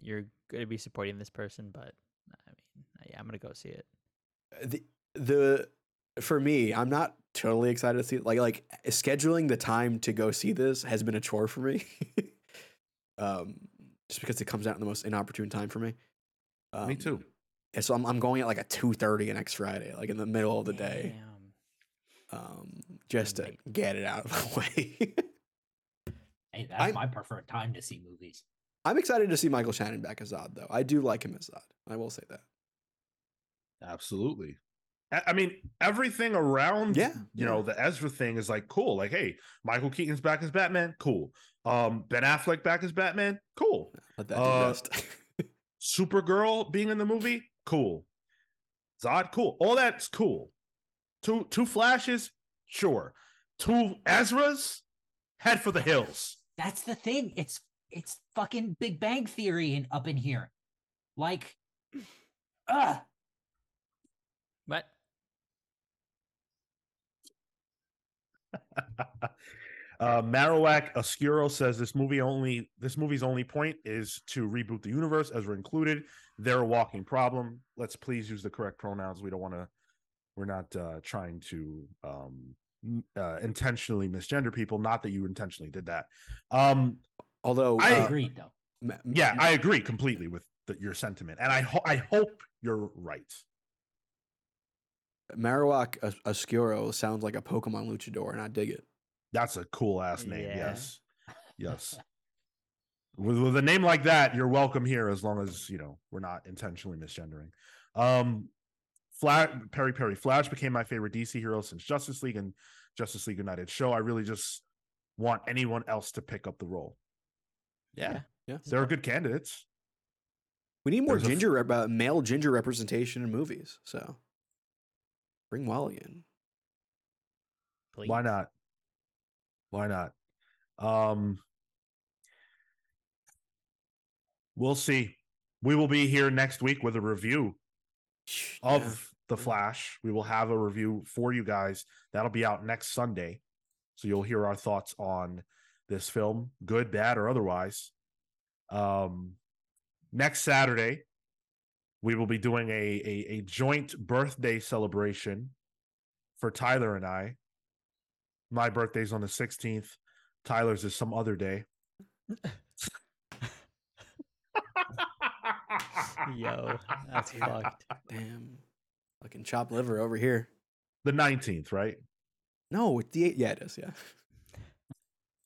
You're going to be supporting this person, but I mean, yeah, I'm going to go see it. For me, I'm not totally excited to see it. Like scheduling the time to go see this has been a chore for me. Just because it comes out in the most inopportune time for me. Me too. And so I'm going at like a 2:30 next Friday, like in the middle of the day. Just to get it out of the way. Hey, that's my preferred time to see movies. I'm excited to see Michael Shannon back as Zod, though. I do like him as Zod. I will say that. Absolutely. I mean, everything around, the Ezra thing is like, cool. Like, hey, Michael Keaton's back as Batman. Cool. Ben Affleck back as Batman. Cool. Let that do Supergirl being in the movie. Cool. Zod. Cool. All that's cool. Two Flashes. Sure. Two Ezras. Head for the hills. That's the thing. It's fucking Big Bang Theory up in here. Like, what? Marowak Oscuro says this movie's only point is to reboot the universe, Ezra included. They're a walking problem. Let's please use the correct pronouns. We're not trying to intentionally misgender people. Not that you intentionally did that. Although I agree, though. I agree completely with your sentiment, and I hope you're right. Marowak Oscuro sounds like a Pokemon luchador, and I dig it. That's a cool ass name. Yeah. Yes. With a name like that, you're welcome here as long as we're not intentionally misgendering. Flash became my favorite DC hero since Justice League and Justice League United show. I really just want anyone else to pick up the role. Yeah. There are good candidates. We need more male ginger representation in movies. So bring Wally in. Please. Why not? We'll see. We will be here next week with a review of The Flash. We will have a review for you guys. That'll be out next Sunday. So you'll hear our thoughts on this film, good, bad, or otherwise. Next Saturday, we will be doing a joint birthday celebration for Tyler and I. My birthday's on the 16th. Tyler's is some other day. Yo, that's fucked. Damn. Fucking chopped liver over here. The 19th, right? No, it's the 8th. Yeah, it is, yeah.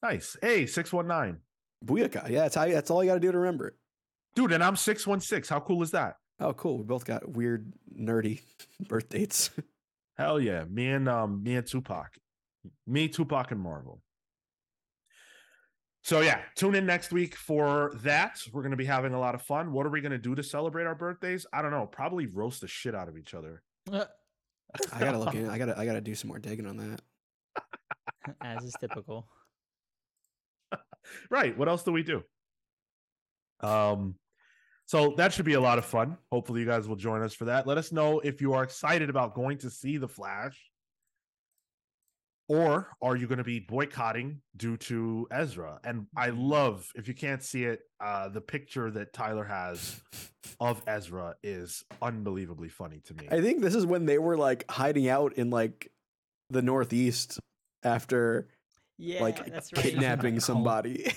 Nice. Hey, 619. Booyaka. Yeah, that's all you got to do to remember it. Dude, and I'm 616. How cool is that? Oh, cool. We both got weird, nerdy birth dates. Hell yeah. Me and Tupac. Me, Tupac, and Marvel. So yeah, tune in next week for that. We're going to be having a lot of fun. What are we going to do to celebrate our birthdays? I don't know. Probably roast the shit out of each other. I gotta look in. I gotta do some more digging on that. As is typical. Right. What else do we do? So that should be a lot of fun. Hopefully you guys will join us for that. Let us know if you are excited about going to see The Flash, or are you going to be boycotting due to Ezra? And I love, if you can't see it, the picture that Tyler has of Ezra is unbelievably funny to me. I think this is when they were like hiding out in like the Northeast after like that's right, kidnapping somebody.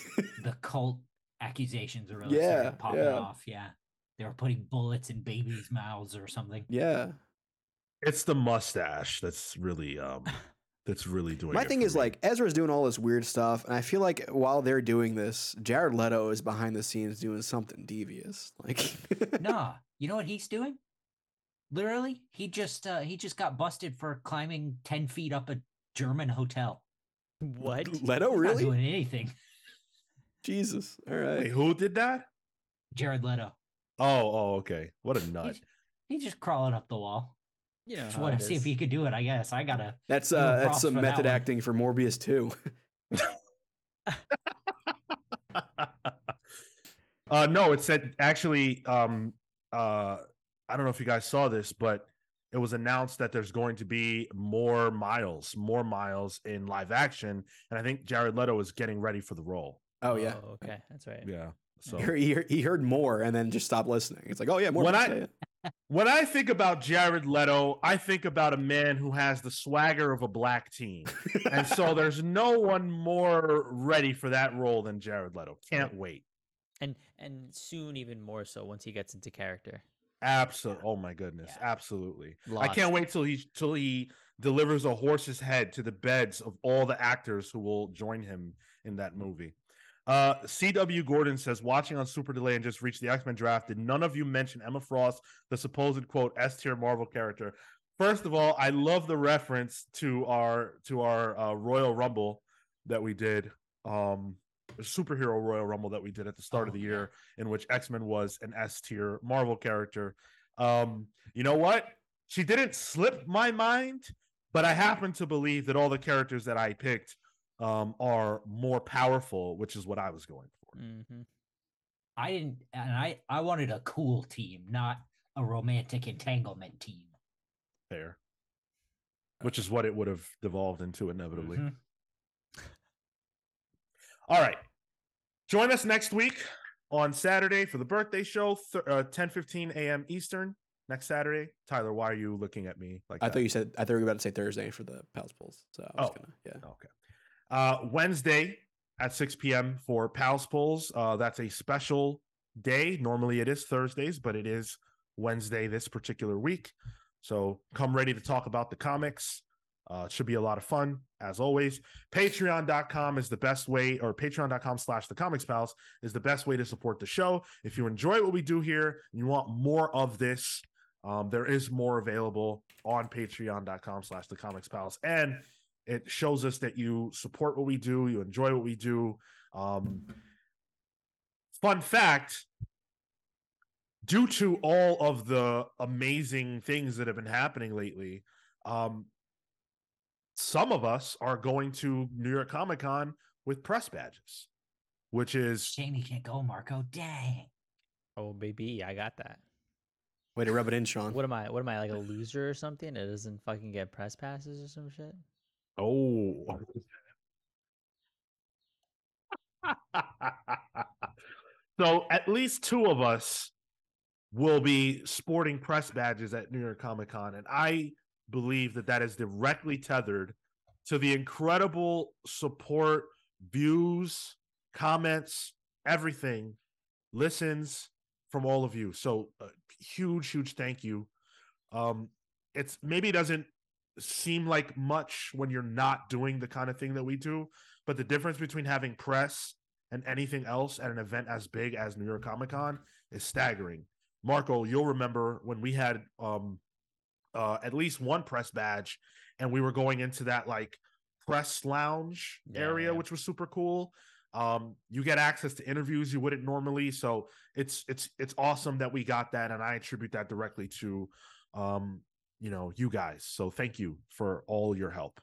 The cult accusations are really popping off. Yeah. They were putting bullets in babies' mouths or something. Yeah. It's the mustache that's really that's really doing my thing is me. Like Ezra's doing all this weird stuff, and I feel like while they're doing this, Jared Leto is behind the scenes doing something devious. Like, nah, you know what he's doing? Literally, he just got busted for climbing 10 feet up a German hotel. What? Leto really? Not doing anything? Jesus! All right. Wait, who did that? Jared Leto. Oh, okay. What a nut! He's just crawling up the wall. Yeah, just want to see if he could do it. I guess I gotta. That's some method acting for Morbius too. No, it said actually. I don't know if you guys saw this, but it was announced that there's going to be more Miles in live action, and I think Jared Leto is getting ready for the role. Oh yeah, oh, okay, that's right. Yeah, so he heard more and then just stopped listening. It's like, oh yeah, more. When I think about Jared Leto, I think about a man who has the swagger of a black teen. And so there's no one more ready for that role than Jared Leto. Can't wait. And soon even more so once he gets into character. Absolutely. Oh my goodness. Yeah. Absolutely. Lost. I can't wait till he delivers a horse's head to the beds of all the actors who will join him in that movie. C.W. Gordon says, watching on Super Delay and just reached the X-Men draft, did none of you mention Emma Frost, the supposed, quote, S-tier Marvel character? First of all, I love the reference to our Royal Rumble that we did, superhero Royal Rumble that we did at the start of the year, in which X-Men was an S-tier Marvel character. You know what? She didn't slip my mind, but I happen to believe that all the characters that I picked are more powerful, which is what I was going for. Mm-hmm. I wanted a cool team, not a romantic entanglement team. Fair. Which is what it would have devolved into inevitably. Mm-hmm. All right. Join us next week on Saturday for the birthday show, 10:15 a.m. Eastern. Next Saturday. Tyler, why are you looking at me like that? I thought you were about to say Thursday for the Pals Polls. So I was okay. Wednesday at 6 p.m. for Pals Polls. That's a special day. Normally it is Thursdays, but it is Wednesday this particular week. So come ready to talk about the comics. It should be a lot of fun, as always. Patreon.com is the best way, or patreon.com/thecomicspals is the best way to support the show. If you enjoy what we do here and you want more of this, there is more available on patreon.com/thecomicspals. And it shows us that you support what we do, you enjoy what we do. Fun fact, due to all of the amazing things that have been happening lately, some of us are going to New York Comic Con with press badges, which is... Shame you can't go, Marco. Dang. Oh, baby, I got that. Way to rub it in, Sean. What am I, like a loser or something that doesn't fucking get press passes or some shit? Oh, so at least two of us will be sporting press badges at New York Comic Con, and I believe that is directly tethered to the incredible support, views, comments, everything, listens from all of you. So, huge thank you. It's maybe it doesn't seem like much when you're not doing the kind of thing that we do, But the difference between having press and anything else at an event as big as New York Comic Con is staggering. Marco, you'll remember when we had at least one press badge and we were going into that like press lounge area, which was super cool. You get access to interviews you wouldn't normally. So it's awesome that we got that. And I attribute that directly to, you guys. So thank you for all your help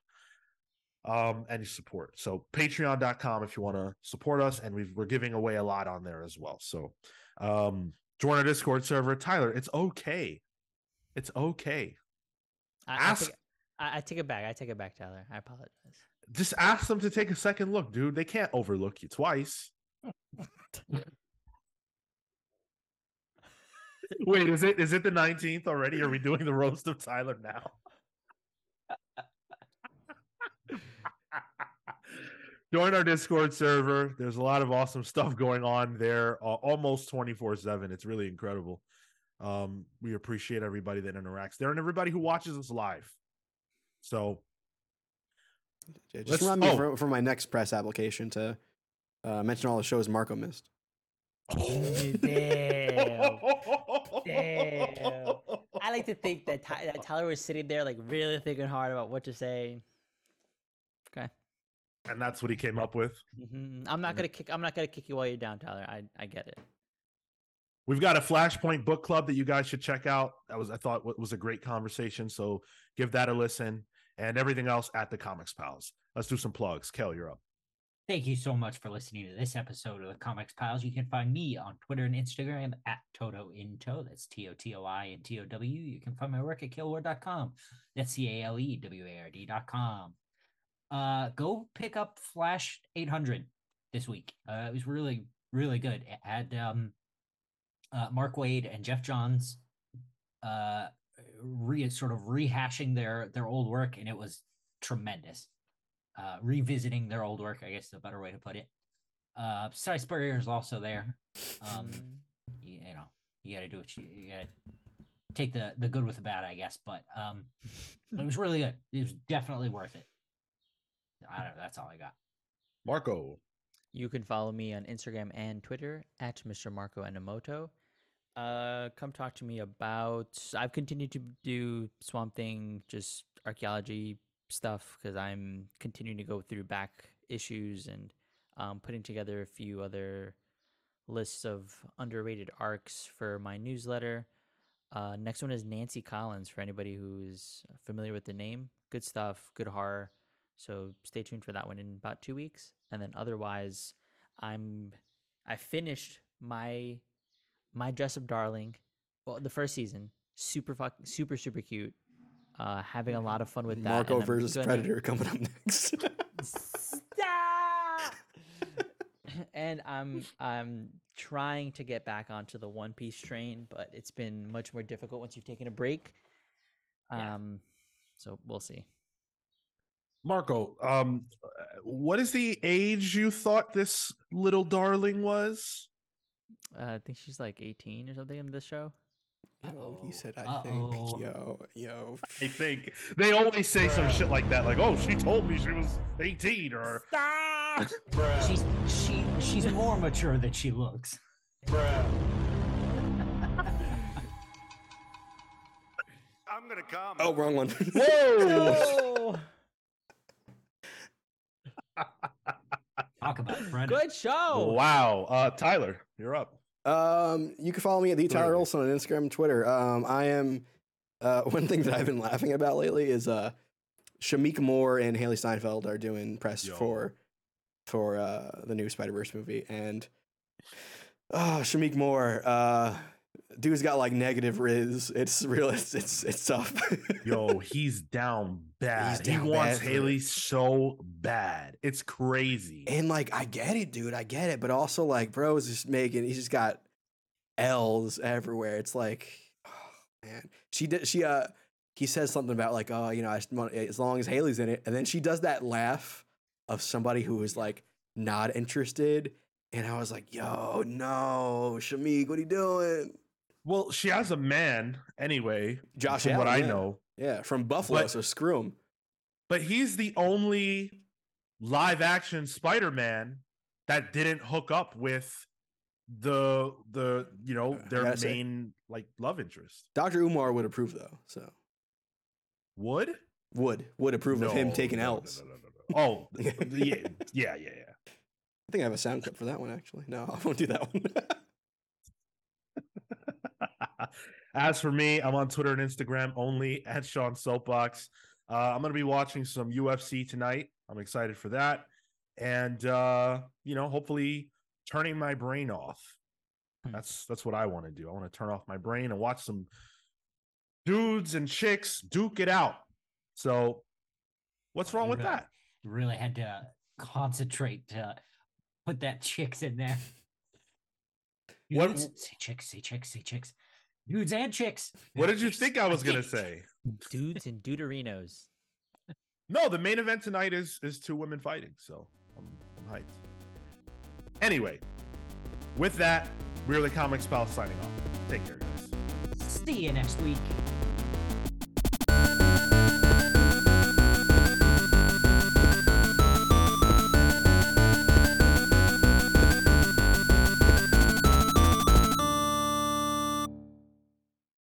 and your support. So patreon.com if you want to support us. And we're giving away a lot on there as well. So join our Discord server. Tyler, it's okay. It's okay. I take it back, Tyler. I apologize. Just ask them to take a second look, dude. They can't overlook you twice. Wait, is it the 19th already? Are we doing the roast of Tyler now? Join our Discord server. There's a lot of awesome stuff going on there, almost 24/7. It's really incredible. We appreciate everybody that interacts there and everybody who watches us live. So just remind me for my next press application to mention all the shows Marco missed. Oh, damn. I like to think that Tyler was sitting there like really thinking hard about what to say. Okay. And that's what he came up with. Mm-hmm. I'm not gonna kick you while you're down, Tyler. I get it. We've got a Flashpoint book club that you guys should check out. I thought was a great conversation. So give that a listen. And everything else at the Comics Pals. Let's do some plugs. Kel, you're up. Thank you so much for listening to this episode of the Comics Pals. You can find me on Twitter and Instagram at TotoInto. That's TOTOINTOW. You can find my work at KaleWard.com. That's CALEWARD.com. Go pick up Flash 800 this week. It was really, really good. It had Mark Waid and Jeff Johns rehashing their old work, and it was tremendous. Revisiting their old work, I guess, is a better way to put it. Cy Spurrier is also there. You gotta do what you gotta take the good with the bad, I guess, but it was really good. It was definitely worth it. I don't know, that's all I got. Marco. You can follow me on Instagram and Twitter at Mr. Marco Enomoto. Come talk to me about, I've continued to do Swamp Thing, just archaeology stuff, because I'm continuing to go through back issues and putting together a few other lists of underrated arcs for my newsletter. Next one is Nancy Collins, for anybody who is familiar with the name. Good stuff, good horror. So stay tuned for that one in about 2 weeks. And then otherwise, I finished my Dress Up Darling, well, the first season, super cute. Having a lot of fun with that. Marco versus Predator coming up next. Stop! And I'm trying to get back onto the One Piece train, but it's been much more difficult once you've taken a break. So we'll see. Marco, what is the age you thought this little darling was? I think she's like 18 or something in this show. Oh, he said, I think. Yo. I think. They always say some shit like that, like, oh, she told me she was 18 or... Stop! She's more mature than she looks. I'm gonna come. Oh, wrong one. Whoa! Talk about Fred. Good show. Wow. Tyler, you're up. You can follow me at the Tyler Olson on Instagram and Twitter. I am one thing that I've been laughing about lately is Shamik Moore and Haley Steinfeld are doing press for the new Spider-Verse movie, and Shamik Moore, dude's got like negative Riz. It's real. It's tough. Yo, he's down bad. He wants Haley so bad. It's crazy. And like, I get it, dude. I get it. But also, like, bro is just making. He's just got L's everywhere. It's like, oh man. She did. She he says something about like, oh, I just want, as long as Haley's in it, and then she does that laugh of somebody who is like not interested. And I was like, yo, no, Shamik, what are you doing? Well, she has a man anyway. Josh from Allen, what I know. Yeah, from Buffalo, so screw him. But he's the only live action Spider-Man that didn't hook up with the you know, their main like love interest. Dr. Umar would approve though, so would approve of him taking L's. Oh, yeah. I think I have a sound clip for that one actually. No, I won't do that one. As for me, I'm on Twitter and Instagram only at Sean Soapbox. I'm going to be watching some UFC tonight. I'm excited for that. And, you know, hopefully turning my brain off. That's what I want to do. I want to turn off my brain and watch some dudes and chicks duke it out. So what's wrong with that? You really had to concentrate to put that chicks in there. What? Say chicks. Dudes and chicks. What did you think I was going to say? Dudes and duderinos. No, the main event tonight is two women fighting, so I'm hyped. Anyway, with that, we're the Comic Spouse signing off. Take care, guys. See you next week.